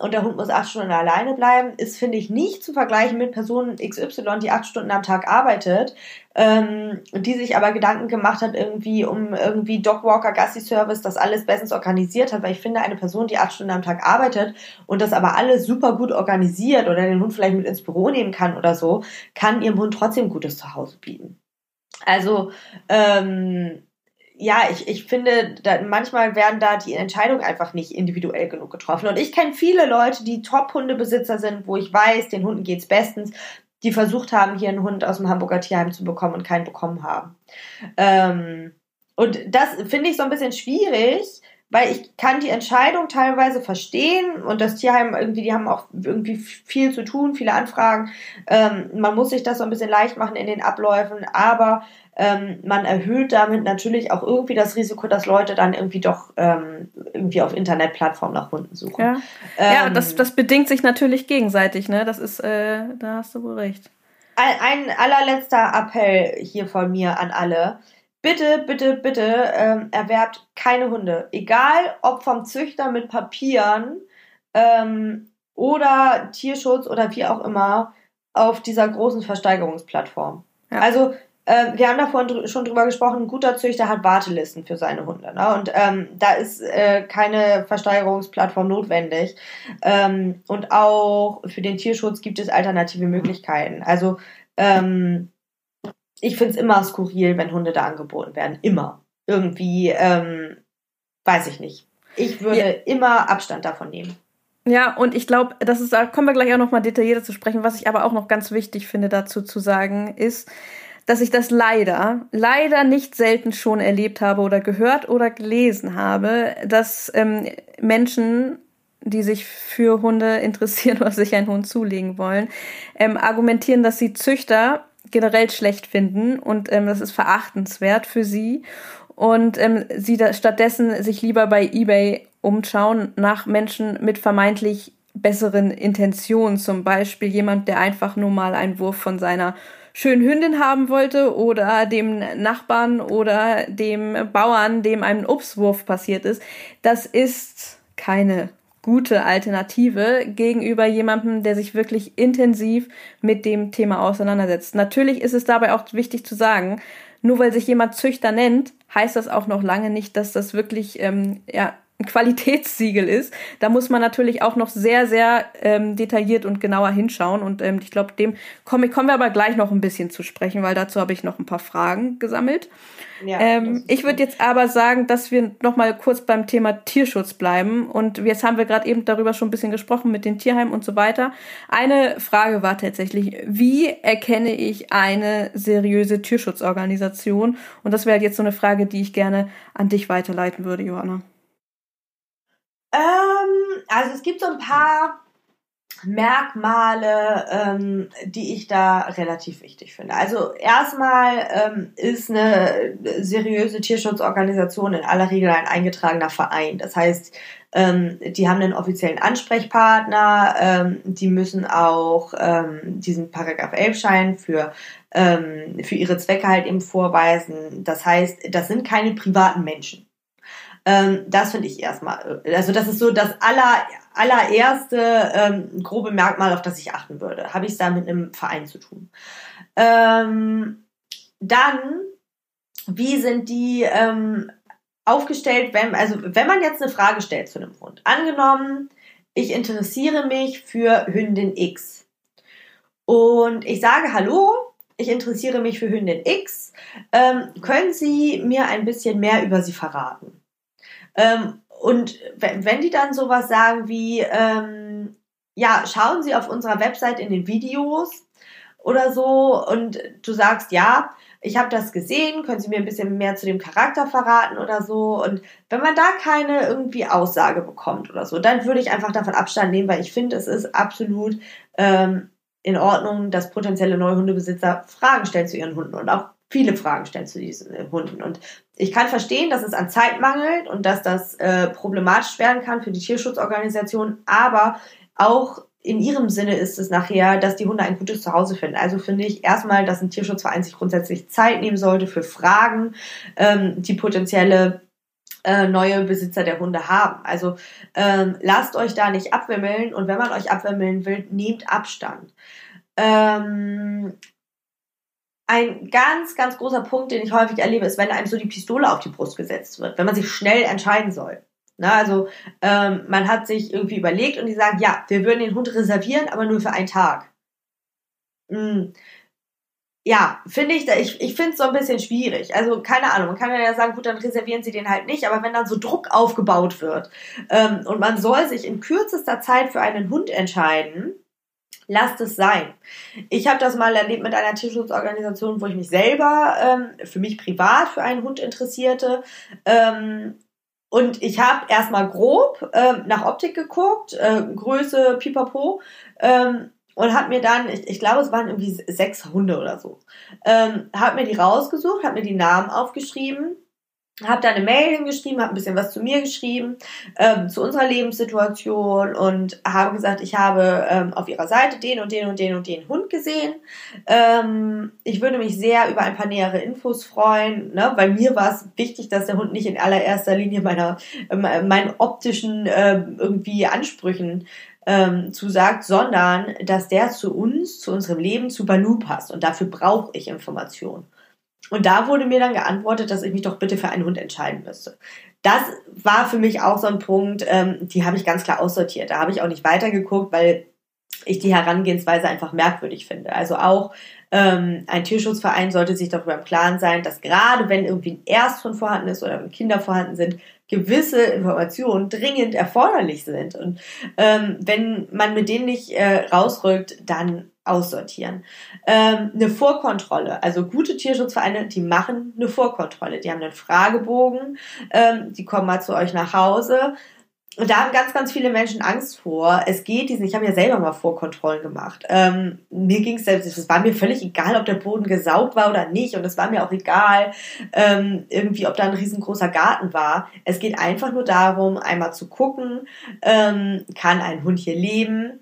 und der Hund muss 8 Stunden alleine bleiben, ist, finde ich, nicht zu vergleichen mit Personen XY, die 8 Stunden am Tag arbeitet, die sich aber Gedanken gemacht hat, irgendwie um irgendwie Dogwalker, Gassi-Service, das alles bestens organisiert hat, weil ich finde, eine Person, die 8 Stunden am Tag arbeitet und das aber alles super gut organisiert oder den Hund vielleicht mit ins Büro nehmen kann oder so, kann ihrem Hund trotzdem gutes Zuhause bieten. Also, ja, ich finde, da, manchmal werden da die Entscheidungen einfach nicht individuell genug getroffen. Und ich kenne viele Leute, die Top-Hundebesitzer sind, wo ich weiß, den Hunden geht's bestens, die versucht haben, hier einen Hund aus dem Hamburger Tierheim zu bekommen und keinen bekommen haben. Und das finde ich so ein bisschen schwierig, weil ich kann die Entscheidung teilweise verstehen und das Tierheim irgendwie, die haben auch irgendwie viel zu tun, viele Anfragen. Man muss sich das so ein bisschen leicht machen in den Abläufen, aber man erhöht damit natürlich auch irgendwie das Risiko, dass Leute dann irgendwie doch irgendwie auf Internetplattformen nach Hunden suchen. Ja, ja, das bedingt sich natürlich gegenseitig, ne? Das ist, da hast du wohl recht. Ein allerletzter Appell hier von mir an alle. Bitte, bitte, bitte erwerbt keine Hunde. Egal, ob vom Züchter mit Papieren oder Tierschutz oder wie auch immer auf dieser großen Versteigerungsplattform. Ja. Also, wir haben da vorhin schon drüber gesprochen, ein guter Züchter hat Wartelisten für seine Hunde. Ne? Und da ist keine Versteigerungsplattform notwendig. Und auch für den Tierschutz gibt es alternative Möglichkeiten. Also, ich finde es immer skurril, wenn Hunde da angeboten werden. Immer. Irgendwie, weiß ich nicht. Ich würde immer Abstand davon nehmen. Ja, und ich glaube, das ist, da kommen wir gleich auch nochmal detaillierter zu sprechen. Was ich aber auch noch ganz wichtig finde, dazu zu sagen, ist, dass ich das leider nicht selten schon erlebt habe oder gehört oder gelesen habe, dass Menschen, die sich für Hunde interessieren oder sich einen Hund zulegen wollen, argumentieren, dass sie Züchter generell schlecht finden und das ist verachtenswert für sie und sie da stattdessen sich lieber bei eBay umschauen nach Menschen mit vermeintlich besseren Intentionen, zum Beispiel jemand, der einfach nur mal einen Wurf von seiner schönen Hündin haben wollte oder dem Nachbarn oder dem Bauern, dem einem Obstwurf passiert ist. Das ist keine gute Alternative gegenüber jemandem, der sich wirklich intensiv mit dem Thema auseinandersetzt. Natürlich ist es dabei auch wichtig zu sagen, nur weil sich jemand Züchter nennt, heißt das auch noch lange nicht, dass das wirklich ein Qualitätssiegel ist. Da muss man natürlich auch noch sehr, sehr detailliert und genauer hinschauen. Und ich glaube, dem kommen wir aber gleich noch ein bisschen zu sprechen, weil dazu habe ich noch ein paar Fragen gesammelt. Ja, ich würde jetzt aber sagen, dass wir nochmal kurz beim Thema Tierschutz bleiben. Und jetzt haben wir gerade eben darüber schon ein bisschen gesprochen mit den Tierheimen und so weiter. Eine Frage war tatsächlich, wie erkenne ich eine seriöse Tierschutzorganisation? Und das wäre jetzt so eine Frage, die ich gerne an dich weiterleiten würde, Johanna. Also es gibt so ein paar Merkmale, die ich da relativ wichtig finde. Also erstmal ist eine seriöse Tierschutzorganisation in aller Regel ein eingetragener Verein. Das heißt, die haben einen offiziellen Ansprechpartner, die müssen auch diesen §11-Schein für ihre Zwecke halt eben vorweisen. Das heißt, das sind keine privaten Menschen. Das finde ich erstmal, also das ist so das allererste grobe Merkmal, auf das ich achten würde. Habe ich es da mit einem Verein zu tun? Dann, wie sind die aufgestellt, wenn man jetzt eine Frage stellt zu einem Hund? Angenommen, ich interessiere mich für Hündin X und ich sage Hallo, ich interessiere mich für Hündin X, können Sie mir ein bisschen mehr über sie verraten? Und wenn die dann sowas sagen wie, ja, schauen Sie auf unserer Website in den Videos oder so und du sagst, ja, ich habe das gesehen, können Sie mir ein bisschen mehr zu dem Charakter verraten oder so. Und wenn man da keine irgendwie Aussage bekommt oder so, dann würde ich einfach davon Abstand nehmen, weil ich finde, es ist absolut in Ordnung, dass potenzielle neue Hundebesitzer Fragen stellen zu ihren Hunden und auch viele Fragen stellen zu diesen Hunden. Und ich kann verstehen, dass es an Zeit mangelt und dass das problematisch werden kann für die Tierschutzorganisationen, aber auch in ihrem Sinne ist es nachher, dass die Hunde ein gutes Zuhause finden. Also finde ich erstmal, dass ein Tierschutzverein sich grundsätzlich Zeit nehmen sollte für Fragen, die potenzielle neue Besitzer der Hunde haben. Also lasst euch da nicht abwimmeln und wenn man euch abwimmeln will, nehmt Abstand. Ein ganz, ganz großer Punkt, den ich häufig erlebe, ist, wenn einem so die Pistole auf die Brust gesetzt wird, wenn man sich schnell entscheiden soll. Na, also man hat sich irgendwie überlegt und die sagen, ja, wir würden den Hund reservieren, aber nur für einen Tag. Ja, finde ich, ich finde es so ein bisschen schwierig. Also keine Ahnung, man kann ja sagen, gut, dann reservieren sie den halt nicht, aber wenn dann so Druck aufgebaut wird und man soll sich in kürzester Zeit für einen Hund entscheiden, lasst es sein. Ich habe das mal erlebt mit einer Tierschutzorganisation, wo ich mich selber für mich privat für einen Hund interessierte. Und ich habe erstmal grob nach Optik geguckt, Größe, Pipapo, und habe mir dann, ich glaube, es waren irgendwie 6 Hunde oder so, habe mir die rausgesucht, habe mir die Namen aufgeschrieben, habe da eine Mail hingeschrieben, habe ein bisschen was zu mir geschrieben, zu unserer Lebenssituation und habe gesagt, ich habe auf ihrer Seite den und den und den und den Hund gesehen. Ich würde mich sehr über ein paar nähere Infos freuen. Ne? Bei mir war es wichtig, dass der Hund nicht in allererster Linie meinen optischen irgendwie Ansprüchen zusagt, sondern dass der zu uns, zu unserem Leben, zu Balu passt. Und dafür brauche ich Informationen. Und da wurde mir dann geantwortet, dass ich mich doch bitte für einen Hund entscheiden müsste. Das war für mich auch so ein Punkt, die habe ich ganz klar aussortiert. Da habe ich auch nicht weitergeguckt, weil ich die Herangehensweise einfach merkwürdig finde. Also auch ein Tierschutzverein sollte sich darüber im Klaren sein, dass gerade wenn irgendwie ein Ersthund vorhanden ist oder wenn Kinder vorhanden sind, gewisse Informationen dringend erforderlich sind. Und wenn man mit denen nicht rausrückt, dann aussortieren. Eine Vorkontrolle, also gute Tierschutzvereine, die machen eine Vorkontrolle. Die haben einen Fragebogen, die kommen mal zu euch nach Hause. Und da haben ganz, ganz viele Menschen Angst vor. Es geht diesen, ich habe ja selber mal Vorkontrollen gemacht. Mir ging es selbst, es war mir völlig egal, ob der Boden gesaugt war oder nicht. Und es war mir auch egal, irgendwie, ob da ein riesengroßer Garten war. Es geht einfach nur darum, einmal zu gucken, kann ein Hund hier leben?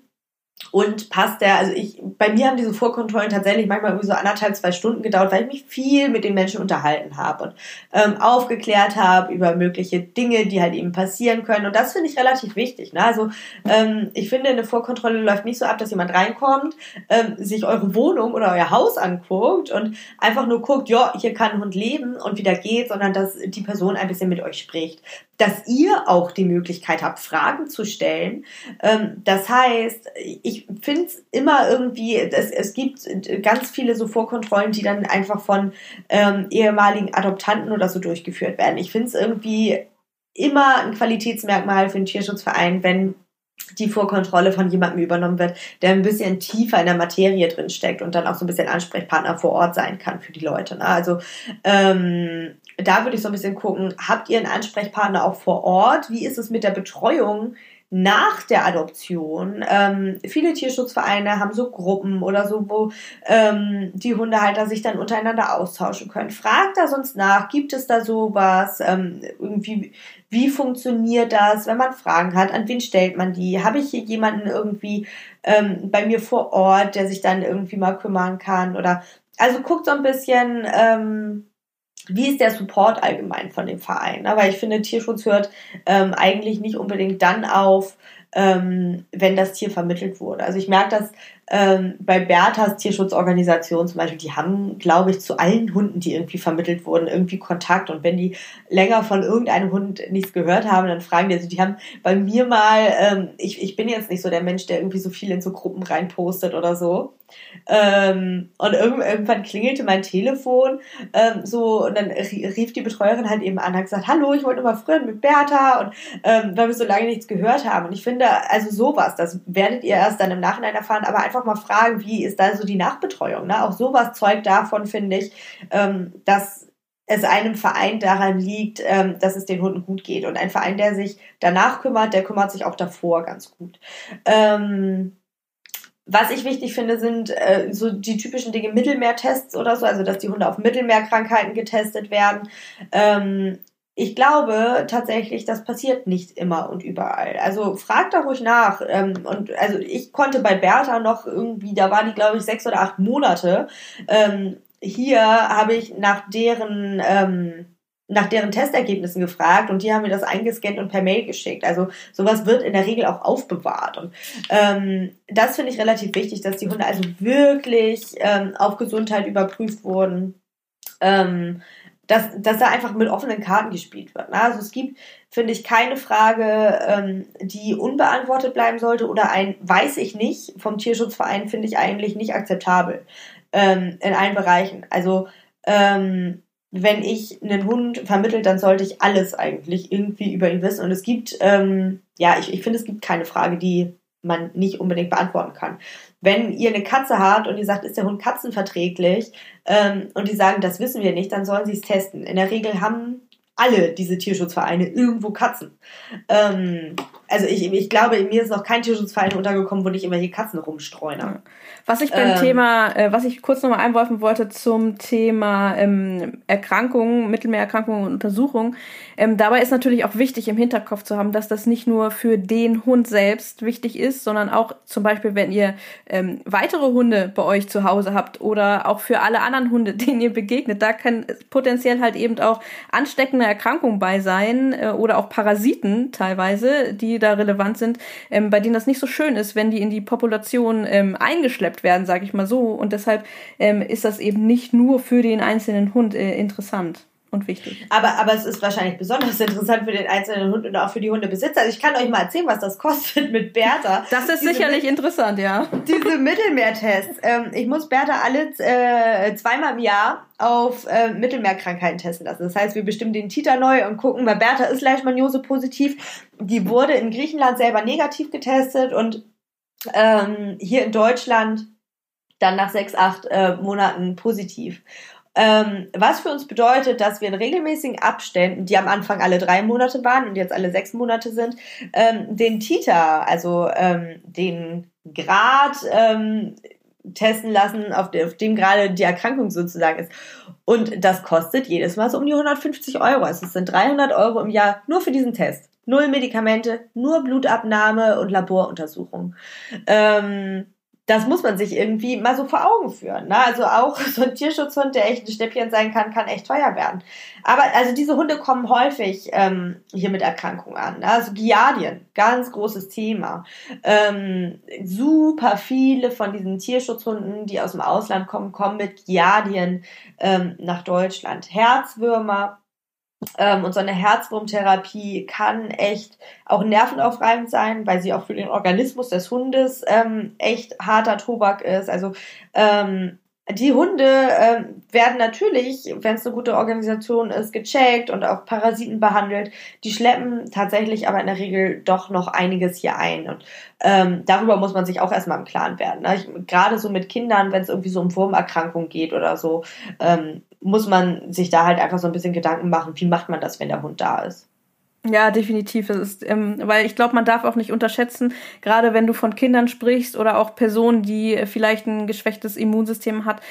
Und passt der, also bei mir haben diese Vorkontrollen tatsächlich manchmal irgendwie so 1,5, 2 Stunden gedauert, weil ich mich viel mit den Menschen unterhalten habe und aufgeklärt habe über mögliche Dinge, die halt eben passieren können. Und das finde ich relativ wichtig. Ne? Also ich finde, eine Vorkontrolle läuft nicht so ab, dass jemand reinkommt, sich eure Wohnung oder euer Haus anguckt und einfach nur guckt, ja, hier kann ein Hund leben und wieder geht, sondern dass die Person ein bisschen mit euch spricht. Dass ihr auch die Möglichkeit habt, Fragen zu stellen. Das heißt, ich finde es immer irgendwie, es gibt ganz viele so Vorkontrollen, die dann einfach von ehemaligen Adoptanten oder so durchgeführt werden. Ich finde es irgendwie immer ein Qualitätsmerkmal für einen Tierschutzverein, wenn die Vorkontrolle von jemandem übernommen wird, der ein bisschen tiefer in der Materie drin steckt und dann auch so ein bisschen Ansprechpartner vor Ort sein kann für die Leute. Ne? Also da würde ich so ein bisschen gucken, habt ihr einen Ansprechpartner auch vor Ort? Wie ist es mit der Betreuung nach der Adoption? Viele Tierschutzvereine haben so Gruppen oder so, wo die Hundehalter sich dann untereinander austauschen können. Fragt da sonst nach, gibt es da sowas? Irgendwie, wie funktioniert das, wenn man Fragen hat? An wen stellt man die? Habe ich hier jemanden irgendwie bei mir vor Ort, der sich dann irgendwie mal kümmern kann? Oder also guckt so ein bisschen, wie ist der Support allgemein von dem Verein? Aber ich finde, Tierschutz hört eigentlich nicht unbedingt dann auf, wenn das Tier vermittelt wurde. Also ich merke das bei Berthas Tierschutzorganisation zum Beispiel, die haben, glaube ich, zu allen Hunden, die irgendwie vermittelt wurden, irgendwie Kontakt. Und wenn die länger von irgendeinem Hund nichts gehört haben, dann fragen die, also die haben bei mir mal, ich bin jetzt nicht so der Mensch, der irgendwie so viel in so Gruppen reinpostet oder so, Und irgendwann klingelte mein Telefon und dann rief die Betreuerin halt eben an, hat gesagt, hallo, ich wollte noch mal früher mit Bertha, und weil wir so lange nichts gehört haben. Und ich finde, also sowas, das werdet ihr erst dann im Nachhinein erfahren, aber einfach mal fragen, wie ist da so die Nachbetreuung, ne? Auch sowas zeugt davon, finde ich, dass es einem Verein daran liegt, dass es den Hunden gut geht. Und ein Verein, der sich danach kümmert, der kümmert sich auch davor ganz gut. Was ich wichtig finde, sind so die typischen Dinge, Mittelmeertests oder so, also dass die Hunde auf Mittelmeerkrankheiten getestet werden. Ich glaube tatsächlich, das passiert nicht immer und überall. Also fragt da ruhig nach. Und also ich konnte bei Bertha noch irgendwie, da war die, glaube ich, 6 oder 8 Monate. Hier habe ich nach deren Testergebnissen gefragt und die haben mir das eingescannt und per Mail geschickt. Also sowas wird in der Regel auch aufbewahrt. Und das finde ich relativ wichtig, dass die Hunde also wirklich auf Gesundheit überprüft wurden. Dass da einfach mit offenen Karten gespielt wird. Also es gibt, finde ich, keine Frage, die unbeantwortet bleiben sollte, oder ein weiß ich nicht vom Tierschutzverein finde ich eigentlich nicht akzeptabel in allen Bereichen. Also wenn ich einen Hund vermittle, dann sollte ich alles eigentlich irgendwie über ihn wissen. Und es gibt, ich finde, es gibt keine Frage, die man nicht unbedingt beantworten kann. Wenn ihr eine Katze habt und ihr sagt, ist der Hund katzenverträglich, und die sagen, das wissen wir nicht, dann sollen sie es testen. In der Regel haben alle diese Tierschutzvereine irgendwo Katzen. Also ich glaube, mir ist noch kein Tierschutzverein untergekommen, wo nicht immer hier Katzen rumstreuen. Was ich beim was ich kurz nochmal einwerfen wollte zum Thema Erkrankungen, Mittelmeererkrankungen und Untersuchungen, dabei ist natürlich auch wichtig im Hinterkopf zu haben, dass das nicht nur für den Hund selbst wichtig ist, sondern auch zum Beispiel, wenn ihr weitere Hunde bei euch zu Hause habt oder auch für alle anderen Hunde, denen ihr begegnet, da kann potenziell halt eben auch ansteckende Erkrankung bei sein oder auch Parasiten teilweise, die da relevant sind, bei denen das nicht so schön ist, wenn die in die Population eingeschleppt werden, sage ich mal so. Und deshalb ist das eben nicht nur für den einzelnen Hund interessant und wichtig. Aber es ist wahrscheinlich besonders interessant für den einzelnen Hund und auch für die Hundebesitzer. Also ich kann euch mal erzählen, was das kostet mit Bertha. Das ist sicherlich interessant, ja. Diese Mittelmeertests. Ich muss Bertha alle 2-mal im Jahr auf Mittelmeerkrankheiten testen lassen. Das heißt, wir bestimmen den Titer neu und gucken, weil Bertha ist Leishmaniose positiv. Die wurde in Griechenland selber negativ getestet und hier in Deutschland dann nach 6, 8 Monaten positiv. Was für uns bedeutet, dass wir in regelmäßigen Abständen, die am Anfang alle 3 Monate waren und jetzt alle 6 Monate sind, den Titer, also den Grad testen lassen, auf dem gerade die Erkrankung sozusagen ist. Und das kostet jedes Mal so um die 150 Euro. Also es sind 300 Euro im Jahr nur für diesen Test. 0 Medikamente, nur Blutabnahme und Laboruntersuchungen. Das muss man sich irgendwie mal so vor Augen führen. Ne? Also auch so ein Tierschutzhund, der echt ein Schnäppchen sein kann echt teuer werden. Aber also diese Hunde kommen häufig hier mit Erkrankungen an. Ne? Also Giardien, ganz großes Thema. Super viele von diesen Tierschutzhunden, die aus dem Ausland kommen mit Giardien nach Deutschland. Herzwürmer. Und so eine Herzwurmtherapie kann echt auch nervenaufreibend sein, weil sie auch für den Organismus des Hundes echt harter Tobak ist. Also die Hunde werden natürlich, wenn es eine gute Organisation ist, gecheckt und auch Parasiten behandelt. Die schleppen tatsächlich aber in der Regel doch noch einiges hier ein. Und darüber muss man sich auch erstmal im Klaren werden. Ne? Gerade so mit Kindern, wenn es irgendwie so um Wurmerkrankungen geht oder so, muss man sich da halt einfach so ein bisschen Gedanken machen, wie macht man das, wenn der Hund da ist. Ja, definitiv. Das ist, weil ich glaube, man darf auch nicht unterschätzen, gerade wenn du von Kindern sprichst oder auch Personen, die vielleicht ein geschwächtes Immunsystem hat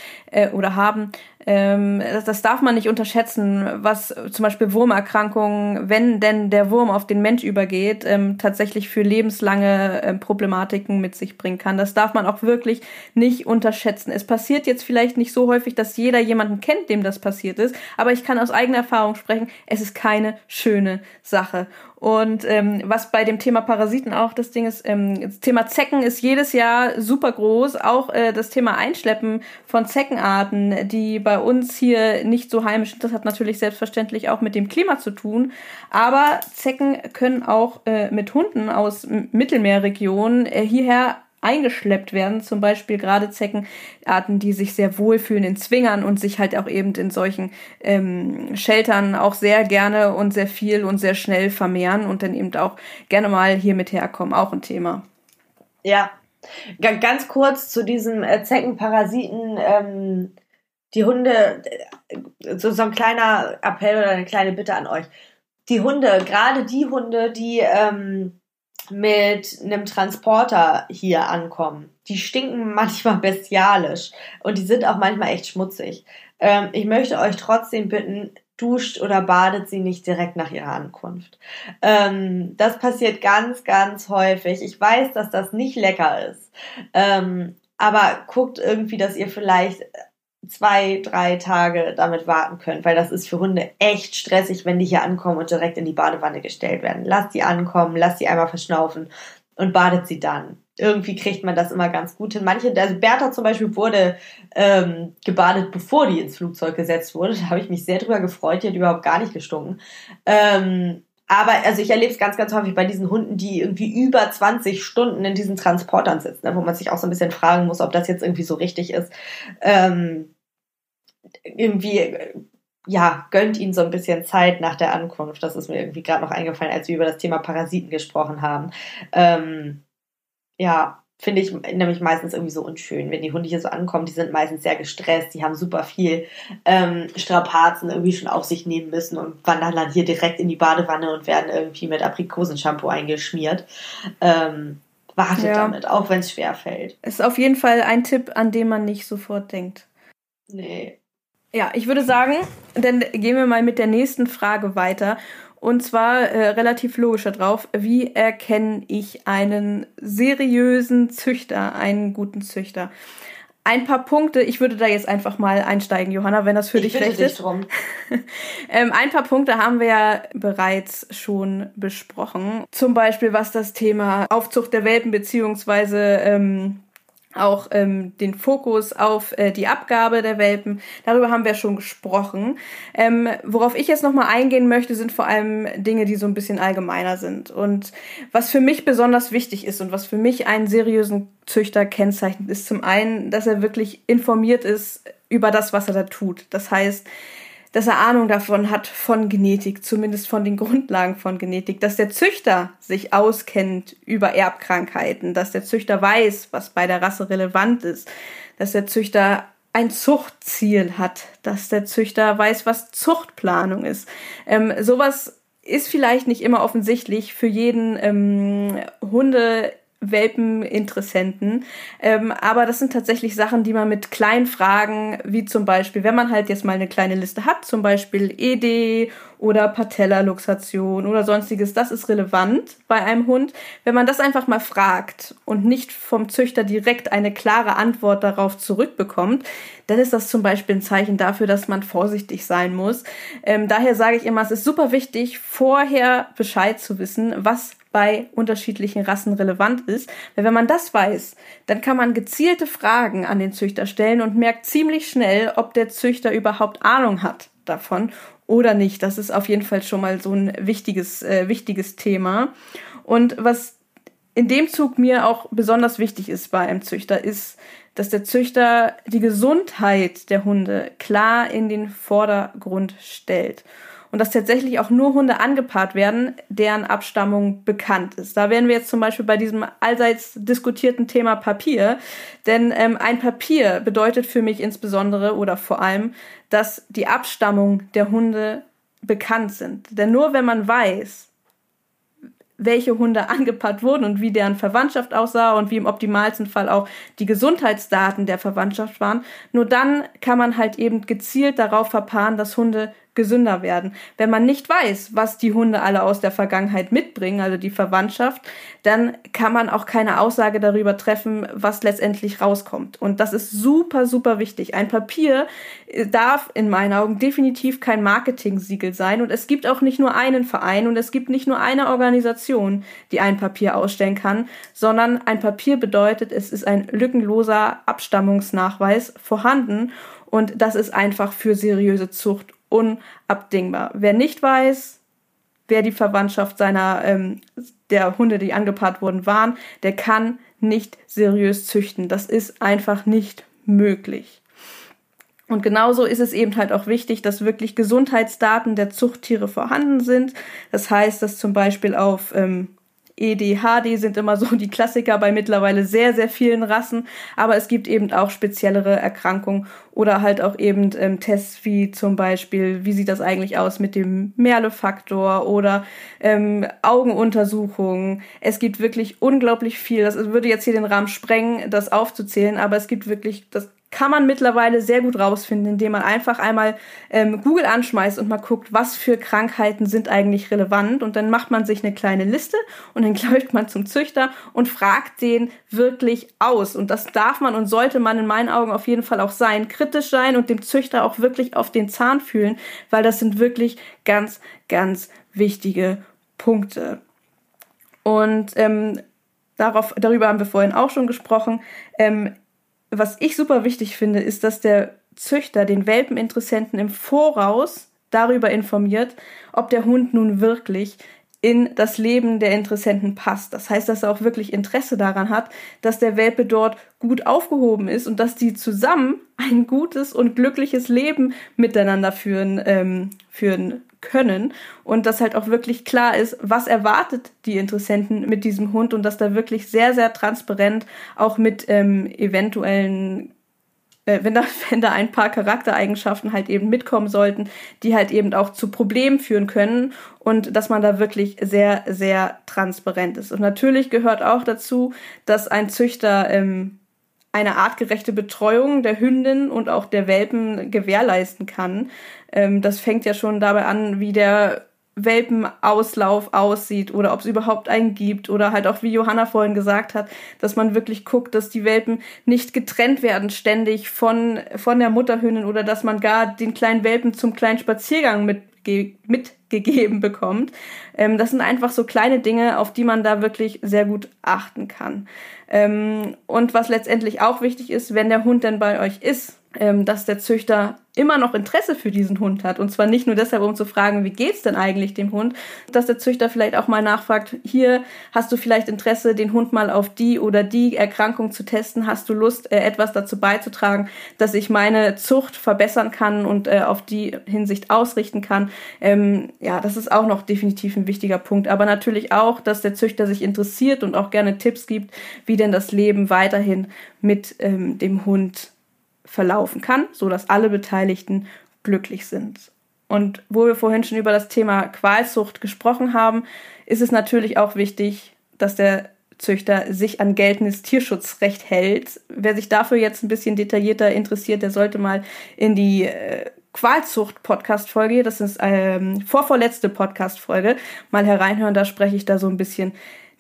oder haben, das darf man nicht unterschätzen, was zum Beispiel Wurmerkrankungen, wenn denn der Wurm auf den Mensch übergeht, tatsächlich für lebenslange Problematiken mit sich bringen kann. Das darf man auch wirklich nicht unterschätzen. Es passiert jetzt vielleicht nicht so häufig, dass jeder jemanden kennt, dem das passiert ist, aber ich kann aus eigener Erfahrung sprechen, es ist keine schöne Sache. Und was bei dem Thema Parasiten auch das Ding ist, das Thema Zecken ist jedes Jahr super groß, auch das Thema Einschleppen von Zeckenarten, die bei uns hier nicht so heimisch sind, das hat natürlich selbstverständlich auch mit dem Klima zu tun, aber Zecken können auch mit Hunden aus Mittelmeerregionen hierher eingeschleppt werden, zum Beispiel gerade Zeckenarten, die sich sehr wohlfühlen in Zwingern und sich halt auch eben in solchen Sheltern auch sehr gerne und sehr viel und sehr schnell vermehren und dann eben auch gerne mal hier mit herkommen, auch ein Thema. Ja, ganz kurz zu diesem Zeckenparasiten, die Hunde, so ein kleiner Appell oder eine kleine Bitte an euch. Die Hunde, gerade die Hunde, die mit einem Transporter hier ankommen, die stinken manchmal bestialisch und die sind auch manchmal echt schmutzig. Ich möchte euch trotzdem bitten, duscht oder badet sie nicht direkt nach ihrer Ankunft. Das passiert ganz, ganz häufig. Ich weiß, dass das nicht lecker ist, aber guckt irgendwie, dass ihr vielleicht 2-3 Tage damit warten könnt, weil das ist für Hunde echt stressig, wenn die hier ankommen und direkt in die Badewanne gestellt werden. Lasst die ankommen, lasst sie einmal verschnaufen und badet sie dann. Irgendwie kriegt man das immer ganz gut hin. Manche, also Bertha zum Beispiel wurde gebadet, bevor die ins Flugzeug gesetzt wurde. Da habe ich mich sehr drüber gefreut. Die hat überhaupt gar nicht gestunken. Aber also ich erlebe es ganz, ganz häufig bei diesen Hunden, die irgendwie über 20 Stunden in diesen Transportern sitzen, wo man sich auch so ein bisschen fragen muss, ob das jetzt irgendwie so richtig ist. Irgendwie, ja, gönnt ihnen so ein bisschen Zeit nach der Ankunft. Das ist mir irgendwie gerade noch eingefallen, als wir über das Thema Parasiten gesprochen haben. Ja, finde ich nämlich meistens irgendwie so unschön, wenn die Hunde hier so ankommen, die sind meistens sehr gestresst, die haben super viel Strapazen irgendwie schon auf sich nehmen müssen und wandern dann hier direkt in die Badewanne und werden irgendwie mit Aprikosenshampoo eingeschmiert. Wartet ja damit, auch wenn es schwerfällt. Ist auf jeden Fall ein Tipp, an den man nicht sofort denkt. Nee. Ja, ich würde sagen, dann gehen wir mal mit der nächsten Frage weiter. Und zwar relativ logisch da drauf, wie erkenne ich einen seriösen Züchter, einen guten Züchter? Ein paar Punkte, ich würde da jetzt einfach mal einsteigen, Johanna, wenn das für dich recht ist. Ich bitte dich drum. Ein paar Punkte haben wir ja bereits schon besprochen. Zum Beispiel, was das Thema Aufzucht der Welpen beziehungsweise auch den Fokus auf die Abgabe der Welpen, darüber haben wir schon gesprochen. Worauf ich jetzt nochmal eingehen möchte, sind vor allem Dinge, die so ein bisschen allgemeiner sind. Und was für mich besonders wichtig ist und was für mich einen seriösen Züchter kennzeichnet, ist zum einen, dass er wirklich informiert ist über das, was er da tut. Das heißt, dass er Ahnung davon hat, von Genetik, zumindest von den Grundlagen von Genetik, dass der Züchter sich auskennt über Erbkrankheiten, dass der Züchter weiß, was bei der Rasse relevant ist, dass der Züchter ein Zuchtziel hat, dass der Züchter weiß, was Zuchtplanung ist. Sowas ist vielleicht nicht immer offensichtlich für jeden Hunde-Welpen-Interessenten, aber das sind tatsächlich Sachen, die man mit kleinen Fragen, wie zum Beispiel, wenn man halt jetzt mal eine kleine Liste hat, zum Beispiel ED oder Patella-Luxation oder sonstiges, das ist relevant bei einem Hund. Wenn man das einfach mal fragt und nicht vom Züchter direkt eine klare Antwort darauf zurückbekommt, dann ist das zum Beispiel ein Zeichen dafür, dass man vorsichtig sein muss. Daher sage ich immer, es ist super wichtig, vorher Bescheid zu wissen, was bei unterschiedlichen Rassen relevant ist. Weil wenn man das weiß, dann kann man gezielte Fragen an den Züchter stellen und merkt ziemlich schnell, ob der Züchter überhaupt Ahnung hat davon oder nicht. Das ist auf jeden Fall schon mal so ein wichtiges Thema. Und was in dem Zug mir auch besonders wichtig ist bei einem Züchter, ist, dass der Züchter die Gesundheit der Hunde klar in den Vordergrund stellt. Und dass tatsächlich auch nur Hunde angepaart werden, deren Abstammung bekannt ist. Da wären wir jetzt zum Beispiel bei diesem allseits diskutierten Thema Papier. Denn ein Papier bedeutet für mich insbesondere oder vor allem, dass die Abstammung der Hunde bekannt sind. Denn nur wenn man weiß, welche Hunde angepaart wurden und wie deren Verwandtschaft aussah und wie im optimalsten Fall auch die Gesundheitsdaten der Verwandtschaft waren, nur dann kann man halt eben gezielt darauf verpaaren, dass Hunde gesünder werden. Wenn man nicht weiß, was die Hunde alle aus der Vergangenheit mitbringen, also die Verwandtschaft, dann kann man auch keine Aussage darüber treffen, was letztendlich rauskommt. Und das ist super, super wichtig. Ein Papier darf in meinen Augen definitiv kein Marketing-Siegel sein. Und es gibt auch nicht nur einen Verein und es gibt nicht nur eine Organisation, die ein Papier ausstellen kann, sondern ein Papier bedeutet, es ist ein lückenloser Abstammungsnachweis vorhanden. Und das ist einfach für seriöse Zucht unabdingbar. Wer nicht weiß, wer die Verwandtschaft der Hunde, die angepaart wurden, waren, der kann nicht seriös züchten. Das ist einfach nicht möglich. Und genauso ist es eben halt auch wichtig, dass wirklich Gesundheitsdaten der Zuchttiere vorhanden sind. Das heißt, dass zum Beispiel auf EDHD sind immer so die Klassiker bei mittlerweile sehr, sehr vielen Rassen. Aber es gibt eben auch speziellere Erkrankungen oder halt auch eben Tests wie zum Beispiel, wie sieht das eigentlich aus mit dem Merle-Faktor oder Augenuntersuchungen. Es gibt wirklich unglaublich viel. Das würde jetzt hier den Rahmen sprengen, das aufzuzählen, aber es gibt wirklich, das kann man mittlerweile sehr gut rausfinden, indem man einfach einmal Google anschmeißt und mal guckt, was für Krankheiten sind eigentlich relevant. Und dann macht man sich eine kleine Liste und dann läuft man zum Züchter und fragt den wirklich aus. Und das darf man und sollte man in meinen Augen auf jeden Fall auch sein, kritisch sein und dem Züchter auch wirklich auf den Zahn fühlen, weil das sind wirklich ganz, ganz wichtige Punkte. Und darüber haben wir vorhin auch schon gesprochen. Was ich super wichtig finde, ist, dass der Züchter den Welpeninteressenten im Voraus darüber informiert, ob der Hund nun wirklich in das Leben der Interessenten passt. Das heißt, dass er auch wirklich Interesse daran hat, dass der Welpe dort gut aufgehoben ist und dass die zusammen ein gutes und glückliches Leben miteinander führen können und dass halt auch wirklich klar ist, was erwartet die Interessenten mit diesem Hund und dass da wirklich sehr, sehr transparent auch mit eventuellen, wenn da ein paar Charaktereigenschaften halt eben mitkommen sollten, die halt eben auch zu Problemen führen können und dass man da wirklich sehr, sehr transparent ist. Und natürlich gehört auch dazu, dass ein Züchter eine artgerechte Betreuung der Hündin und auch der Welpen gewährleisten kann. Das fängt ja schon dabei an, wie der Welpenauslauf aussieht oder ob es überhaupt einen gibt oder halt auch, wie Johanna vorhin gesagt hat, dass man wirklich guckt, dass die Welpen nicht getrennt werden ständig von der Mutterhündin oder dass man gar den kleinen Welpen zum kleinen Spaziergang mitgegeben bekommt. Das sind einfach so kleine Dinge, auf die man da wirklich sehr gut achten kann. Und was letztendlich auch wichtig ist, wenn der Hund denn bei euch ist, dass der Züchter immer noch Interesse für diesen Hund hat. Und zwar nicht nur deshalb, um zu fragen, wie geht's denn eigentlich dem Hund, dass der Züchter vielleicht auch mal nachfragt, hier, hast du vielleicht Interesse, den Hund mal auf die oder die Erkrankung zu testen? Hast du Lust, etwas dazu beizutragen, dass ich meine Zucht verbessern kann und auf die Hinsicht ausrichten kann? Das ist auch noch definitiv ein wichtiger Punkt. Aber natürlich auch, dass der Züchter sich interessiert und auch gerne Tipps gibt, wie denn das Leben weiterhin mit dem Hund verlaufen kann, sodass alle Beteiligten glücklich sind. Und wo wir vorhin schon über das Thema Qualzucht gesprochen haben, ist es natürlich auch wichtig, dass der Züchter sich an geltendes Tierschutzrecht hält. Wer sich dafür jetzt ein bisschen detaillierter interessiert, der sollte mal in die Qualzucht-Podcast-Folge, das ist vorvorletzte Podcast-Folge, mal hereinhören, da spreche ich da so ein bisschen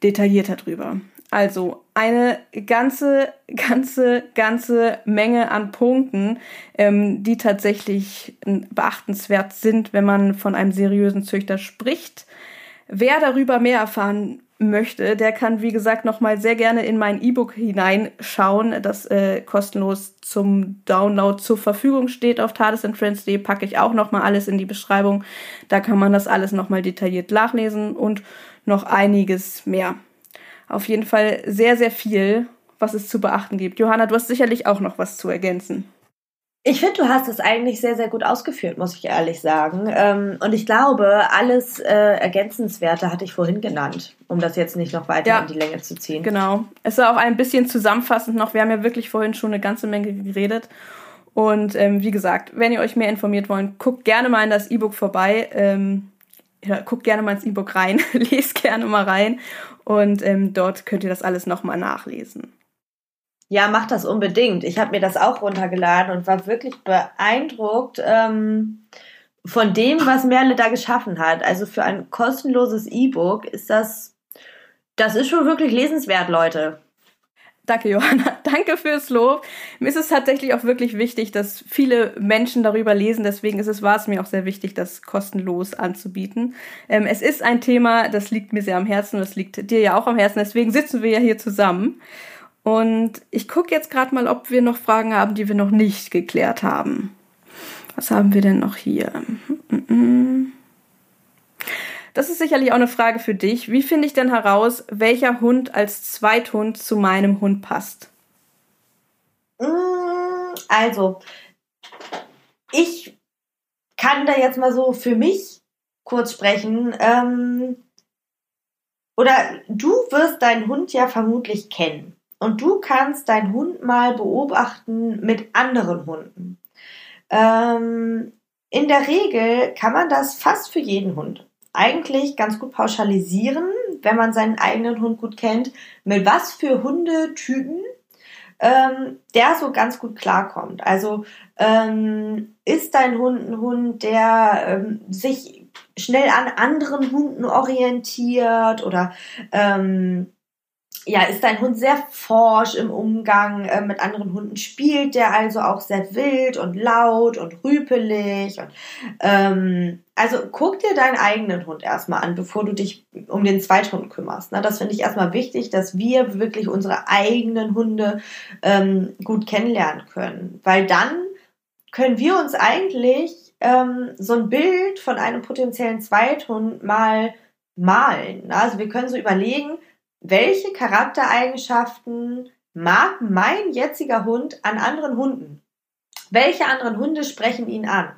detaillierter drüber. Also eine ganze Menge an Punkten, die tatsächlich beachtenswert sind, wenn man von einem seriösen Züchter spricht. Wer darüber mehr erfahren möchte, der kann, wie gesagt, nochmal sehr gerne in mein E-Book hineinschauen, das kostenlos zum Download zur Verfügung steht auf tardisandfriends.de. Packe ich auch nochmal alles in die Beschreibung. Da kann man das alles nochmal detailliert nachlesen und noch einiges mehr. Auf jeden Fall sehr, sehr viel, was es zu beachten gibt. Johanna, du hast sicherlich auch noch was zu ergänzen. Ich finde, du hast das eigentlich sehr, sehr gut ausgeführt, muss ich ehrlich sagen. Und ich glaube, alles Ergänzenswerte hatte ich vorhin genannt, um das jetzt nicht noch weiter in die Länge zu ziehen. Genau. Es war auch ein bisschen zusammenfassend noch. Wir haben ja wirklich vorhin schon eine ganze Menge geredet. Und wie gesagt, wenn ihr euch mehr informiert wollt, guckt gerne mal in das E-Book vorbei. Guckt gerne mal ins E-Book rein. Lest gerne mal rein. Und dort könnt ihr das alles nochmal nachlesen. Ja, macht das unbedingt. Ich habe mir das auch runtergeladen und war wirklich beeindruckt von dem, was Merle da geschaffen hat. Also für ein kostenloses E-Book ist das ist schon wirklich lesenswert, Leute. Danke, Johanna. Danke fürs Lob. Mir ist es tatsächlich auch wirklich wichtig, dass viele Menschen darüber lesen. Deswegen war es mir auch sehr wichtig, das kostenlos anzubieten. Es ist ein Thema, das liegt mir sehr am Herzen und das liegt dir ja auch am Herzen. Deswegen sitzen wir ja hier zusammen. Und ich gucke jetzt gerade mal, ob wir noch Fragen haben, die wir noch nicht geklärt haben. Was haben wir denn noch hier? Das ist sicherlich auch eine Frage für dich. Wie finde ich denn heraus, welcher Hund als Zweithund zu meinem Hund passt? Also, ich kann da jetzt mal so für mich kurz sprechen. Oder du wirst deinen Hund ja vermutlich kennen. Und du kannst deinen Hund mal beobachten mit anderen Hunden. In der Regel kann man das fast für jeden Hund eigentlich ganz gut pauschalisieren, wenn man seinen eigenen Hund gut kennt, mit was für Hundetypen der so ganz gut klarkommt. Also ist dein Hund ein Hund, der sich schnell an anderen Hunden orientiert, oder ist dein Hund sehr forsch im Umgang mit anderen Hunden, spielt der also auch sehr wild und laut und rüpelig. Und, also guck dir deinen eigenen Hund erstmal an, bevor du dich um den Zweithund kümmerst. Das finde ich erstmal wichtig, dass wir wirklich unsere eigenen Hunde gut kennenlernen können. Weil dann können wir uns eigentlich so ein Bild von einem potenziellen Zweithund mal malen. Also wir können so überlegen, welche Charaktereigenschaften mag mein jetziger Hund an anderen Hunden? Welche anderen Hunde sprechen ihn an?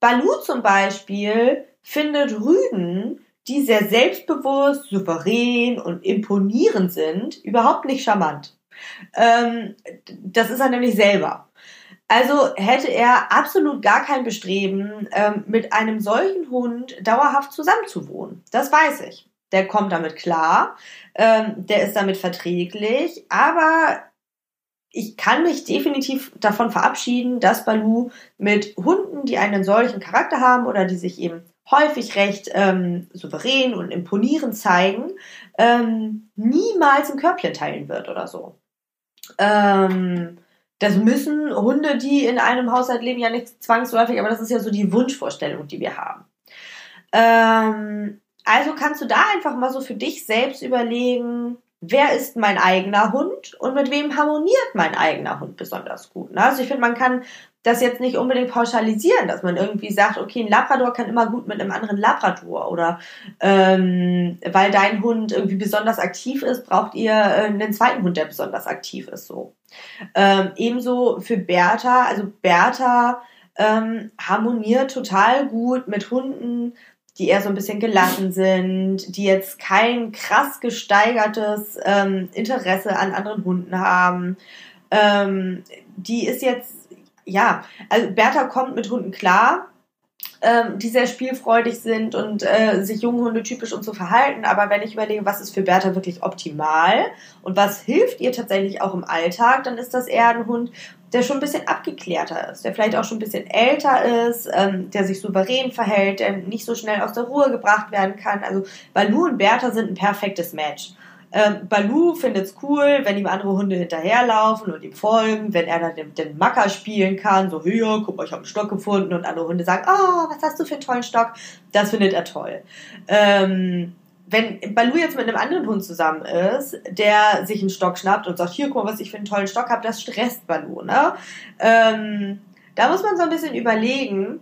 Balu zum Beispiel findet Rüden, die sehr selbstbewusst, souverän und imponierend sind, überhaupt nicht charmant. Das ist er nämlich selber. Also hätte er absolut gar kein Bestreben, mit einem solchen Hund dauerhaft zusammenzuwohnen. Das weiß ich. Der kommt damit klar, der ist damit verträglich, aber ich kann mich definitiv davon verabschieden, dass Balu mit Hunden, die einen solchen Charakter haben oder die sich eben häufig recht souverän und imponierend zeigen, niemals ein Körbchen teilen wird oder so. Das müssen Hunde, die in einem Haushalt leben, ja nicht zwangsläufig, aber das ist ja so die Wunschvorstellung, die wir haben. Also kannst du da einfach mal so für dich selbst überlegen, wer ist mein eigener Hund und mit wem harmoniert mein eigener Hund besonders gut. Also ich finde, man kann das jetzt nicht unbedingt pauschalisieren, dass man irgendwie sagt, okay, ein Labrador kann immer gut mit einem anderen Labrador, oder weil dein Hund irgendwie besonders aktiv ist, braucht ihr einen zweiten Hund, der besonders aktiv ist. So. Ebenso für Bertha, also Bertha harmoniert total gut mit Hunden, die eher so ein bisschen gelassen sind, die jetzt kein krass gesteigertes Interesse an anderen Hunden haben. Die ist jetzt, also Bertha kommt mit Hunden klar, die sehr spielfreudig sind und sich Junghunde typisch um zu verhalten. Aber wenn ich überlege, was ist für Bertha wirklich optimal und was hilft ihr tatsächlich auch im Alltag, dann ist das eher ein Hund, der schon ein bisschen abgeklärter ist, der vielleicht auch schon ein bisschen älter ist, der sich souverän verhält, der nicht so schnell aus der Ruhe gebracht werden kann. Also Balu und Bertha sind ein perfektes Match. Balu findet es cool, wenn ihm andere Hunde hinterherlaufen und ihm folgen, wenn er dann den Macker spielen kann, so hier, guck mal, ich habe einen Stock gefunden, und andere Hunde sagen, oh, was hast du für einen tollen Stock? Das findet er toll. Wenn Balu jetzt mit einem anderen Hund zusammen ist, der sich einen Stock schnappt und sagt, hier, guck mal, was ich für einen tollen Stock habe, das stresst Balu. Ne? Da muss man so ein bisschen überlegen,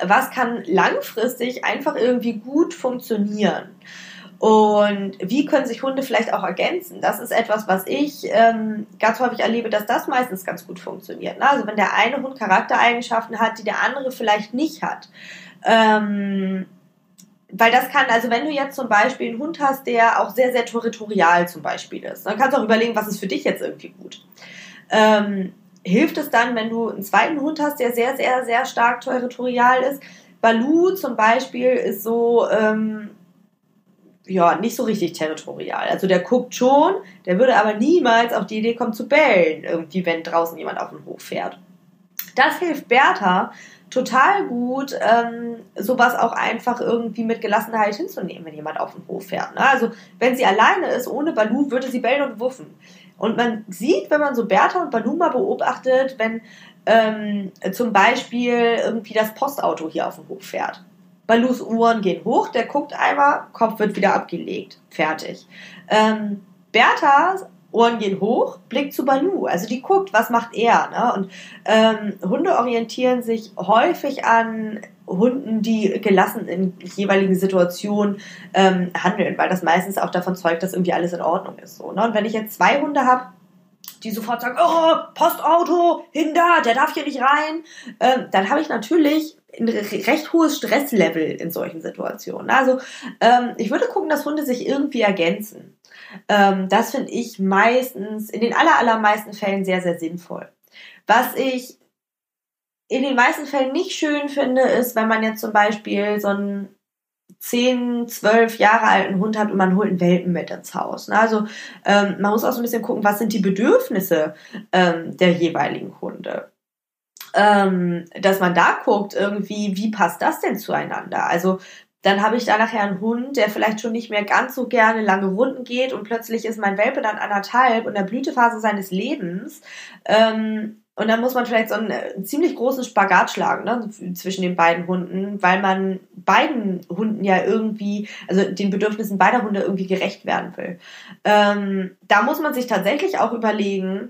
was kann langfristig einfach irgendwie gut funktionieren. Und wie können sich Hunde vielleicht auch ergänzen? Das ist etwas, was ich ganz häufig erlebe, dass das meistens ganz gut funktioniert. Ne? Also wenn der eine Hund Charaktereigenschaften hat, die der andere vielleicht nicht hat. Weil das kann, also wenn du jetzt zum Beispiel einen Hund hast, der auch sehr, sehr territorial zum Beispiel ist, dann kannst du auch überlegen, was ist für dich jetzt irgendwie gut. Hilft es dann, wenn du einen zweiten Hund hast, der sehr, sehr, sehr stark territorial ist? Balu zum Beispiel ist so... nicht so richtig territorial. Also der guckt schon, der würde aber niemals auf die Idee kommen zu bellen, irgendwie, wenn draußen jemand auf den Hof fährt. Das hilft Bertha total gut, sowas auch einfach irgendwie mit Gelassenheit hinzunehmen, wenn jemand auf den Hof fährt. Ne? Also wenn sie alleine ist, ohne Balu, würde sie bellen und wuffen. Und man sieht, wenn man so Bertha und Balu mal beobachtet, wenn zum Beispiel irgendwie das Postauto hier auf den Hof fährt. Balus Ohren gehen hoch, der guckt einmal, Kopf wird wieder abgelegt, fertig. Berthas Ohren gehen hoch, Blick zu Balu, also die guckt, was macht er. Ne? Und Hunde orientieren sich häufig an Hunden, die gelassen in jeweiligen Situationen handeln, weil das meistens auch davon zeugt, dass irgendwie alles in Ordnung ist. So, ne? Und wenn ich jetzt zwei Hunde habe, die sofort sagen, oh, Postauto, hinter, der darf hier nicht rein, dann habe ich natürlich ein recht hohes Stresslevel in solchen Situationen. Also ich würde gucken, dass Hunde sich irgendwie ergänzen. Das finde ich meistens, in den allermeisten Fällen sehr, sehr sinnvoll. Was ich in den meisten Fällen nicht schön finde, ist, wenn man jetzt zum Beispiel so einen 10, 12 Jahre alten Hund hat und man holt einen Welpen mit ins Haus. Also man muss auch so ein bisschen gucken, was sind die Bedürfnisse der jeweiligen Hunde. Dass man da guckt, irgendwie, wie passt das denn zueinander? Also dann habe ich da nachher einen Hund, der vielleicht schon nicht mehr ganz so gerne lange Runden geht und plötzlich ist mein Welpe dann 1,5 in der Blütephase seines Lebens. Und dann muss man vielleicht so einen ziemlich großen Spagat schlagen, ne, zwischen den beiden Hunden, weil man beiden Hunden ja irgendwie, also den Bedürfnissen beider Hunde irgendwie gerecht werden will. Da muss man sich tatsächlich auch überlegen,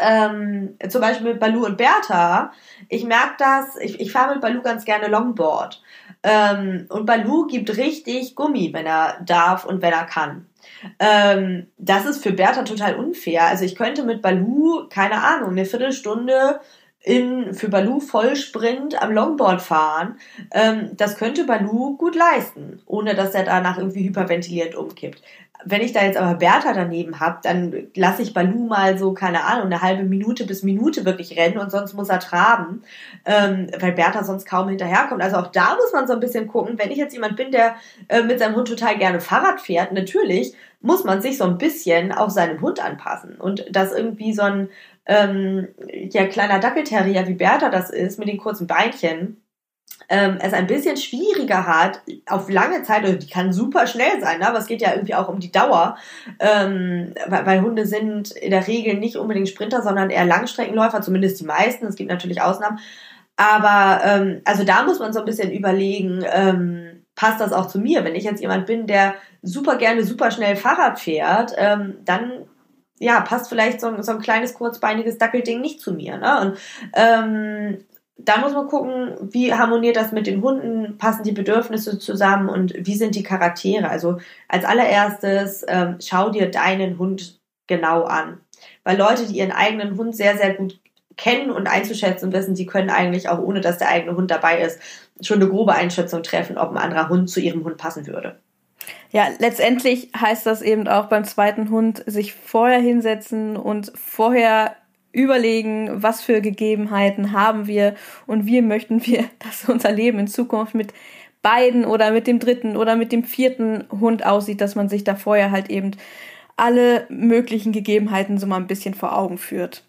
zum Beispiel mit Balu und Bertha, ich merke das, ich fahre mit Balu ganz gerne Longboard. Und Balu gibt richtig Gummi, wenn er darf und wenn er kann. Das ist für Bertha total unfair. Also ich könnte mit Balu, keine Ahnung, eine Viertelstunde für Balu Vollsprint am Longboard fahren. Das könnte Balu gut leisten, ohne dass er danach irgendwie hyperventiliert umkippt. Wenn ich da jetzt aber Bertha daneben habe, dann lasse ich Balu mal so, keine Ahnung, eine halbe Minute bis Minute wirklich rennen und sonst muss er traben, weil Bertha sonst kaum hinterherkommt. Also auch da muss man so ein bisschen gucken, wenn ich jetzt jemand bin, der mit seinem Hund total gerne Fahrrad fährt, natürlich muss man sich so ein bisschen auf seinen Hund anpassen und dass irgendwie so ein kleiner Dackelterrier, wie Bertha das ist, mit den kurzen Beinchen, es ein bisschen schwieriger hat, auf lange Zeit, also die kann super schnell sein, ne? Aber es geht ja irgendwie auch um die Dauer, weil Hunde sind in der Regel nicht unbedingt Sprinter, sondern eher Langstreckenläufer, zumindest die meisten, es gibt natürlich Ausnahmen, aber also da muss man so ein bisschen überlegen, passt das auch zu mir? Wenn ich jetzt jemand bin, der super gerne super schnell Fahrrad fährt, dann ja, passt vielleicht so ein kleines, kurzbeiniges Dackelding nicht zu mir, ne? Und da muss man gucken, wie harmoniert das mit den Hunden, passen die Bedürfnisse zusammen und wie sind die Charaktere. Also als allererstes schau dir deinen Hund genau an, weil Leute, die ihren eigenen Hund sehr, sehr gut kennen und einzuschätzen wissen, die können eigentlich auch ohne, dass der eigene Hund dabei ist, schon eine grobe Einschätzung treffen, ob ein anderer Hund zu ihrem Hund passen würde. Ja, letztendlich heißt das eben auch beim zweiten Hund, sich vorher hinsetzen und vorher überlegen, was für Gegebenheiten haben wir und wie möchten wir, dass unser Leben in Zukunft mit beiden oder mit dem dritten oder mit dem vierten Hund aussieht, dass man sich da vorher halt eben alle möglichen Gegebenheiten so mal ein bisschen vor Augen führt.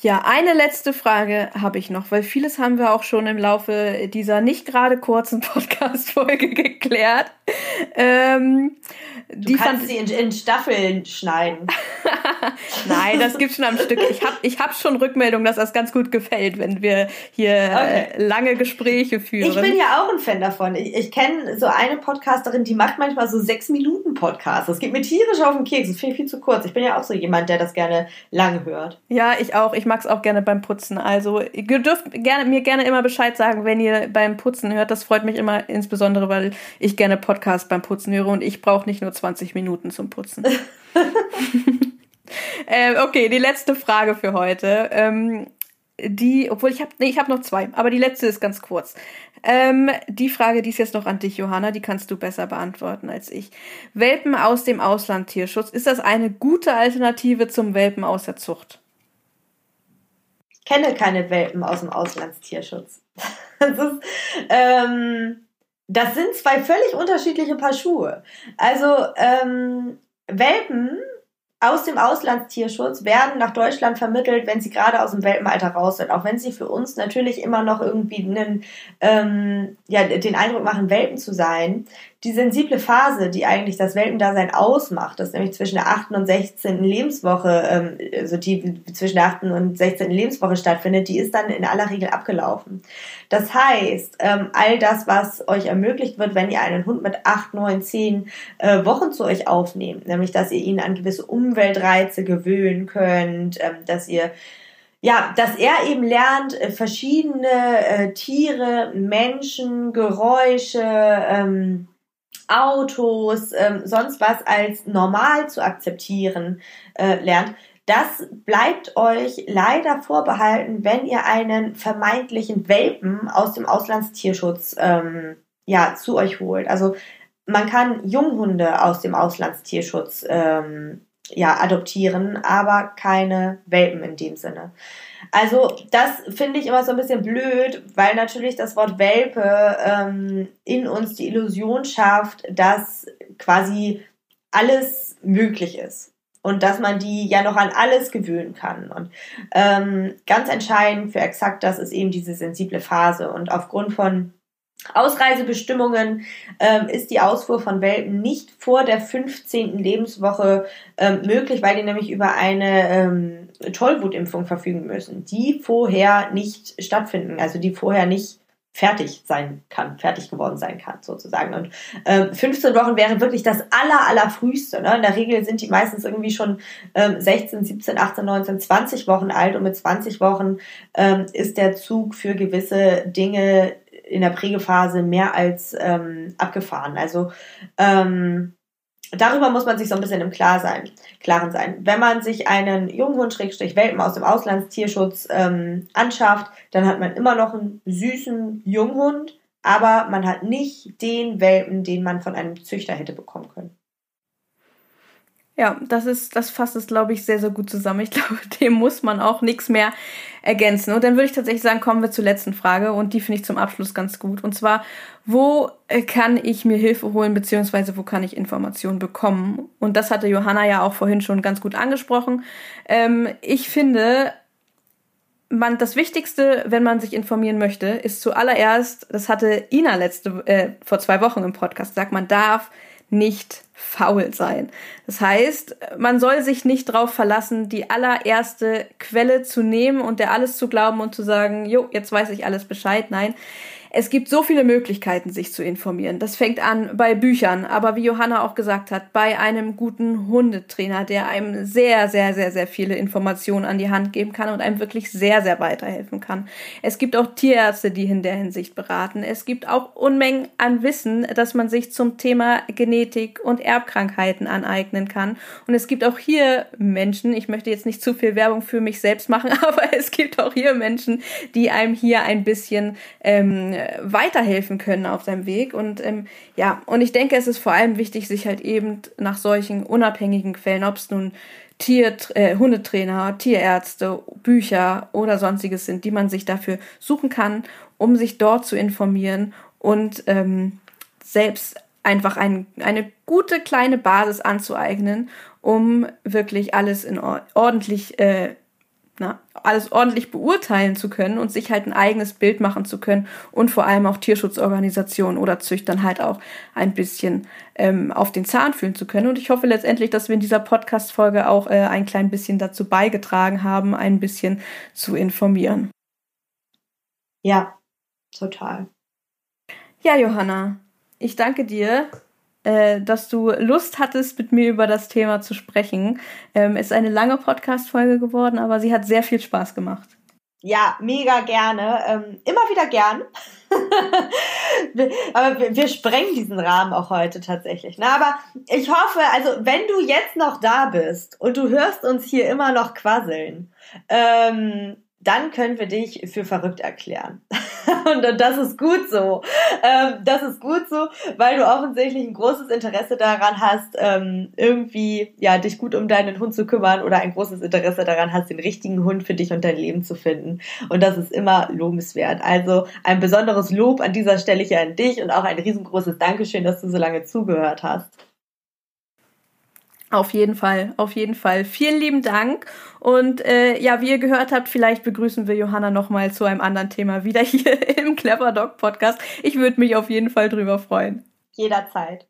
Ja, eine letzte Frage habe ich noch, weil vieles haben wir auch schon im Laufe dieser nicht gerade kurzen Podcast-Folge geklärt. Du kannst sie in Staffeln schneiden. Nein, das gibt's schon am Stück. Ich hab schon Rückmeldung, dass das ganz gut gefällt, wenn wir hier lange Gespräche führen. Ich bin ja auch ein Fan davon. Ich kenne so eine Podcasterin, die macht manchmal so 6 Minuten Podcasts. Das geht mir tierisch auf den Keks. Das finde ich viel zu kurz. Ich bin ja auch so jemand, der das gerne lang hört. Ja, ich auch. Ich mag es auch gerne beim Putzen. Also ihr dürft mir gerne immer Bescheid sagen, wenn ihr beim Putzen hört. Das freut mich immer, insbesondere, weil ich gerne Podcasts beim Putzen höre und ich brauche nicht nur 20 Minuten zum Putzen. Okay, die letzte Frage für heute. Ich habe noch 2, aber die letzte ist ganz kurz. Die Frage, die ist jetzt noch an dich, Johanna, die kannst du besser beantworten als ich. Welpen aus dem Auslandtierschutz, ist das eine gute Alternative zum Welpen aus der Zucht? Ich kenne keine Welpen aus dem Auslandstierschutz. Das sind 2 völlig unterschiedliche Paar Schuhe. Also Welpen aus dem Auslandstierschutz werden nach Deutschland vermittelt, wenn sie gerade aus dem Welpenalter raus sind. Auch wenn sie für uns natürlich immer noch irgendwie den Eindruck machen, Welpen zu sein. Die sensible Phase, die eigentlich das Welpendasein ausmacht, das ist nämlich zwischen der 8. und 16. Lebenswoche, stattfindet, die ist dann in aller Regel abgelaufen. Das heißt, all das, was euch ermöglicht wird, wenn ihr einen Hund mit 8, 9, 10 Wochen zu euch aufnehmt, nämlich, dass ihr ihn an gewisse Umweltreize gewöhnen könnt, dass ihr ja, dass er eben lernt, verschiedene Tiere, Menschen, Geräusche, Autos, sonst was als normal zu akzeptieren lernt. Das bleibt euch leider vorbehalten, wenn ihr einen vermeintlichen Welpen aus dem Auslandstierschutz zu euch holt. Also man kann Junghunde aus dem Auslandstierschutz adoptieren, aber keine Welpen in dem Sinne. Also das finde ich immer so ein bisschen blöd, weil natürlich das Wort Welpe in uns die Illusion schafft, dass quasi alles möglich ist und dass man die ja noch an alles gewöhnen kann. Und ganz entscheidend für exakt das ist eben diese sensible Phase. Und aufgrund von Ausreisebestimmungen ist die Ausfuhr von Welpen nicht vor der 15. Lebenswoche möglich, weil die nämlich über eine Tollwutimpfung verfügen müssen, die vorher nicht stattfinden, also die vorher nicht fertig geworden sein kann, sozusagen. Und 15 Wochen wäre wirklich das allerfrühste. Ne? In der Regel sind die meistens irgendwie schon 16, 17, 18, 19, 20 Wochen alt und mit 20 Wochen ist der Zug für gewisse Dinge in der Prägephase mehr als abgefahren. Also darüber muss man sich so ein bisschen im Klaren sein. Wenn man sich einen Junghund-Welpen aus dem Auslandstierschutz anschafft, dann hat man immer noch einen süßen Junghund, aber man hat nicht den Welpen, den man von einem Züchter hätte bekommen können. Ja, das fasst es, glaube ich, sehr, sehr gut zusammen. Ich glaube, dem muss man auch nichts mehr ergänzen. Und dann würde ich tatsächlich sagen, kommen wir zur letzten Frage und die finde ich zum Abschluss ganz gut. Und zwar, wo kann ich mir Hilfe holen, beziehungsweise wo kann ich Informationen bekommen? Und das hatte Johanna ja auch vorhin schon ganz gut angesprochen. Ich finde, das Wichtigste, wenn man sich informieren möchte, ist zuallererst, das hatte Ina vor 2 Wochen im Podcast gesagt, man darf nicht faul sein. Das heißt, man soll sich nicht darauf verlassen, die allererste Quelle zu nehmen und der alles zu glauben und zu sagen, jo, jetzt weiß ich alles Bescheid. Nein, es gibt so viele Möglichkeiten, sich zu informieren. Das fängt an bei Büchern, aber wie Johanna auch gesagt hat, bei einem guten Hundetrainer, der einem sehr, sehr, sehr, sehr viele Informationen an die Hand geben kann und einem wirklich sehr, sehr weiterhelfen kann. Es gibt auch Tierärzte, die in der Hinsicht beraten. Es gibt auch Unmengen an Wissen, dass man sich zum Thema Genetik und Erbkrankheiten aneignen kann. Und es gibt auch hier Menschen, ich möchte jetzt nicht zu viel Werbung für mich selbst machen, aber es gibt auch hier Menschen, die einem hier ein bisschen weiterhelfen können auf seinem Weg. Und und ich denke, es ist vor allem wichtig, sich halt eben nach solchen unabhängigen Quellen, ob es nun Hundetrainer, Tierärzte, Bücher oder sonstiges sind, die man sich dafür suchen kann, um sich dort zu informieren und selbst einfach eine gute kleine Basis anzueignen, um wirklich alles ordentlich beurteilen zu können und sich halt ein eigenes Bild machen zu können und vor allem auch Tierschutzorganisationen oder Züchtern halt auch ein bisschen auf den Zahn fühlen zu können. Und ich hoffe letztendlich, dass wir in dieser Podcast-Folge auch ein klein bisschen dazu beigetragen haben, ein bisschen zu informieren. Ja, total. Ja, Johanna, ich danke dir, dass du Lust hattest, mit mir über das Thema zu sprechen. Ist eine lange Podcast-Folge geworden, aber sie hat sehr viel Spaß gemacht. Ja, mega gerne. Immer wieder gern. Aber wir sprengen diesen Rahmen auch heute tatsächlich. Na, aber ich hoffe, also wenn du jetzt noch da bist und du hörst uns hier immer noch quasseln, dann können wir dich für verrückt erklären. Und das ist gut so. Das ist gut so, weil du offensichtlich ein großes Interesse daran hast, irgendwie dich gut um deinen Hund zu kümmern oder ein großes Interesse daran hast, den richtigen Hund für dich und dein Leben zu finden. Und das ist immer lobenswert. Also ein besonderes Lob an dieser Stelle hier an dich und auch ein riesengroßes Dankeschön, dass du so lange zugehört hast. Auf jeden Fall. Vielen lieben Dank. Und wie ihr gehört habt, vielleicht begrüßen wir Johanna nochmal zu einem anderen Thema wieder hier im CleverDog-Podcast. Ich würde mich auf jeden Fall drüber freuen. Jederzeit.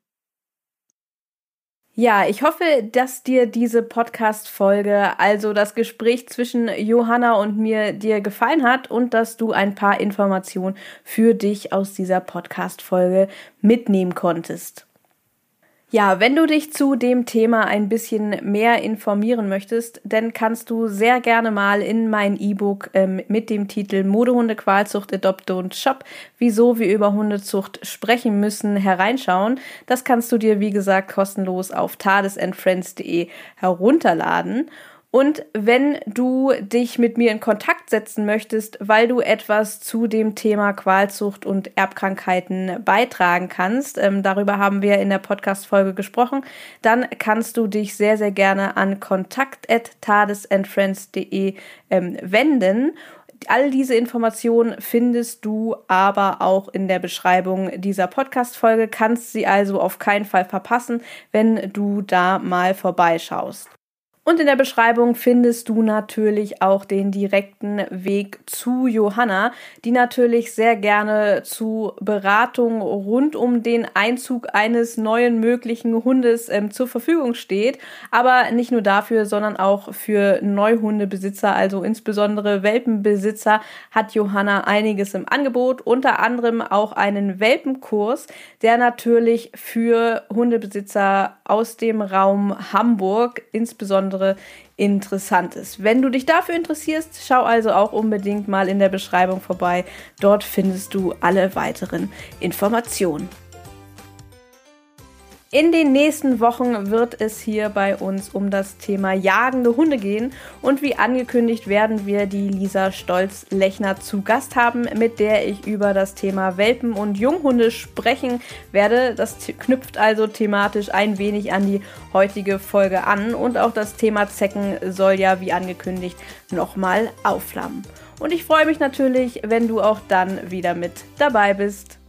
Ja, ich hoffe, dass dir diese Podcast-Folge, also das Gespräch zwischen Johanna und mir, dir gefallen hat und dass du ein paar Informationen für dich aus dieser Podcast-Folge mitnehmen konntest. Ja, wenn du dich zu dem Thema ein bisschen mehr informieren möchtest, dann kannst du sehr gerne mal in mein E-Book mit dem Titel Modehunde-Qualzucht-Adopt-Don't-Shop, wieso wir über Hundezucht sprechen müssen, hereinschauen. Das kannst du dir, wie gesagt, kostenlos auf tardisandfriends.de herunterladen. Und wenn du dich mit mir in Kontakt setzen möchtest, weil du etwas zu dem Thema Qualzucht und Erbkrankheiten beitragen kannst, darüber haben wir in der Podcast-Folge gesprochen, dann kannst du dich sehr, sehr gerne an kontakt@tardisandfriends.de wenden. All diese Informationen findest du aber auch in der Beschreibung dieser Podcast-Folge, kannst sie also auf keinen Fall verpassen, wenn du da mal vorbeischaust. Und in der Beschreibung findest du natürlich auch den direkten Weg zu Johanna, die natürlich sehr gerne zu Beratung rund um den Einzug eines neuen möglichen Hundes zur Verfügung steht. Aber nicht nur dafür, sondern auch für Neuhundebesitzer, also insbesondere Welpenbesitzer, hat Johanna einiges im Angebot. Unter anderem auch einen Welpenkurs, der natürlich für Hundebesitzer aus dem Raum Hamburg insbesondere interessant ist. Wenn du dich dafür interessierst, schau also auch unbedingt mal in der Beschreibung vorbei. Dort findest du alle weiteren Informationen. In den nächsten Wochen wird es hier bei uns um das Thema jagende Hunde gehen und wie angekündigt werden wir die Lisa Stolzlechner zu Gast haben, mit der ich über das Thema Welpen und Junghunde sprechen werde. Das knüpft also thematisch ein wenig an die heutige Folge an und auch das Thema Zecken soll ja wie angekündigt nochmal aufflammen. Und ich freue mich natürlich, wenn du auch dann wieder mit dabei bist.